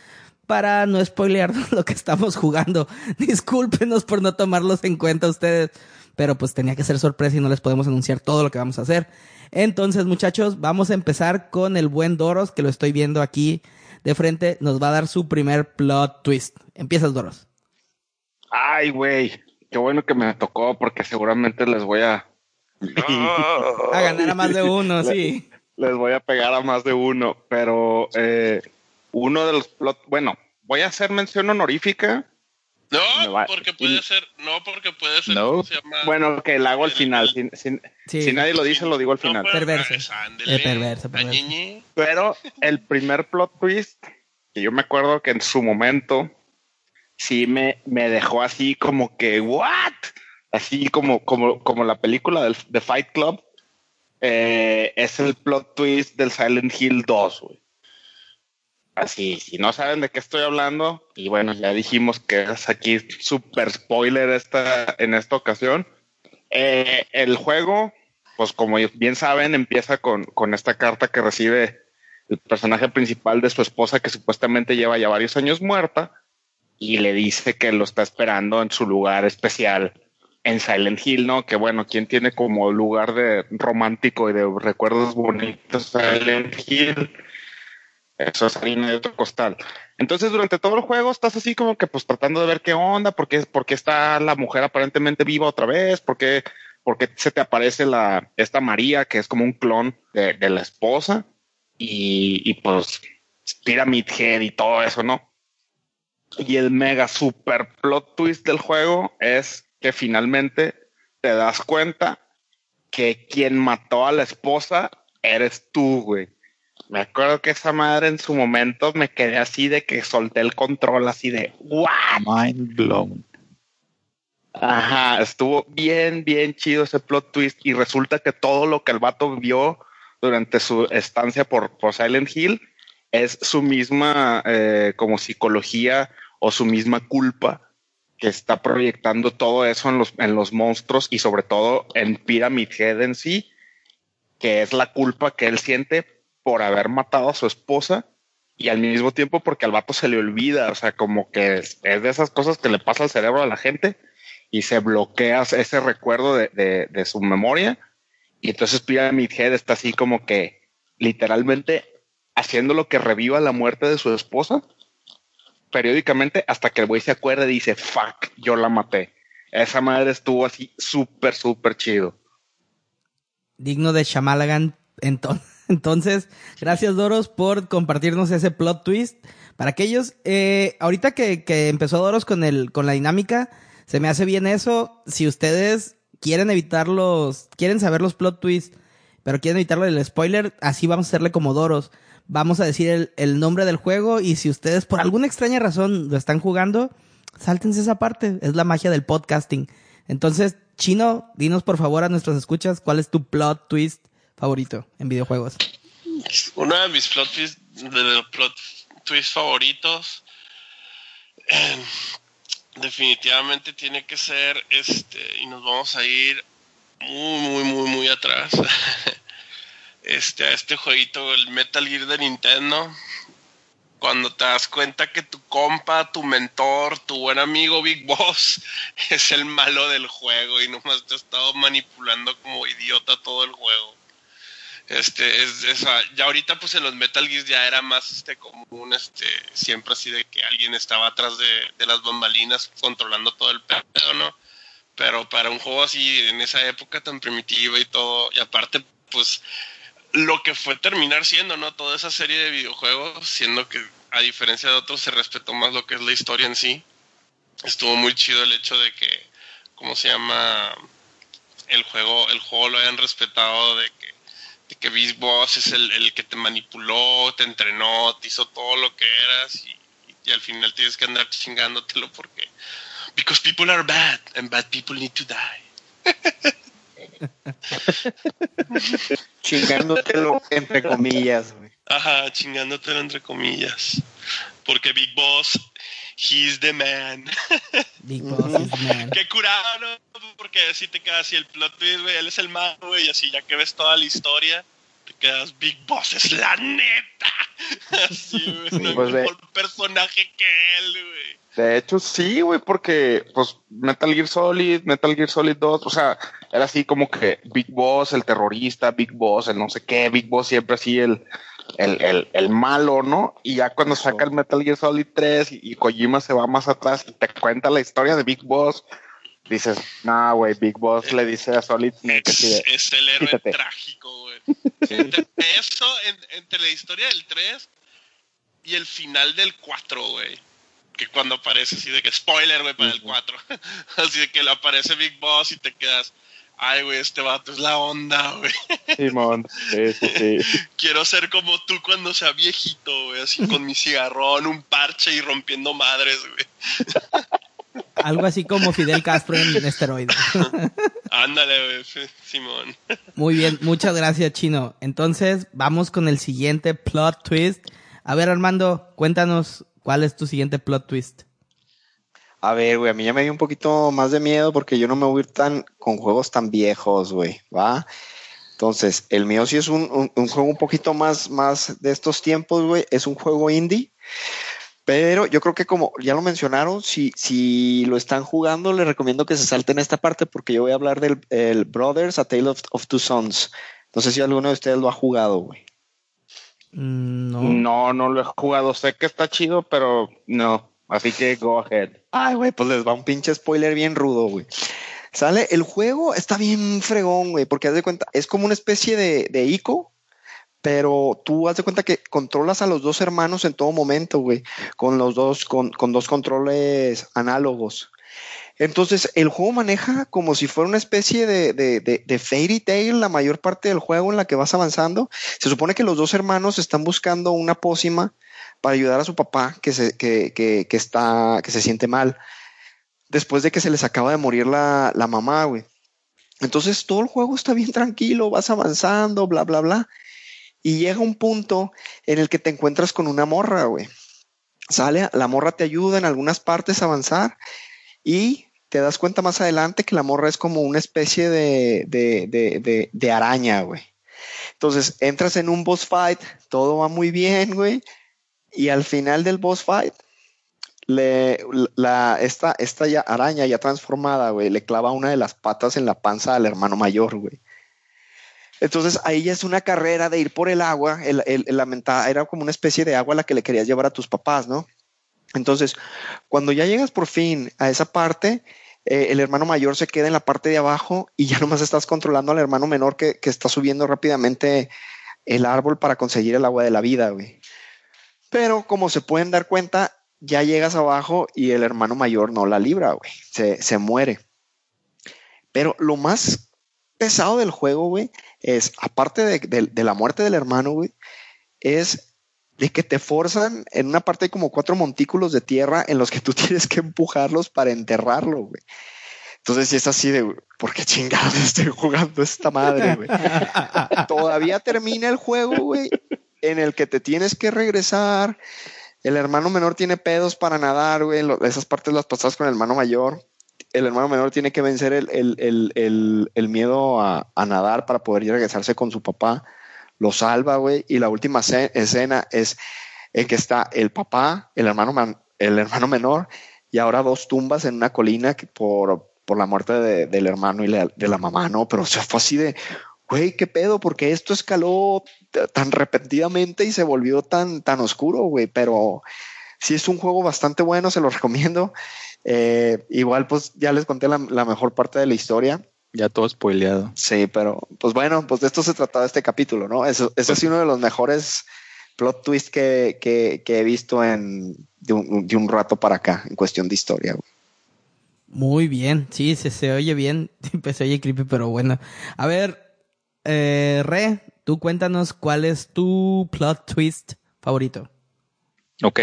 para no spoilearnos lo que estamos jugando. Discúlpenos por no tomarlos en cuenta ustedes, pero pues tenía que ser sorpresa y no les podemos anunciar todo lo que vamos a hacer. Entonces, muchachos, vamos a empezar con el buen Doros, que lo estoy viendo aquí de frente, nos va a dar su primer plot twist. Empiezas, Doros. Ay, güey, qué bueno que me tocó, porque seguramente les voy a... a ganar a más de uno, les, sí. Les voy a pegar a más de uno, pero eh, uno de los plot... Bueno, voy a hacer mención honorífica. No, va... porque puede ser... No, porque puede ser... No. Se llama... Bueno, que okay, la hago al final. Si, si, sí. si nadie lo dice, lo digo al final. No, perverso. Eh, perverso, perverso. Pero el primer plot twist, que yo me acuerdo que en su momento sí me, me dejó así como que... ¿What? Así como, como, como la película del, de Fight Club. Eh, es el plot twist del Silent Hill dos, güey. Así, si no saben de qué estoy hablando, y bueno, ya dijimos que es aquí super spoiler esta, en esta ocasión. Eh, el juego, pues como bien saben, empieza con, con esta carta que recibe el personaje principal de su esposa, que supuestamente lleva ya varios años muerta, y le dice que lo está esperando en su lugar especial en Silent Hill, ¿no? Que bueno, quien tiene como lugar de romántico y de recuerdos bonitos Silent Hill... Eso es harina de otro costal. Entonces, durante todo el juego estás así como que pues tratando de ver qué onda, porque porque está la mujer aparentemente viva otra vez, porque porque se te aparece la esta María, que es como un clon de, de la esposa, y, y pues Pyramid Head y todo eso, ¿no? Y el mega super plot twist del juego es que finalmente te das cuenta que quien mató a la esposa eres tú, güey. Me acuerdo que esa madre en su momento me quedé así de que solté el control así de wow, mind blown. Ajá, estuvo bien, bien chido ese plot twist, y resulta que todo lo que el vato vio durante su estancia por, por Silent Hill es su misma eh, como psicología o su misma culpa que está proyectando todo eso en los, en los monstruos y sobre todo en Pyramid Head en sí, que es la culpa que él siente por haber matado a su esposa, y al mismo tiempo porque al vato se le olvida, o sea, como que es, es de esas cosas que le pasa al cerebro a la gente y se bloquea ese recuerdo de, de, de su memoria, y entonces Pyramid Head está así como que literalmente haciendo lo que reviva la muerte de su esposa periódicamente hasta que el güey se acuerde y dice, fuck, yo la maté. Esa madre estuvo así súper, súper chido. Digno de Shyamalan entonces. Entonces, gracias Doros por compartirnos ese plot twist. Para aquellos, eh, ahorita que, que empezó Doros con el con la dinámica, se me hace bien eso. Si ustedes quieren evitarlos, quieren saber los plot twists, pero quieren evitarlo del spoiler, así vamos a hacerle como Doros. Vamos a decir el, el nombre del juego, y si ustedes por alguna extraña razón lo están jugando, sáltense esa parte. Es la magia del podcasting. Entonces, Chino, dinos por favor a nuestros escuchas cuál es tu plot twist favorito en videojuegos. Uno de mis plot twists, de los plot twists favoritos, eh, definitivamente tiene que ser este, y nos vamos a ir muy muy muy muy atrás, este, a este jueguito, el Metal Gear de Nintendo, cuando te das cuenta que tu compa, tu mentor, tu buen amigo Big Boss es el malo del juego y nomás te ha estado manipulando como idiota todo el juego. Este, es, es, ya ahorita pues en los Metal Gear ya era más este común, este, siempre así de que alguien estaba atrás de, de las bambalinas controlando todo el pedo, ¿no? Pero para un juego así en esa época tan primitiva y todo, y aparte pues lo que fue terminar siendo, ¿no? Toda esa serie de videojuegos, siendo que a diferencia de otros se respetó más lo que es la historia en sí. Estuvo muy chido el hecho de que, ¿cómo se llama? El juego, el juego lo hayan respetado, de que que Beast Boss es el, el que te manipuló, te entrenó, te hizo todo lo que eras, y, y al final tienes que andar chingándotelo porque because people are bad and bad people need to die. Chingándotelo entre comillas, güey. Ajá, chingándotelo entre comillas. Porque Big Boss, he's the man. Big Boss, he's the man. Qué curado, ¿no? Porque así te quedas así el plot twist, güey. Él es el man, güey. Y así ya que ves toda la historia, te quedas, Big Boss es la neta. Así, güey. Sí, no pues hay mejor de... personaje que él, güey. De hecho, sí, güey, porque pues Metal Gear Solid, Metal Gear Solid dos, o sea, era así como que Big Boss, el terrorista, Big Boss, el no sé qué, Big Boss siempre así el el, el, el malo, ¿no? Y ya cuando saca el Metal Gear Solid tres y, y Kojima se va más atrás y te cuenta la historia de Big Boss, dices, nah, güey, Big Boss el, le dice a Solid... Es, de, es el héroe quítate. Trágico, güey. Sí. Entre eso, en, entre la historia del tres y el final del cuatro, güey. Que cuando aparece así de que spoiler, güey, para el cuatro. Así de que le aparece Big Boss y te quedas, ay, güey, este vato es la onda, güey. Simón, sí, sí, sí. Quiero ser como tú cuando sea viejito, güey, así con mi cigarrón, un parche y rompiendo madres, güey. Algo así como Fidel Castro en esteroides. Ándale, güey, Simón. Muy bien, muchas gracias, Chino. Entonces, vamos con el siguiente plot twist. A ver, Armando, cuéntanos. ¿Cuál es tu siguiente plot twist? A ver, güey, a mí ya me dio un poquito más de miedo porque yo no me voy a ir tan con juegos tan viejos, güey, ¿va? Entonces, el mío sí es un, un, un juego un poquito más, más de estos tiempos, güey. Es un juego indie, pero yo creo que como ya lo mencionaron, si, si lo están jugando, les recomiendo que se salten esta parte porque yo voy a hablar del el Brothers, A Tale of, of Two Sons. No sé si alguno de ustedes lo ha jugado, güey. No. no, no lo he jugado. Sé que está chido, pero no. Así que go ahead. Ay, güey, pues les va un pinche spoiler bien rudo, güey. Sale el juego, está bien fregón, güey, porque haz de cuenta, es como una especie de, de Ico, pero tú haz de cuenta que controlas a los dos hermanos en todo momento, güey, con los dos, con, con dos controles análogos. Entonces, el juego maneja como si fuera una especie de, de, de, de fairy tale la mayor parte del juego en la que vas avanzando. Se supone que los dos hermanos están buscando una pócima para ayudar a su papá que se, que, que, que está, que se siente mal después de que se les acaba de morir la, la mamá, güey. Entonces, todo el juego está bien tranquilo, vas avanzando, bla, bla, bla. Y llega un punto en el que te encuentras con una morra, güey. Sale, la morra te ayuda en algunas partes a avanzar. Y te das cuenta más adelante que la morra es como una especie de, de, de, de, de araña, güey. Entonces entras en un boss fight, todo va muy bien, güey. Y al final del boss fight, le, la, esta, esta ya araña ya transformada, güey, le clava una de las patas en la panza al hermano mayor, güey. Entonces ahí ya es una carrera de ir por el agua. El, el, el lamentada, era como una especie de agua a la que le querías llevar a tus papás, ¿no? Entonces, cuando ya llegas por fin a esa parte, eh, el hermano mayor se queda en la parte de abajo y ya nomás estás controlando al hermano menor que, que está subiendo rápidamente el árbol para conseguir el agua de la vida, güey. Pero como se pueden dar cuenta, ya llegas abajo y el hermano mayor no la libra, güey. Se, se muere. Pero lo más pesado del juego, güey, es, aparte de, de, de la muerte del hermano, güey, es... de que te forzan, en una parte hay como cuatro montículos de tierra en los que tú tienes que empujarlos para enterrarlo, güey. Entonces sí es así de, ¿por qué chingados estoy jugando esta madre, güey? Todavía termina el juego, güey, en el que te tienes que regresar. El hermano menor tiene pedos para nadar, güey. Esas partes las pasas con el hermano mayor. El hermano menor tiene que vencer el, el, el, el, el miedo a, a nadar para poder regresarse con su papá. Lo salva, güey, y la última escena es en que está el papá, el hermano, man, el hermano menor y ahora dos tumbas en una colina que por, por la muerte de, del hermano y la, de la mamá, ¿no? Pero o sea, fue así de, güey, ¿qué pedo? Porque esto escaló t- tan repentinamente y se volvió tan, tan oscuro, güey, pero sí es un juego bastante bueno, se lo recomiendo. Eh, igual, pues ya les conté la, la mejor parte de la historia. Ya todo spoileado. Sí, pero pues bueno, pues de esto se trataba este capítulo, ¿no? Eso, eso es uno de los mejores plot twists que, que, que he visto en de un, de un rato para acá, en cuestión de historia, güey. Muy bien, sí, se, se oye bien. Pues se oye creepy, pero bueno. A ver, eh, Re, tú cuéntanos cuál es tu plot twist favorito. Ok.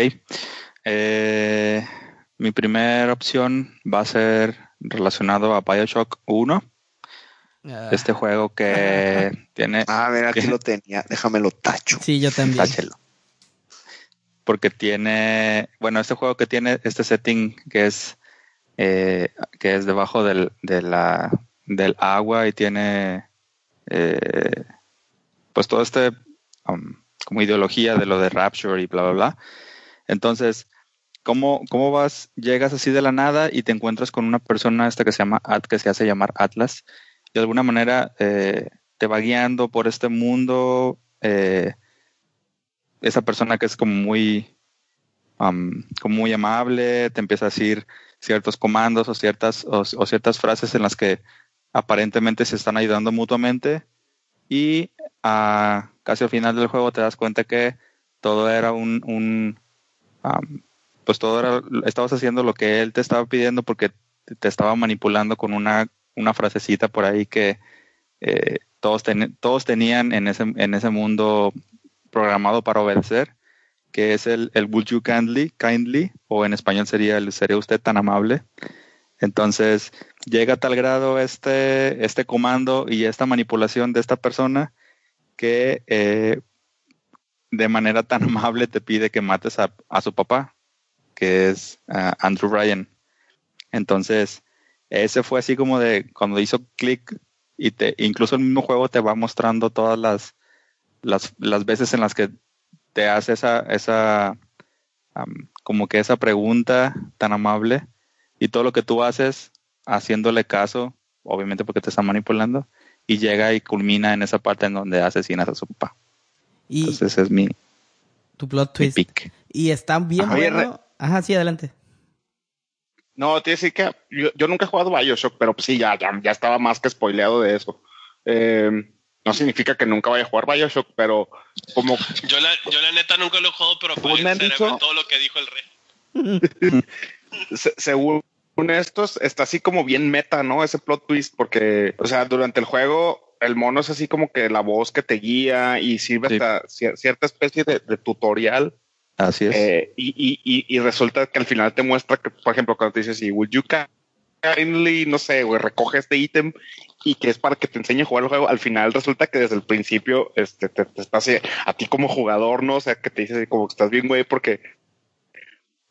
Eh, mi primera opción va a ser relacionado a Bioshock uno. Este juego que tiene... Ah, a ver, aquí que... lo tenía. Déjamelo tacho. Sí, yo también. Táchelo. Porque tiene... Bueno, este juego que tiene este setting que es eh, que es debajo del, de la, del agua y tiene eh, pues todo este um, como ideología de lo de Rapture y bla, bla, bla. Entonces, ¿cómo, cómo vas? Llegas así de la nada y te encuentras con una persona esta que se llama que se hace llamar Atlas. De alguna manera eh, te va guiando por este mundo. Eh, esa persona que es como muy, um, como muy amable, te empieza a decir ciertos comandos o ciertas, o, o ciertas frases en las que aparentemente se están ayudando mutuamente. Y uh, casi al final del juego te das cuenta que todo era un... un um, pues todo era... Estabas haciendo lo que él te estaba pidiendo porque te estaba manipulando con una... una frasecita por ahí que eh, todos, ten, todos tenían en ese, en ese mundo programado para obedecer, que es el, el would you kindly, kindly, o en español sería el sería usted tan amable. Entonces llega a tal grado este, este comando y esta manipulación de esta persona que eh, de manera tan amable te pide que mates a, a su papá, que es uh, Andrew Ryan. Entonces ese fue así como de cuando hizo clic y te incluso el mismo juego te va mostrando todas las las, las veces en las que te hace esa esa um, como que esa pregunta tan amable y todo lo que tú haces haciéndole caso, obviamente porque te está manipulando, y llega y culmina en esa parte en donde asesinas a su papá. Y entonces ese es mi tu plot twist. Pick. Y está bien ajá, bueno. Ajá, sí, adelante. No, te decía que yo, yo nunca he jugado Bioshock, pero pues sí, ya, ya, ya estaba más que spoileado de eso. Eh, no significa que nunca vaya a jugar Bioshock, pero como... Yo la, yo la neta nunca lo he jugado, pero pues me han dicho todo lo que dijo el rey. Se, según estos, está así como bien meta, ¿no? Ese plot twist, porque, o sea, durante el juego, el mono es así como que la voz que te guía y sirve sí. hasta cier- cierta especie de, de tutorial. Así es. Eh, y, y, y, y resulta que al final te muestra que, por ejemplo, cuando te dices sí, would you kindly, no sé, güey, recoge este ítem y que es para que te enseñe a jugar el juego. Al final resulta que desde el principio este, te, te estás a ti como jugador, ¿no? O sea, que te dices como que estás bien, güey, porque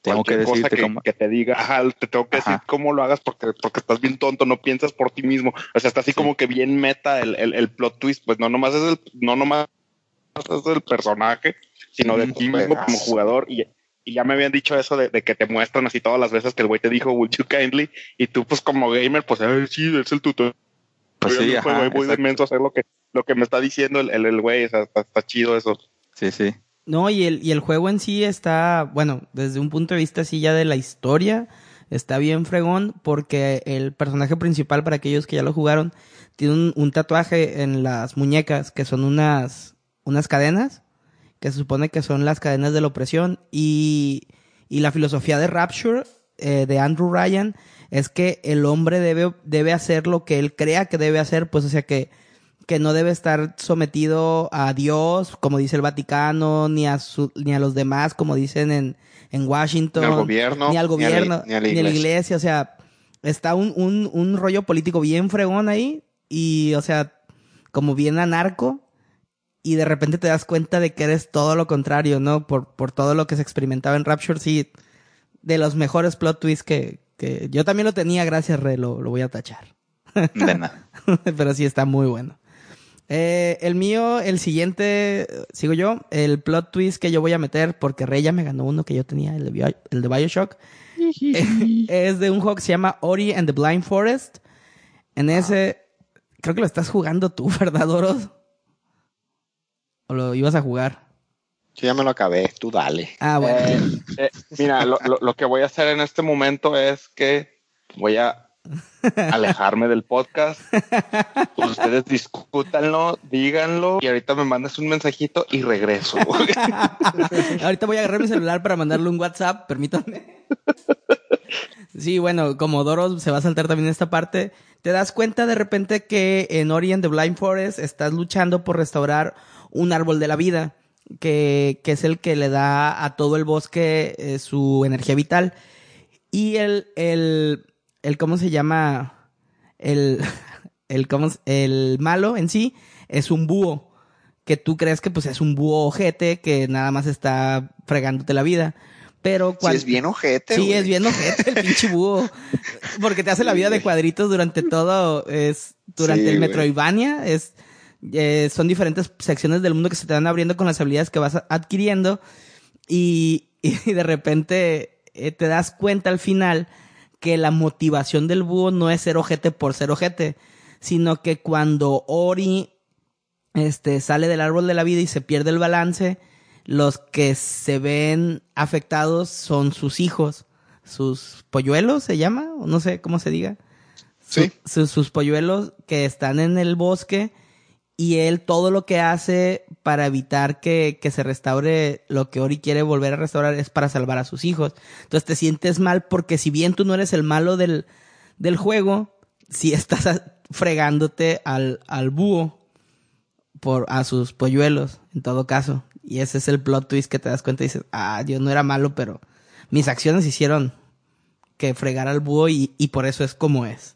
tengo que decirte que, como... que te diga, ajá, te tengo que ajá. decir cómo lo hagas porque, porque estás bien tonto, no piensas por ti mismo. O sea, está así sí. como que bien meta el, el, el plot twist. Pues no nomás es el, no nomás es el personaje, sino de ti mismo como jugador. Y, y ya me habían dicho eso de, de que te muestran así todas las veces que el güey te dijo would you kindly y tú pues como gamer pues ay, sí, es el tutor pues sí, ajá, voy, voy de inmenso a hacer lo que, lo que me está diciendo el, el, el güey. O sea, está, está chido eso. Sí, sí. No, y el, y el juego en sí está, bueno, desde un punto de vista así ya de la historia, está bien fregón porque el personaje principal, para aquellos que ya lo jugaron, tiene un, un tatuaje en las muñecas que son unas unas cadenas que se supone que son las cadenas de la opresión, y, y la filosofía de Rapture, eh, de Andrew Ryan, es que el hombre debe, debe hacer lo que él crea que debe hacer, pues o sea que, que no debe estar sometido a Dios, como dice el Vaticano, ni a su, ni a los demás, como dicen en, en Washington, ni al gobierno, ni, al gobierno, ni, a, la, ni, a, la ni a la iglesia, o sea, está un, un, un rollo político bien fregón ahí, y o sea, como bien anarco. Y de repente te das cuenta de que eres todo lo contrario, ¿no? Por, por todo lo que se experimentaba en Rapture, sí. De los mejores plot twists que, que yo también lo tenía, gracias, Re, lo, lo voy a tachar. De nada. Pero sí, está muy bueno. Eh, el mío, el siguiente, sigo yo, el plot twist que yo voy a meter, porque Re ya me ganó uno que yo tenía, el de, Bio, el de Bioshock. Es de un juego que se llama Ori and the Blind Forest. En ese, ah. creo que lo estás jugando tú, ¿verdad, Doros? ¿O lo ibas a jugar? Yo ya me lo acabé, tú dale. Ah, bueno. Eh, eh, mira, lo, lo, lo que voy a hacer en este momento es que voy a alejarme del podcast. Ustedes discútanlo, díganlo, y ahorita me mandas un mensajito y regreso. Ahorita voy a agarrar mi celular para mandarle un WhatsApp, permítanme. Sí, bueno, como Doros se va a saltar también esta parte, te das cuenta de repente que en Ori and the Blind Forest estás luchando por restaurar un árbol de la vida, que, que es el que le da a todo el bosque eh, su energía vital. Y el, el, el, ¿cómo se llama? El, el, el malo en sí es un búho, que tú crees que pues es un búho ojete que nada más está fregándote la vida. Pero cuando... Sí, es bien ojete. Sí, wey. Es bien ojete el pinche búho. Porque te hace la vida de cuadritos durante todo, es durante sí, el Metroidvania. Es, eh, son diferentes secciones del mundo que se te van abriendo con las habilidades que vas adquiriendo. Y, y de repente eh, te das cuenta al final que la motivación del búho no es ser ojete por ser ojete, sino que cuando Ori este, sale del árbol de la vida y se pierde el balance... Los que se ven afectados son sus hijos, sus polluelos se llama, no sé cómo se diga. Sí. Su, su, sus polluelos que están en el bosque y él todo lo que hace para evitar que, que se restaure lo que Ori quiere volver a restaurar es para salvar a sus hijos. Entonces te sientes mal porque si bien tú no eres el malo del, del juego, sí estás fregándote al, al búho por, a sus polluelos en todo caso. Y ese es el plot twist que te das cuenta y dices, ah, yo no era malo, pero mis acciones hicieron que fregara al búho y, y por eso es como es.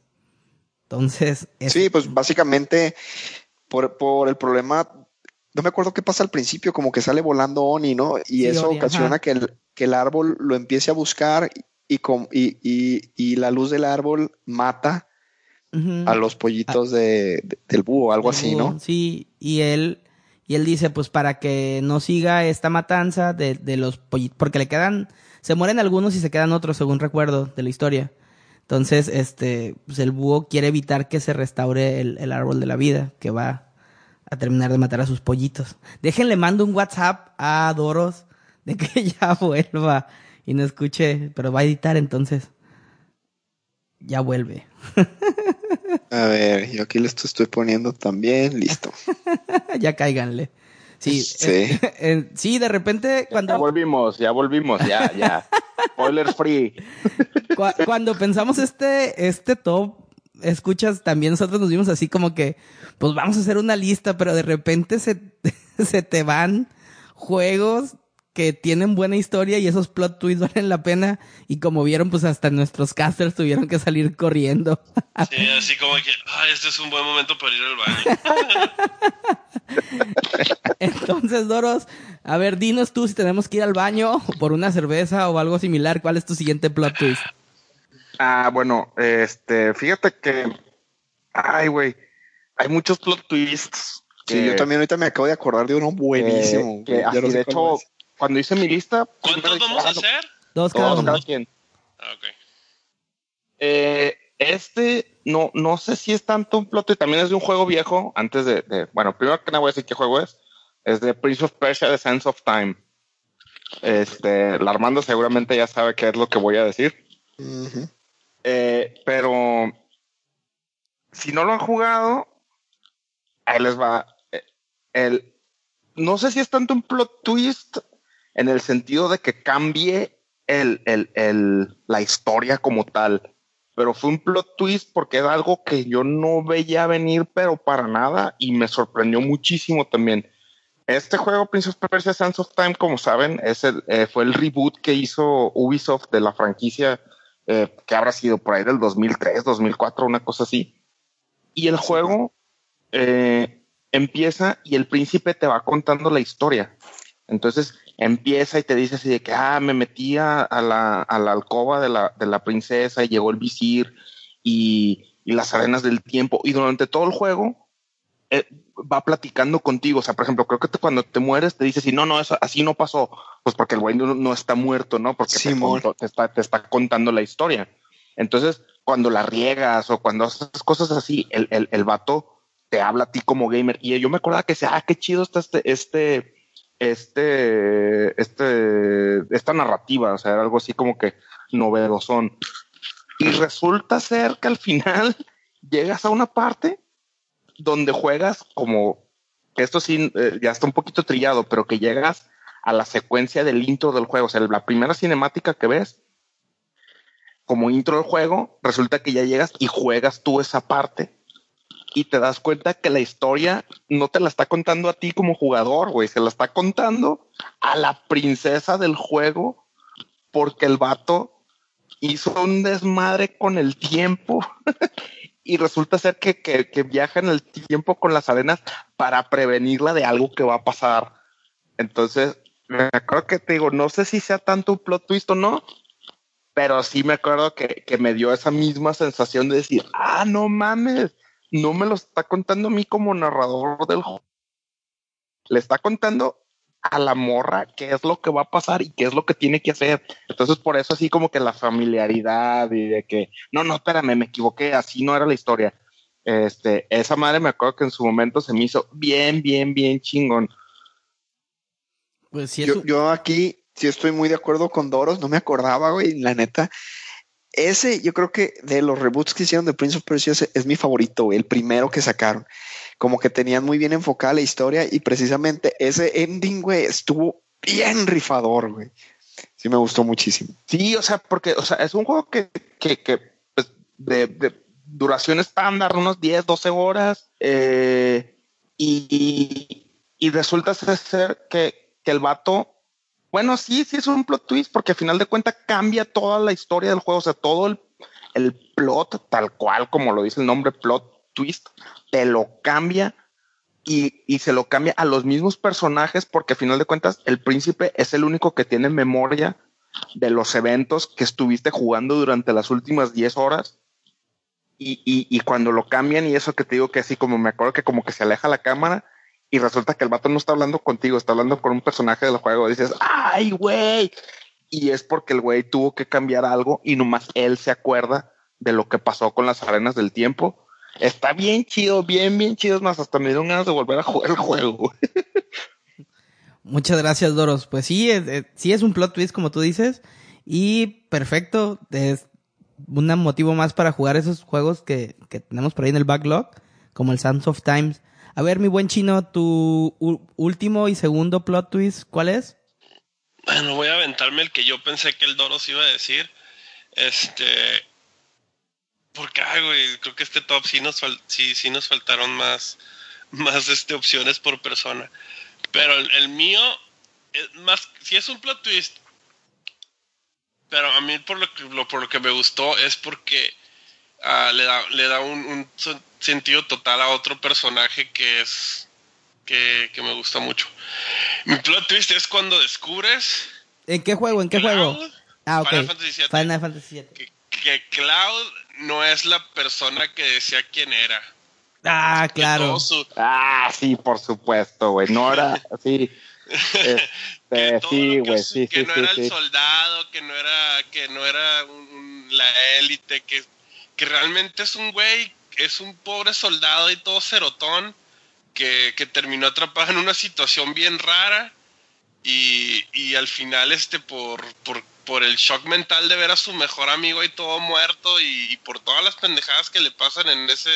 Entonces... Es... Sí, pues básicamente por, por el problema, no me acuerdo qué pasa al principio, como que sale volando Oni, ¿no? Y sí, eso Ori, ocasiona que el, que el árbol lo empiece a buscar y, com, y, y, y la luz del árbol mata uh-huh. a los pollitos ah. de, de, del búho, algo el así, búho, ¿no? Sí, y él... Y él dice, pues para que no siga esta matanza de, de los pollitos, porque le quedan, se mueren algunos y se quedan otros, según recuerdo de la historia. Entonces, este, pues el búho quiere evitar que se restaure el, el árbol de la vida, que va a terminar de matar a sus pollitos. Déjenle, mando un WhatsApp a Doros de que ya vuelva y no escuche, pero va a editar entonces. Ya vuelve. A ver, yo aquí le estoy, estoy poniendo también, listo. Ya cáiganle. Sí, sí. Eh, eh, sí, de repente cuando... Ya volvimos, ya volvimos, ya, ya. Spoiler free. Cu- cuando pensamos este, este top, escuchas, también nosotros nos vimos así como que, pues vamos a hacer una lista, pero de repente se, se te van juegos que tienen buena historia y esos plot twists valen la pena. Y como vieron, pues hasta nuestros casters tuvieron que salir corriendo. Sí, así como que, ah, este es un buen momento para ir al baño. Entonces, Doros, a ver, dinos tú si tenemos que ir al baño por una cerveza o algo similar. ¿Cuál es tu siguiente plot twist? Ah, bueno, este, fíjate que, ay, güey, hay muchos plot twists. Que... Sí, yo también ahorita me acabo de acordar de uno buenísimo. Que, que, así, no sé de hecho... Es. Cuando hice mi lista... ¿Cuántos vamos a hacer? Dos cada uno. Ah, ok. Eh, este, no, no sé si es tanto un plot, y también es de un juego viejo, antes de... de bueno, primero que nada voy a decir qué juego es. Es de Prince of Persia, The Sands of Time. Este, la Armando seguramente ya sabe qué es lo que voy a decir. Uh-huh. Eh, pero... Si no lo han jugado, ahí les va. El, no sé si es tanto un plot twist... En el sentido de que cambie el, el, el, la historia como tal. Pero fue un plot twist porque era algo que yo no veía venir, pero para nada. Y me sorprendió muchísimo también. Este juego, Prince of Persia Sands of Time, como saben, es el, eh, fue el reboot que hizo Ubisoft de la franquicia, eh, que habrá sido por ahí del dos mil tres, dos mil cuatro, una cosa así. Y el juego eh, empieza y el príncipe te va contando la historia. Entonces... Empieza y te dice así de que, ah, me metí a, a, la, a la alcoba de la, de la princesa y llegó el visir y, y las arenas del tiempo. Y durante todo el juego eh, va platicando contigo. O sea, por ejemplo, creo que te, cuando te mueres te dice así, no, no, eso así no pasó. Pues porque el güey no, no está muerto, ¿no? Porque sí, te, contó, te, está, te está contando la historia. Entonces, cuando la riegas o cuando haces cosas así, el, el, el vato te habla a ti como gamer. Y yo me acordaba que decía, ah, qué chido está este... este Este, este, esta narrativa, o sea, era algo así como que novedosón. Y resulta ser que al final llegas a una parte donde juegas como, esto sí, eh, ya está un poquito trillado, pero que llegas a la secuencia del intro del juego. O sea, la primera cinemática que ves como intro del juego, resulta que ya llegas y juegas tú esa parte. Y te das cuenta que la historia no te la está contando a ti como jugador, güey. Se la está contando a la princesa del juego porque el vato hizo un desmadre con el tiempo y resulta ser que, que, que viaja en el tiempo con las arenas para prevenirla de algo que va a pasar. Entonces, me acuerdo que te digo, no sé si sea tanto un plot twist o no, pero sí me acuerdo que, que me dio esa misma sensación de decir, ah, no mames, no me lo está contando a mí como narrador del juego. Le está contando a la morra qué es lo que va a pasar y qué es lo que tiene que hacer. Entonces, por eso así como que la familiaridad y de que, no, no, espérame, me equivoqué, así no era la historia. Este, esa madre me acuerdo que en su momento se me hizo bien, bien, bien chingón. Pues si yo, un... yo aquí sí estoy muy de acuerdo con Doros, no me acordaba, güey, la neta. Ese, yo creo que de los reboots que hicieron de Prince of Persia es, es mi favorito, güey, el primero que sacaron. Como que tenían muy bien enfocada la historia y precisamente ese ending, güey, estuvo bien rifador, güey. Sí me gustó muchísimo. Sí, o sea, porque o sea, es un juego que, que, que pues, de, de duración estándar, unos diez, doce horas, eh, y, y, y resulta ser que, que el vato... Bueno, sí, sí es un plot twist, porque al final de cuentas cambia toda la historia del juego. O sea, todo el, el plot, tal cual como lo dice el nombre, plot twist, te lo cambia y, y se lo cambia a los mismos personajes, porque al final de cuentas el príncipe es el único que tiene memoria de los eventos que estuviste jugando durante las últimas diez horas. Y, y, y cuando lo cambian, y eso que te digo que así como me acuerdo que como que se aleja la cámara, y resulta que el vato no está hablando contigo, está hablando con un personaje del juego. Dices, ¡ay, güey! Y es porque el güey tuvo que cambiar algo y nomás él se acuerda de lo que pasó con las arenas del tiempo. Está bien chido, bien, bien chido. Es más, hasta me dieron ganas de volver a jugar el juego. Muchas gracias, Doros. Pues sí, es, es, sí es un plot twist, como tú dices. Y perfecto. Es un motivo más para jugar esos juegos que, que tenemos por ahí en el backlog, como el Sands of Times. A ver, mi buen Chino, tu último y segundo plot twist, ¿cuál es? Bueno, voy a aventarme el que yo pensé que el Doros iba a decir. Este... Porque, ay, güey, creo que este top sí nos, fal- sí, sí nos faltaron más, más este, opciones por persona. Pero el, el mío, es más, sí es un plot twist. Pero a mí por lo que, lo, por lo que me gustó es porque uh, le da, le da un... un sentido total a otro personaje que es que, que me gusta mucho. Mi plot twist es cuando descubres ¿en qué juego? ¿En qué Cloud, juego? Ah, okay. Final Fantasy siete, Final Fantasy siete. Que, que Cloud no es la persona que decía quién era. Ah, claro. Su... Ah, sí, por supuesto, güey. No era así. Este, sí, güey, sí, sí. Que sí, no sí, era sí. El soldado, que no era que no era un, la élite, que que realmente es un güey, es un pobre soldado y todo cerotón que, que terminó atrapado en una situación bien rara y, y al final este por, por, por el shock mental de ver a su mejor amigo ahí todo muerto y, y por todas las pendejadas que le pasan en ese,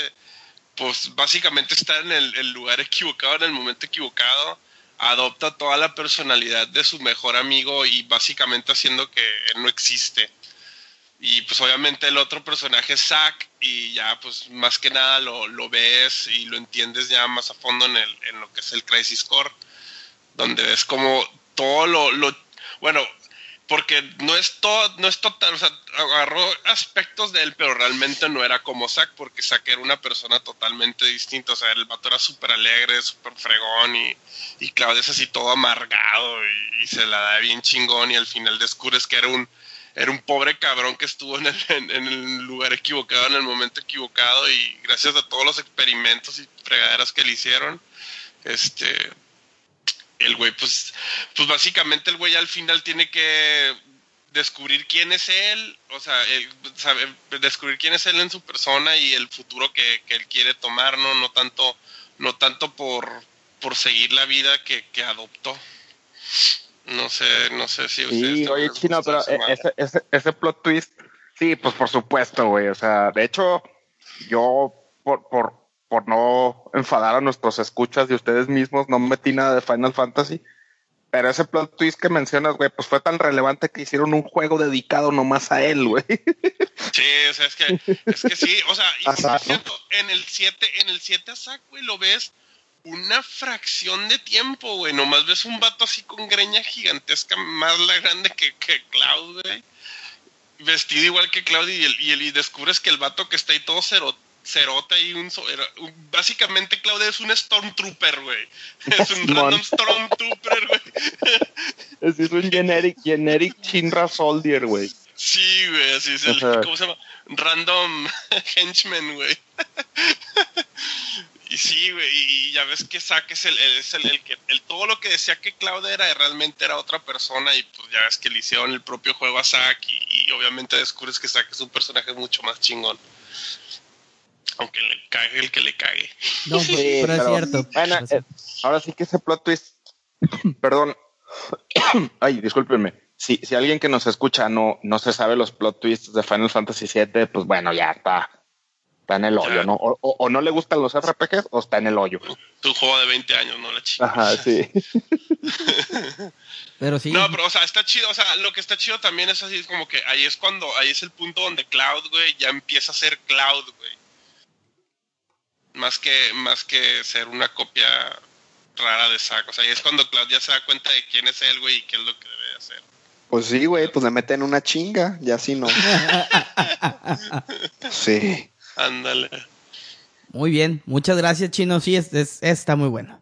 pues básicamente está en el, el lugar equivocado en el momento equivocado, adopta toda la personalidad de su mejor amigo y básicamente haciendo que él no existe. Y pues obviamente el otro personaje es Zack y ya pues más que nada lo, lo ves y lo entiendes ya más a fondo en, el, en lo que es el Crisis Core, donde ves como todo lo, lo bueno, porque no es todo, no es total, o sea, agarró aspectos de él, pero realmente no era como Zack, porque Zack era una persona totalmente distinta, o sea, el vato era súper alegre, súper fregón y, y Claudio es así todo amargado y, y se la da bien chingón y al final descubres que era un Era un pobre cabrón que estuvo en el, en, en el lugar equivocado, en el momento equivocado, y gracias a todos los experimentos y fregaderas que le hicieron, este, el güey, pues, pues básicamente el güey al final tiene que descubrir quién es él, o sea, él, sabe, descubrir quién es él en su persona y el futuro que, que él quiere tomar, no, no tanto, no tanto por, por seguir la vida que, que adoptó. No sé, no sé si ustedes... Sí, oye, Chino, pero ese, ese, ese plot twist... Sí, pues por supuesto, güey. O sea, de hecho, yo por, por, por no enfadar a nuestros escuchas de ustedes mismos, no metí nada de Final Fantasy. Pero ese plot twist que mencionas, güey, pues fue tan relevante que hicieron un juego dedicado nomás a él, güey. Sí, o sea, es que, es que sí. O sea, y por cierto, en el siete, en el siete Zack, güey, lo ves... una fracción de tiempo, güey. Nomás ves un vato así con greña gigantesca, más la grande que, que Cloud, güey. Vestido igual que Cloud y, el, y, el, y descubres que el vato que está ahí todo cero, cerota y un, so- era, un... Básicamente, Claudia es un Stormtrooper, güey. Es un random Stormtrooper, güey. Es, es un generic, generic Shinra Soldier, güey. Sí, güey, así es el, ¿cómo se llama? Random Henchman, güey. Y sí, güey, y ya ves que Zack es el, el, es el, el que el, todo lo que decía que Cloud era, realmente era otra persona, y pues ya ves que le hicieron el propio juego a Zack, y, y obviamente descubres que Zack es un personaje mucho más chingón. Aunque le cague el que le cague. No, pues, sí, pero, pero es cierto. Bueno, eh, ahora sí que ese plot twist, perdón, ay, discúlpenme. Si, si alguien que nos escucha no, no se sabe los plot twists de Final Fantasy siete, pues bueno, ya está, está en el hoyo, ¿no? O, o, o no le gustan los R P Gs o está en el hoyo. Tu juego de veinte años, no la chica. Ajá, sí. Pero sí. No, pero o sea, está chido, o sea, lo que está chido también es así, es como que ahí es cuando, ahí es el punto donde Cloud, güey, ya empieza a ser Cloud, güey. Más que, más que ser una copia rara de Zack, o sea, ahí es cuando Cloud ya se da cuenta de quién es él, güey, y qué es lo que debe de hacer. Pues sí, güey, pues le meten una chinga y así no. Sí. Ándale. Muy bien, muchas gracias, Chino. Sí, es, es, está muy bueno.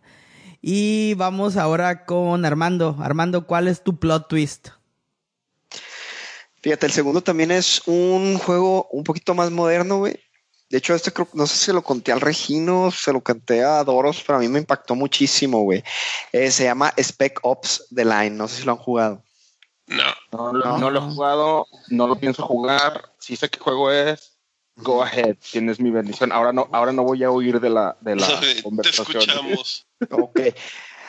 Y vamos ahora con Armando. Armando, ¿cuál es tu plot twist? Fíjate, el segundo también es un juego un poquito más moderno, güey. De hecho, este creo, no sé si lo conté al Regino, se lo canté a Doros, pero a mí me impactó muchísimo, güey. Eh, se llama Spec Ops The Line, no sé si lo han jugado. No. No, no, no lo he jugado, no lo pienso jugar. Si sé qué juego es, go ahead, tienes mi bendición. Ahora no, ahora no voy a huir de la, de la conversación. Te escuchamos. Ok.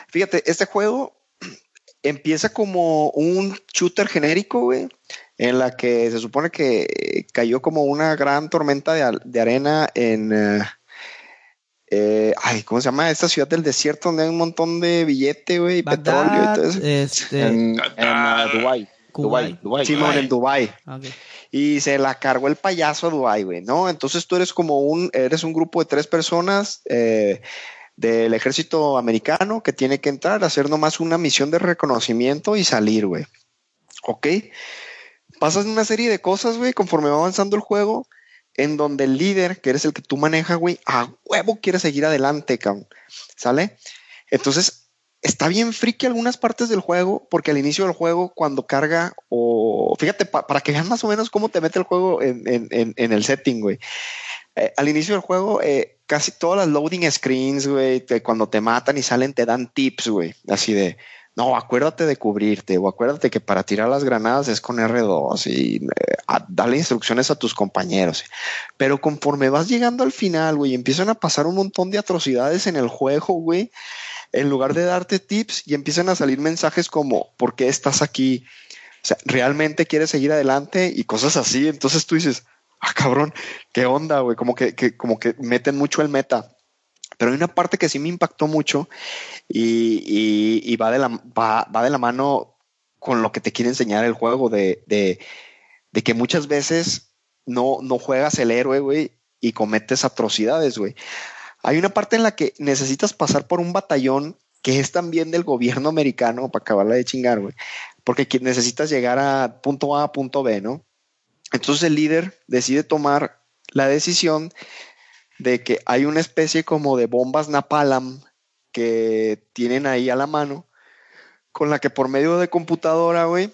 Fíjate, este juego empieza como un shooter genérico, güey, en la que se supone que cayó como una gran tormenta de, de arena en... Uh, Eh, ay, ¿cómo se llama? Esta ciudad del desierto donde hay un montón de billete, güey, petróleo y todo eso. Este... En, en uh, Dubái. Dubái, Dubái. Sí, Dubái. En Dubái. Okay. Y se la cargó el payaso a Dubái, güey, ¿no? Entonces tú eres como un, eres un grupo de tres personas eh, del ejército americano que tiene que entrar a hacer nomás una misión de reconocimiento y salir, güey. Ok. Pasas una serie de cosas, güey, conforme va avanzando el juego, en donde el líder, que eres el que tú manejas, güey, a huevo quiere seguir adelante, cabrón, ¿sale? Entonces, está bien friki algunas partes del juego, porque al inicio del juego, cuando carga, o fíjate, pa- para que vean más o menos cómo te mete el juego en, en, en, en el setting, güey. Eh, al inicio del juego, eh, casi todas las loading screens, güey, te, cuando te matan y salen, te dan tips, güey, así de... No, acuérdate de cubrirte, o acuérdate que para tirar las granadas es con erre dos y eh, a, dale instrucciones a tus compañeros. Pero conforme vas llegando al final, güey, empiezan a pasar un montón de atrocidades en el juego, güey, en lugar de darte tips, y empiezan a salir mensajes como ¿por qué estás aquí? O sea, ¿realmente quieres seguir adelante? Y cosas así. Entonces tú dices, ah, cabrón, ¿qué onda, güey? Como que, que, como que meten mucho el meta. Pero hay una parte que sí me impactó mucho y, y, y va, de la, va, va de la mano con lo que te quiere enseñar el juego, de, de, de que muchas veces no, no juegas el héroe, güey, y cometes atrocidades, güey. Hay una parte en la que necesitas pasar por un batallón que es también del gobierno americano, para acabarla de chingar, güey, porque necesitas llegar a punto A, punto B, ¿no? Entonces el líder decide tomar la decisión de que hay una especie como de bombas napalm que tienen ahí a la mano, con la que por medio de computadora, güey,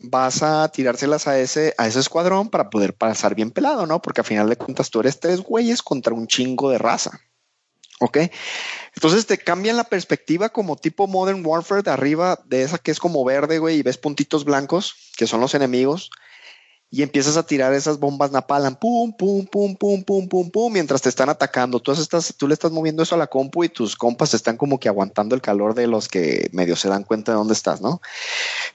vas a tirárselas a ese, a ese escuadrón para poder pasar bien pelado, ¿no? Porque a final de cuentas tú eres tres güeyes contra un chingo de raza. ¿Ok? Entonces te cambian la perspectiva como tipo Modern Warfare, de arriba, de esa que es como verde, güey, y ves puntitos blancos que son los enemigos. Y empiezas a tirar esas bombas napalm, pum, pum, pum, pum, pum, pum, pum, mientras te están atacando. Tú, estás, tú le estás moviendo eso a la compu y tus compas están como que aguantando el calor de los que medio se dan cuenta de dónde estás, ¿no?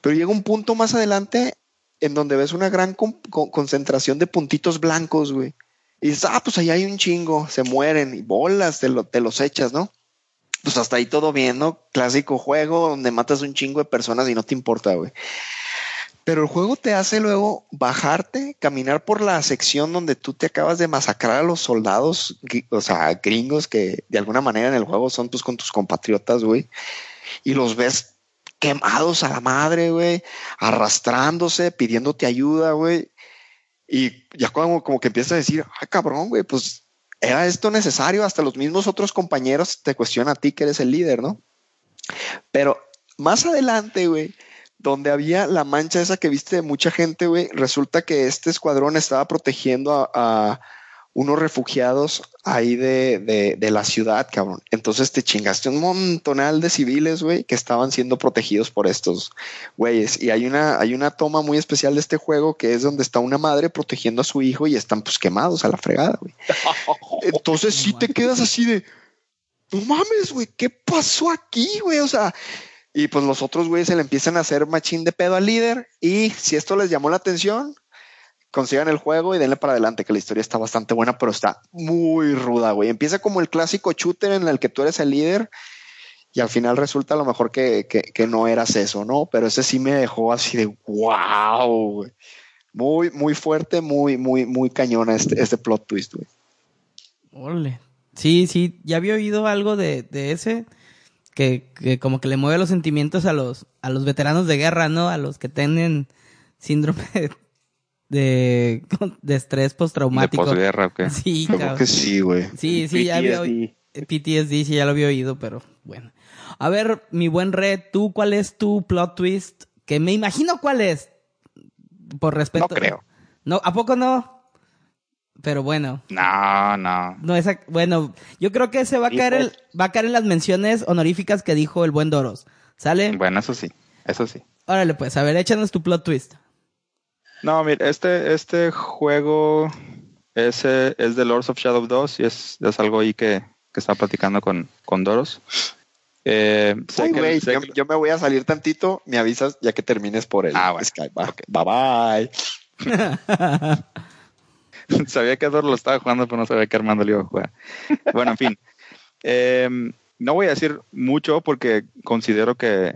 Pero llega un punto más adelante en donde ves una gran con- con- concentración de puntitos blancos, güey. Y dices, ah, pues ahí hay un chingo, se mueren y bolas, te, lo, te los echas, ¿no? Pues hasta ahí todo bien, ¿no? Clásico juego donde matas un chingo de personas y no te importa, güey. Pero el juego te hace luego bajarte, caminar por la sección donde tú te acabas de masacrar a los soldados, o sea, gringos que de alguna manera en el juego son tus, con tus compatriotas, güey. Y los ves quemados a la madre, güey, arrastrándose, pidiéndote ayuda, güey. Y ya como, como que empiezas a decir, ah, cabrón, güey, pues ¿era esto necesario? Hasta los mismos otros compañeros te cuestionan a ti que eres el líder, ¿no? Pero más adelante, güey, donde había la mancha esa que viste de mucha gente, güey, resulta que este escuadrón estaba protegiendo a, a unos refugiados ahí de, de, de la ciudad, cabrón. Entonces te chingaste un montonal de civiles, güey, que estaban siendo protegidos por estos güeyes. Y hay una, hay una toma muy especial de este juego que es donde está una madre protegiendo a su hijo y están pues quemados a la fregada, güey. Entonces sí te quedas así de, no mames, güey, ¿qué pasó aquí, güey? O sea... Y pues los otros güeyes se le empiezan a hacer machín de pedo al líder. Y si esto les llamó la atención, consigan el juego y denle para adelante, que la historia está bastante buena, pero está muy ruda, güey. Empieza como el clásico shooter en el que tú eres el líder y al final resulta a lo mejor que, que, que no eras eso, ¿no? Pero ese sí me dejó así de wow, güey. Muy, muy fuerte, muy, muy, muy cañona este, este plot twist, güey. Ole. Sí, sí, ya había oído algo de, de ese... Que, que como que le mueve los sentimientos a los a los veteranos de guerra, ¿no? A los que tienen síndrome de, de estrés postraumático. De posguerra, ¿o qué? Sí, cabrón. Que sí, güey. Sí, sí, P T S D. Ya había oído. P T S D, sí, ya lo había oído, pero bueno. A ver, mi buen Red, ¿tú cuál es tu plot twist? Que me imagino cuál es. Por respeto. No creo. No, ¿a poco no? Pero bueno. No, no. No esa, bueno, yo creo que se va a caer el, va a caer en las menciones honoríficas que dijo el buen Doros. ¿Sale? Bueno, eso sí, eso sí. Órale, pues, a ver, échanos tu plot twist. No, mira, este, este juego es, es de Lords of Shadow dos y es, es algo ahí que, que estaba platicando con, con Doros. Eh, sé Ay, que, wey, sé yo, que... yo me voy a salir tantito, me avisas ya que termines por el ah, bueno. Skype. Okay. Bye bye. Sabía que Ador lo estaba jugando, pero no sabía que Armando lo iba a jugar. Bueno, en fin. Eh, no voy a decir mucho porque considero que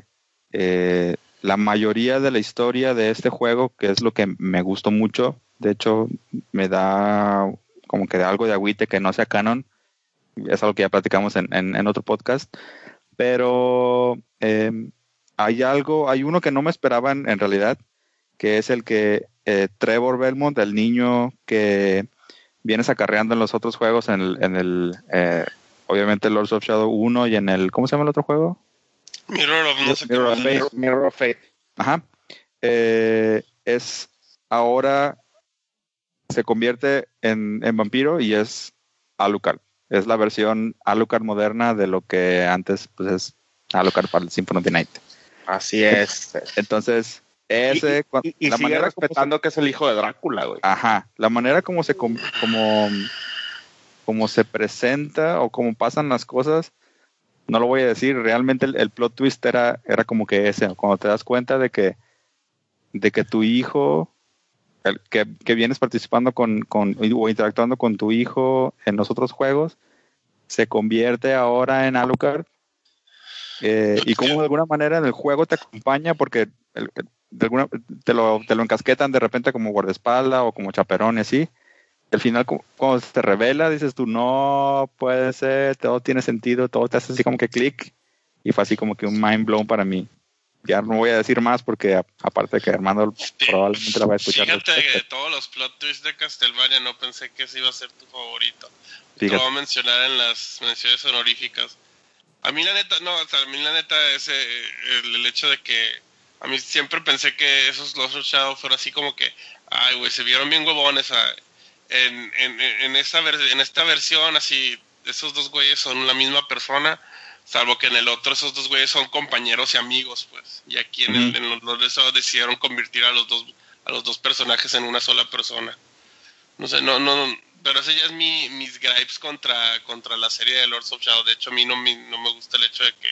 eh, la mayoría de la historia de este juego, que es lo que me gustó mucho, de hecho, me da como que algo de agüite que no sea canon. Es algo que ya platicamos en, en, en otro podcast. Pero eh, hay algo, hay uno que no me esperaban en realidad, que es el que eh, Trevor Belmont, el niño que vienes acarreando en los otros juegos, en el, en el eh, obviamente Lords of Shadow uno y en el, ¿cómo se llama el otro juego? Mirror of, no sé Mirror of Fate. Mirror of Fate. Ajá. Eh, es ahora se convierte en, en vampiro y es Alucard. Es la versión Alucard moderna de lo que antes pues es Alucard para el Symphony of the Night. Así es. Entonces... Ese, y y, y la sigue manera respetando se... que es el hijo de Drácula, güey. Ajá, la manera como se com, como, como se presenta o como pasan las cosas, no lo voy a decir. Realmente el, el plot twist era, era como que ese, cuando te das cuenta de que de que tu hijo, el, que, que vienes participando con, con o interactuando con tu hijo en los otros juegos, se convierte ahora en Alucard. Eh, y como de alguna manera en el juego te acompaña porque el, de alguna, te, lo, te lo encasquetan de repente como guardaespaldas o como chaperón y así. Al final cuando te revela dices tú, no puede ser, todo tiene sentido, todo te hace así como que clic. Y fue así como que un mind blown para mí. Ya no voy a decir más porque a, aparte de que Armando sí, probablemente la va a escuchar. Fíjate que de todos los plot twists de Castlevania no pensé que ese iba a ser tu favorito. Fíjate. Te lo voy a mencionar en las menciones honoríficas. A mí la neta, no, o sea, a mí la neta ese, el, el hecho de que a mí siempre pensé que esos Lost of Shadow fueron así como que, ay, güey, se vieron bien huevones a, en, en, en, esa ver, en esta versión, así, esos dos güeyes son la misma persona, salvo que en el otro esos dos güeyes son compañeros y amigos, pues, y aquí en, el, en los Lost of Shadow decidieron convertir a los dos a los dos personajes en una sola persona. No sé, no, no, no pero ese ya es mi, mis gripes contra, contra la serie de Lords of Shadow. De hecho, a mí no me, no me gusta el hecho de que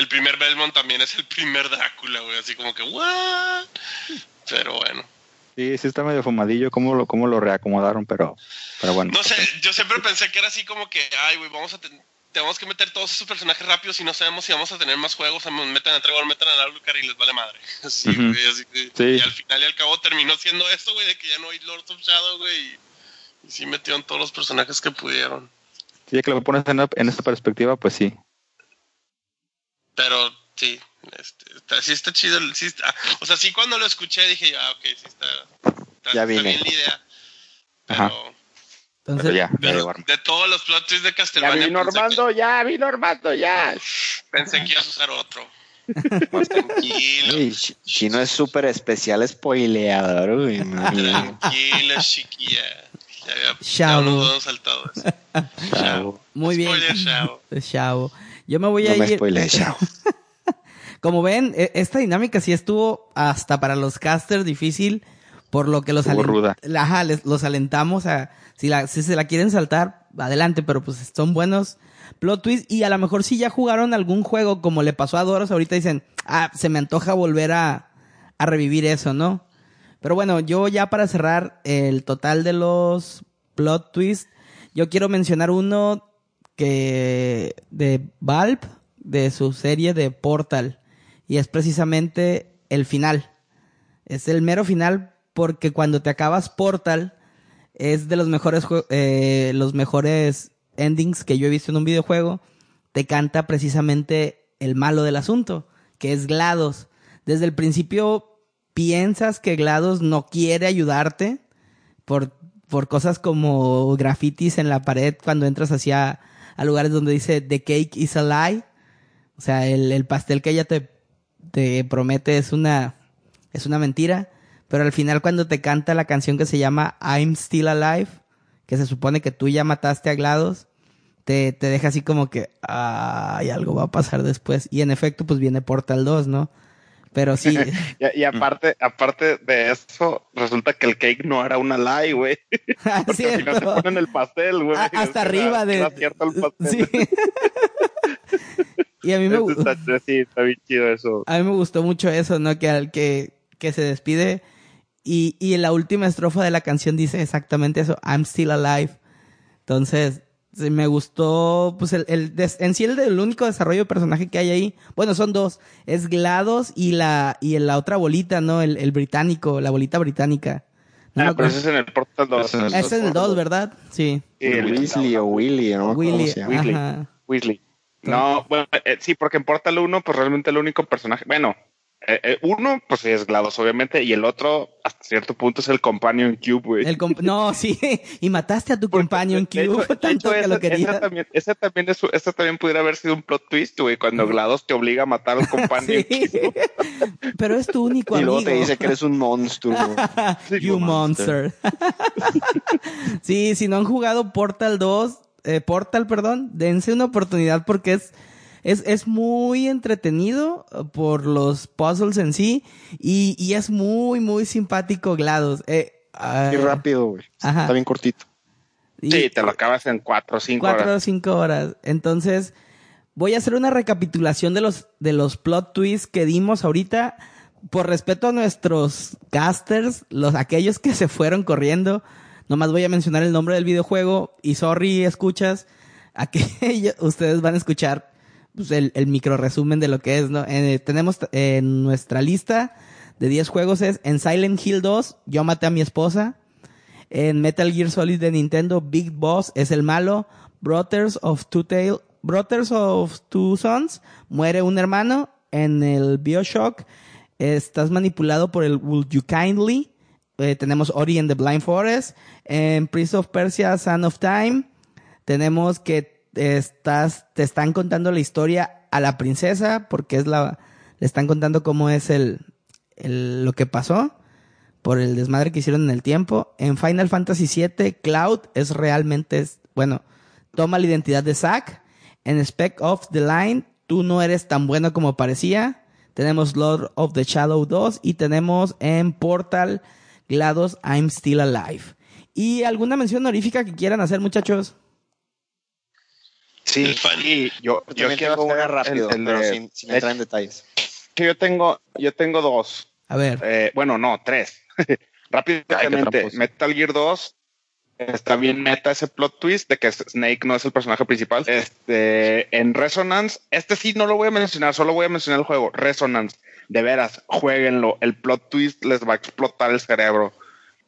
el primer Belmont también es el primer Drácula, güey. Así como que, ¿what? Pero bueno. Sí, sí está medio fumadillo cómo lo, cómo lo reacomodaron, pero, pero bueno. No sé, yo siempre pensé que era así como que, ay, güey, vamos a ten- tenemos que meter todos esos personajes rápidos y no sabemos si vamos a tener más juegos. O sea, metan a Trevor, metan a Alucard y les vale madre. Sí, uh-huh. Güey, así, sí. Y al final y al cabo terminó siendo esto, güey, de que ya no hay Lords of Shadow, güey. Y sí metieron todos los personajes que pudieron. Sí, que lo pones en, en esta perspectiva, pues sí. Pero sí, este, está, sí está chido. Sí está, o sea, sí cuando lo escuché dije, ah, ok, sí está, está, ya vine. Está bien la idea. Pero, Entonces, ya, ya de, de todos los plot twists de Castlevania. Ya vino Armando, que... ya vino Armando, ya. Pensé que iba a usar otro. Más tranquilo. Uy, Chino es súper especial spoileador. Uy, tranquila, chiquilla. Ya había Chavo. Saltados. Chavo. Muy bien. Chavo. Chavo. Yo me voy a no ir. Me spoilé, Chavo. Como ven, esta dinámica sí estuvo hasta para los casters difícil, por lo que los, alent... Ajá, les, los alentamos a... Si, la, si se la quieren saltar, adelante, pero pues son buenos plot twists. Y a lo mejor si ya jugaron algún juego, como le pasó a Doros, ahorita dicen, ah, se me antoja volver a, a revivir eso, ¿no? Pero bueno, yo ya para cerrar el total de los plot twists, yo quiero mencionar uno que de Valve, de su serie de Portal. Y es precisamente el final. Es el mero final porque cuando te acabas Portal es de los mejores eh, los mejores endings que yo he visto en un videojuego. Te canta precisamente el malo del asunto, que es GLaDOS. Desde el principio piensas que GLaDOS no quiere ayudarte por, por cosas como grafitis en la pared cuando entras hacia a lugares donde dice The Cake is a Lie. O sea, el, el pastel que ella te te promete es una es una mentira, pero al final cuando te canta la canción que se llama I'm Still Alive, que se supone que tú ya mataste a GLaDOS, te, te deja así como que ay, algo va a pasar después, y en efecto pues viene Portal dos, ¿no? Pero sí. y, y aparte aparte de eso, resulta que el cake no era una lie, güey. Ah, porque cierto. Al final te ponen el pastel, güey. Ah, hasta es arriba una, de... Era cierto el pastel. Sí. Y a mí me gustó. Sí, está bien chido eso. A mí me gustó mucho eso, ¿no? Que al que, que se despide. Y, y en la última estrofa de la canción dice exactamente eso. I'm still alive. Entonces, sí, me gustó. Pues el, el des, en sí el, el único desarrollo de personaje que hay ahí. Bueno, son dos. Es GLaDOS y la, y la otra bolita, ¿no? El, el británico, la bolita británica. No, ah, pero ese es en el Portal dos. Ese es en el dos, ¿verdad? Sí. El Weasley o Willy, ¿no? Willy, ajá. Weasley. No, bueno, eh, sí, porque en Portal uno, pues realmente el único personaje, bueno, eh, eh, uno, pues sí es GLaDOS, obviamente, y el otro, hasta cierto punto, es el Companion Cube, güey. El comp- no, sí, y mataste a tu porque, Companion Cube, hecho, tanto hecho, que esa, lo querías. Esa también, esa también, es, esa también pudiera haber sido un plot twist, güey, cuando GLaDOS te obliga a matar al Companion Cube. Pero es tu único y amigo. Y luego te dice que eres un monstruo. You monster. Sí, si no han jugado Portal dos, Eh, Portal, perdón, dense una oportunidad porque es, es, es muy entretenido por los puzzles en sí y, y es muy, muy simpático GLaDOS. Eh, uh, y rápido, güey. Está bien cortito. Y, sí, te lo acabas en cuatro o cinco horas. Cuatro o cinco horas. Entonces, voy a hacer una recapitulación de los, de los plot twists que dimos ahorita. Por respeto a nuestros casters, los, aquellos que se fueron corriendo, nomás voy a mencionar el nombre del videojuego y sorry, escuchas, aquí ustedes van a escuchar pues, el, el micro resumen de lo que es, ¿no? Eh, tenemos en eh, nuestra lista de diez juegos es en Silent Hill dos, Yo maté a mi esposa, en Metal Gear Solid de Nintendo, Big Boss es el malo, Brothers of Two Tail, Brothers of Two Sons, muere un hermano, en el BioShock, eh, estás manipulado por el Would You Kindly. Eh, tenemos Ori and the Blind Forest, en eh, Prince of Persia, Sand of Time. Tenemos que estás, te están contando la historia a la princesa, porque es la, le están contando cómo es el, el, lo que pasó, por el desmadre que hicieron en el tiempo. En Final Fantasy siete, Cloud es realmente, es, bueno, toma la identidad de Zack. En Spec of the Line, tú no eres tan bueno como parecía. Tenemos Lord of the Shadow dos y tenemos en Portal, GLaDOS, I'm Still Alive. ¿Y alguna mención honorífica que quieran hacer, muchachos? Sí, sí yo, yo, yo quiero hacer rápido, el, el, pero eh, sin, sin entrar en detalles. Que yo tengo, yo tengo dos. A ver. Eh, bueno, no, tres. Rápidamente, Metal Gear dos. Está bien neta ese plot twist de que Snake no es el personaje principal. Este, en Resonance, este sí no lo voy a mencionar, solo voy a mencionar el juego. Resonance, de veras, jueguenlo. El plot twist les va a explotar el cerebro.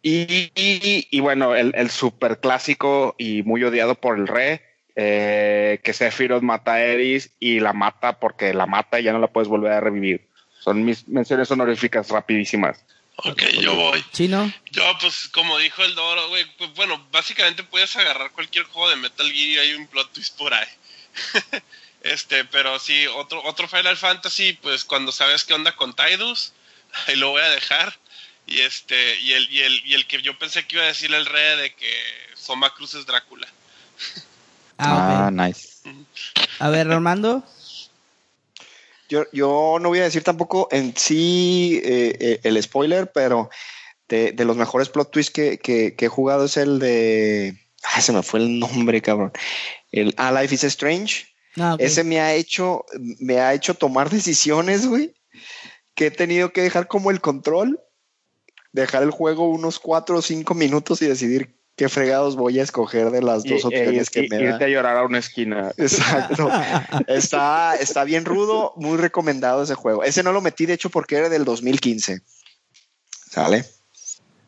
Y, y, y bueno, el, el super clásico y muy odiado por el re, eh, que Sephiroth mata a Eris y la mata porque la mata y ya no la puedes volver a revivir. Son mis menciones honoríficas rapidísimas. Ok, yo voy. ¿Chino? Yo, pues, como dijo el Doro, güey, pues, bueno, básicamente puedes agarrar cualquier juego de Metal Gear y hay un plot twist por ahí. Este, pero sí, otro, otro Final Fantasy, pues, cuando sabes qué onda con Tidus, ahí lo voy a dejar. Y este, y el, y el, y el que yo pensé que iba a decir el rey de que Soma Cruz es Drácula. Ah, okay. Ah, nice. A ver, Armando. Yo, yo no voy a decir tampoco en sí eh, eh, el spoiler, pero de, de los mejores plot twists que, que, que he jugado es el de... Ay, se me fue el nombre, cabrón. El A Life is Strange. Ah, okay. Ese me ha hecho, me ha hecho tomar decisiones, güey, que he tenido que dejar como el control, dejar el juego unos cuatro o cinco minutos y decidir qué fregados voy a escoger de las dos y, opciones y, que y, me da. Irte a llorar a una esquina. Exacto. Está, está bien rudo, muy recomendado ese juego. Ese no lo metí, de hecho, porque era del dos mil quince. ¿Sale?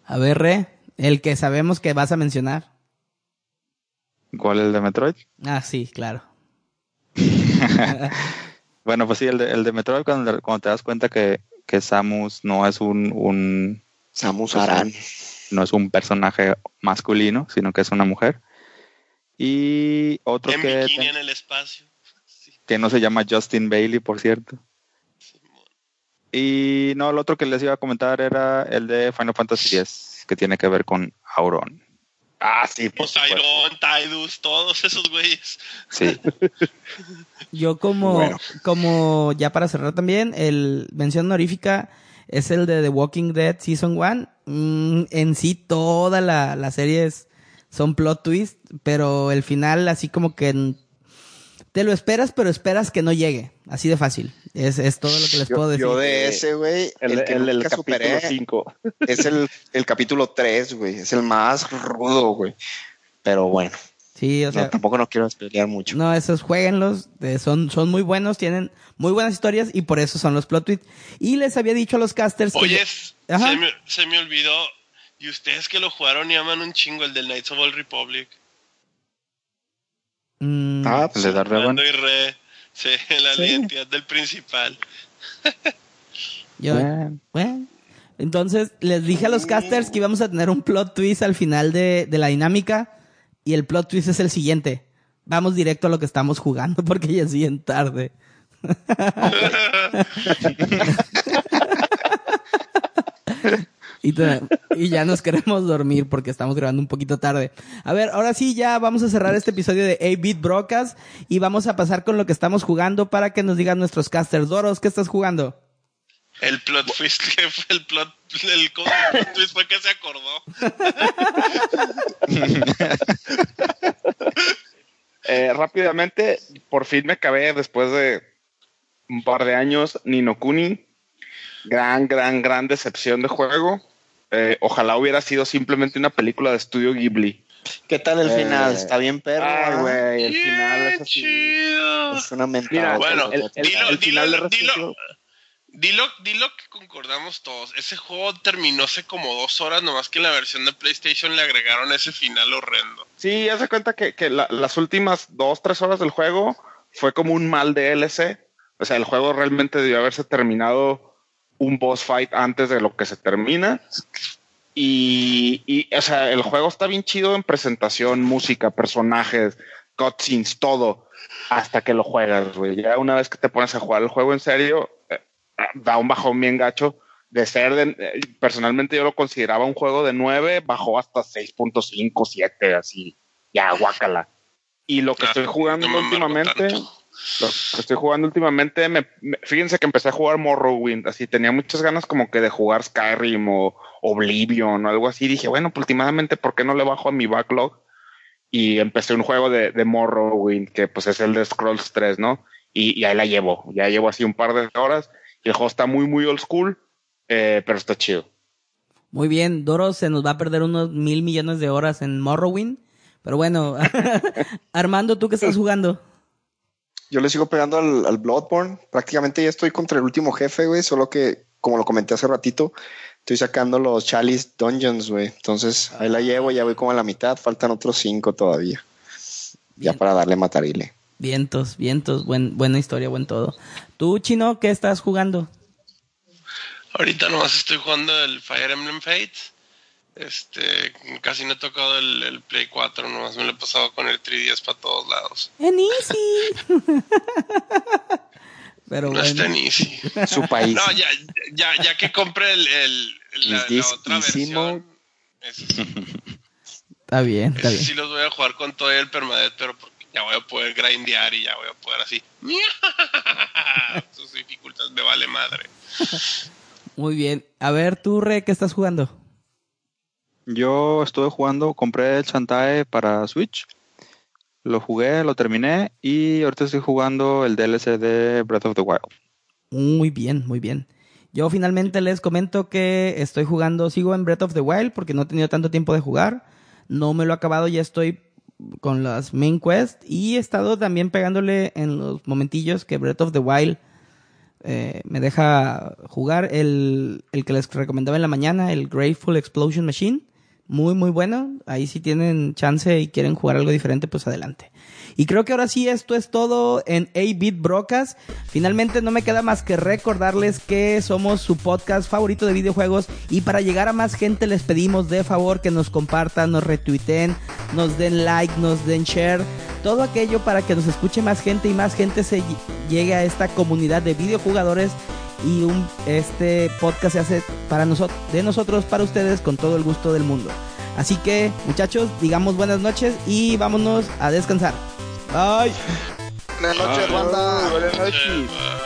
A ver, Re, el que sabemos que vas a mencionar. ¿Cuál, el de Metroid? Ah, sí, claro. Bueno, pues sí, el de, el de Metroid, cuando, cuando te das cuenta que, que Samus no es un... un Samus Aran. No es un personaje masculino, sino que es una mujer. Y otro en que... Bikini ten... en el espacio. Sí. Que no se llama Justin Bailey, por cierto. Sí, y no, el otro que les iba a comentar era el de Final Fantasy X, que tiene que ver con Auron. Ah, sí. Pues Auron, Tidus, todos esos güeyes. Sí. Yo como, bueno. como ya para cerrar también, el mención honorífica... es el de The Walking Dead Season uno. Mm, en sí, todas la, las series son plot twist, pero el final así como que te lo esperas, pero esperas que no llegue. Así de fácil. Es, es todo lo que les yo, puedo decir. Yo de ese, güey, el, el, que el, el capítulo cinco. Es el, el capítulo tres, güey. Es el más rudo, güey. Pero bueno. Sí, o sea, no, tampoco no quiero pelear mucho. No, esos jueguenlos, eh, son, son muy buenos, tienen muy buenas historias y por eso son los plot twists. Y les había dicho a los casters... Oye, que... se, me, se me olvidó, y ustedes que lo jugaron y aman un chingo el del Knights of Old Republic. Mm. Ah, pues le da re bueno. Sí, la sí. identidad del principal. Yo, bueno. bueno. Entonces, les dije a los casters que íbamos a tener un plot twist al final de, de la dinámica... Y el plot twist es el siguiente. Vamos directo a lo que estamos jugando porque ya es bien tarde. y, te, y ya nos queremos dormir porque estamos grabando un poquito tarde. A ver, ahora sí ya vamos a cerrar este episodio de eight bit Brocast y vamos a pasar con lo que estamos jugando para que nos digan nuestros casters. Doros, ¿qué estás jugando? El plot twist que fue el plot el plot twist fue que se acordó. eh, rápidamente, por fin me acabé después de un par de años Ni no Kuni. Gran, gran, gran decepción de juego. Eh, ojalá hubiera sido simplemente una película de estudio Ghibli. ¿Qué tal el eh, final? ¿Está bien, perro? Ay, güey, el bien final es así. Chido. Es una mentada. Bueno, el, el, dilo, el final dilo, dilo. Dilo, dilo que concordamos todos. Ese juego terminó hace como dos horas, nomás que en la versión de PlayStation le agregaron ese final horrendo. Sí, haz de cuenta que, que la, las últimas dos, tres horas del juego fue como un mal D L C. O sea, el juego realmente debió haberse terminado un boss fight antes de lo que se termina. Y, y o sea, el juego está bien chido en presentación, música, personajes, cutscenes, todo. Hasta que lo juegas, güey. Ya una vez que te pones a jugar el juego en serio... da un bajón bien gacho de ser de, personalmente yo lo consideraba un juego de nueve, bajó hasta seis punto cinco, siete, así ya guácala. Y lo que ah, estoy jugando no últimamente lo que estoy jugando últimamente me, me, fíjense que empecé a jugar Morrowind, así tenía muchas ganas como que de jugar Skyrim o Oblivion o algo así, dije bueno, pues, últimamente ¿por qué no le bajo a mi backlog? Y empecé un juego de, de Morrowind que pues es el de Scrolls tres, ¿no? Y, y ahí la llevo, ya llevo así un par de horas. El juego está muy, muy old school, eh, pero está chido. Muy bien, Doro se nos va a perder unos mil millones de horas en Morrowind. Pero bueno, Armando, ¿tú qué estás jugando? Yo le sigo pegando al, al Bloodborne. Prácticamente ya estoy contra el último jefe, güey. Solo que, como lo comenté hace ratito, estoy sacando los Chalice Dungeons, güey. Entonces, ahí la llevo, ya voy como a la mitad. Faltan otros cinco todavía. Bien. Ya para darle matarile. Vientos, vientos, buen, buena historia, buen todo. ¿Tú, Chino, qué estás jugando? Ahorita nomás estoy jugando el Fire Emblem Fates. Este, casi no he tocado el, el Play cuatro, nomás me lo he pasado con el tres D S para todos lados. En easy. Pero no, bueno, es tan easy. Su país. No, ya, ya, ya que compré el, el, el la, la otra versión. Eso sí. Está bien, está bien. Sí los voy a jugar con todo el permadeath, pero porque ya voy a poder grindear y ya voy a poder así. Sus dificultades me vale madre. Muy bien. A ver, tú, Re, ¿qué estás jugando? Yo estuve jugando, compré el Shantae para Switch. Lo jugué, lo terminé y ahorita estoy jugando el D L C de Breath of the Wild. Muy bien, muy bien. Yo finalmente les comento que estoy jugando, sigo en Breath of the Wild porque no he tenido tanto tiempo de jugar. No me lo he acabado, ya estoy con las main quests y he estado también pegándole en los momentillos que Breath of the Wild eh, me deja jugar. El, el que les recomendaba en la mañana, el Grateful Explosion Machine, muy muy bueno. Ahí si tienen chance y quieren jugar algo diferente, pues adelante. Y creo que ahora sí esto es todo en ocho bit Brocast. Finalmente no me queda más que recordarles que somos su podcast favorito de videojuegos y para llegar a más gente les pedimos de favor que nos compartan, nos retuiteen, nos den like, nos den share, todo aquello para que nos escuche más gente y más gente se llegue a esta comunidad de videojugadores y un, este podcast se hace para nosotros, de nosotros para ustedes con todo el gusto del mundo. Así que, muchachos, digamos buenas noches y vámonos a descansar. Bye. Buenas noches, banda. Buenas noches.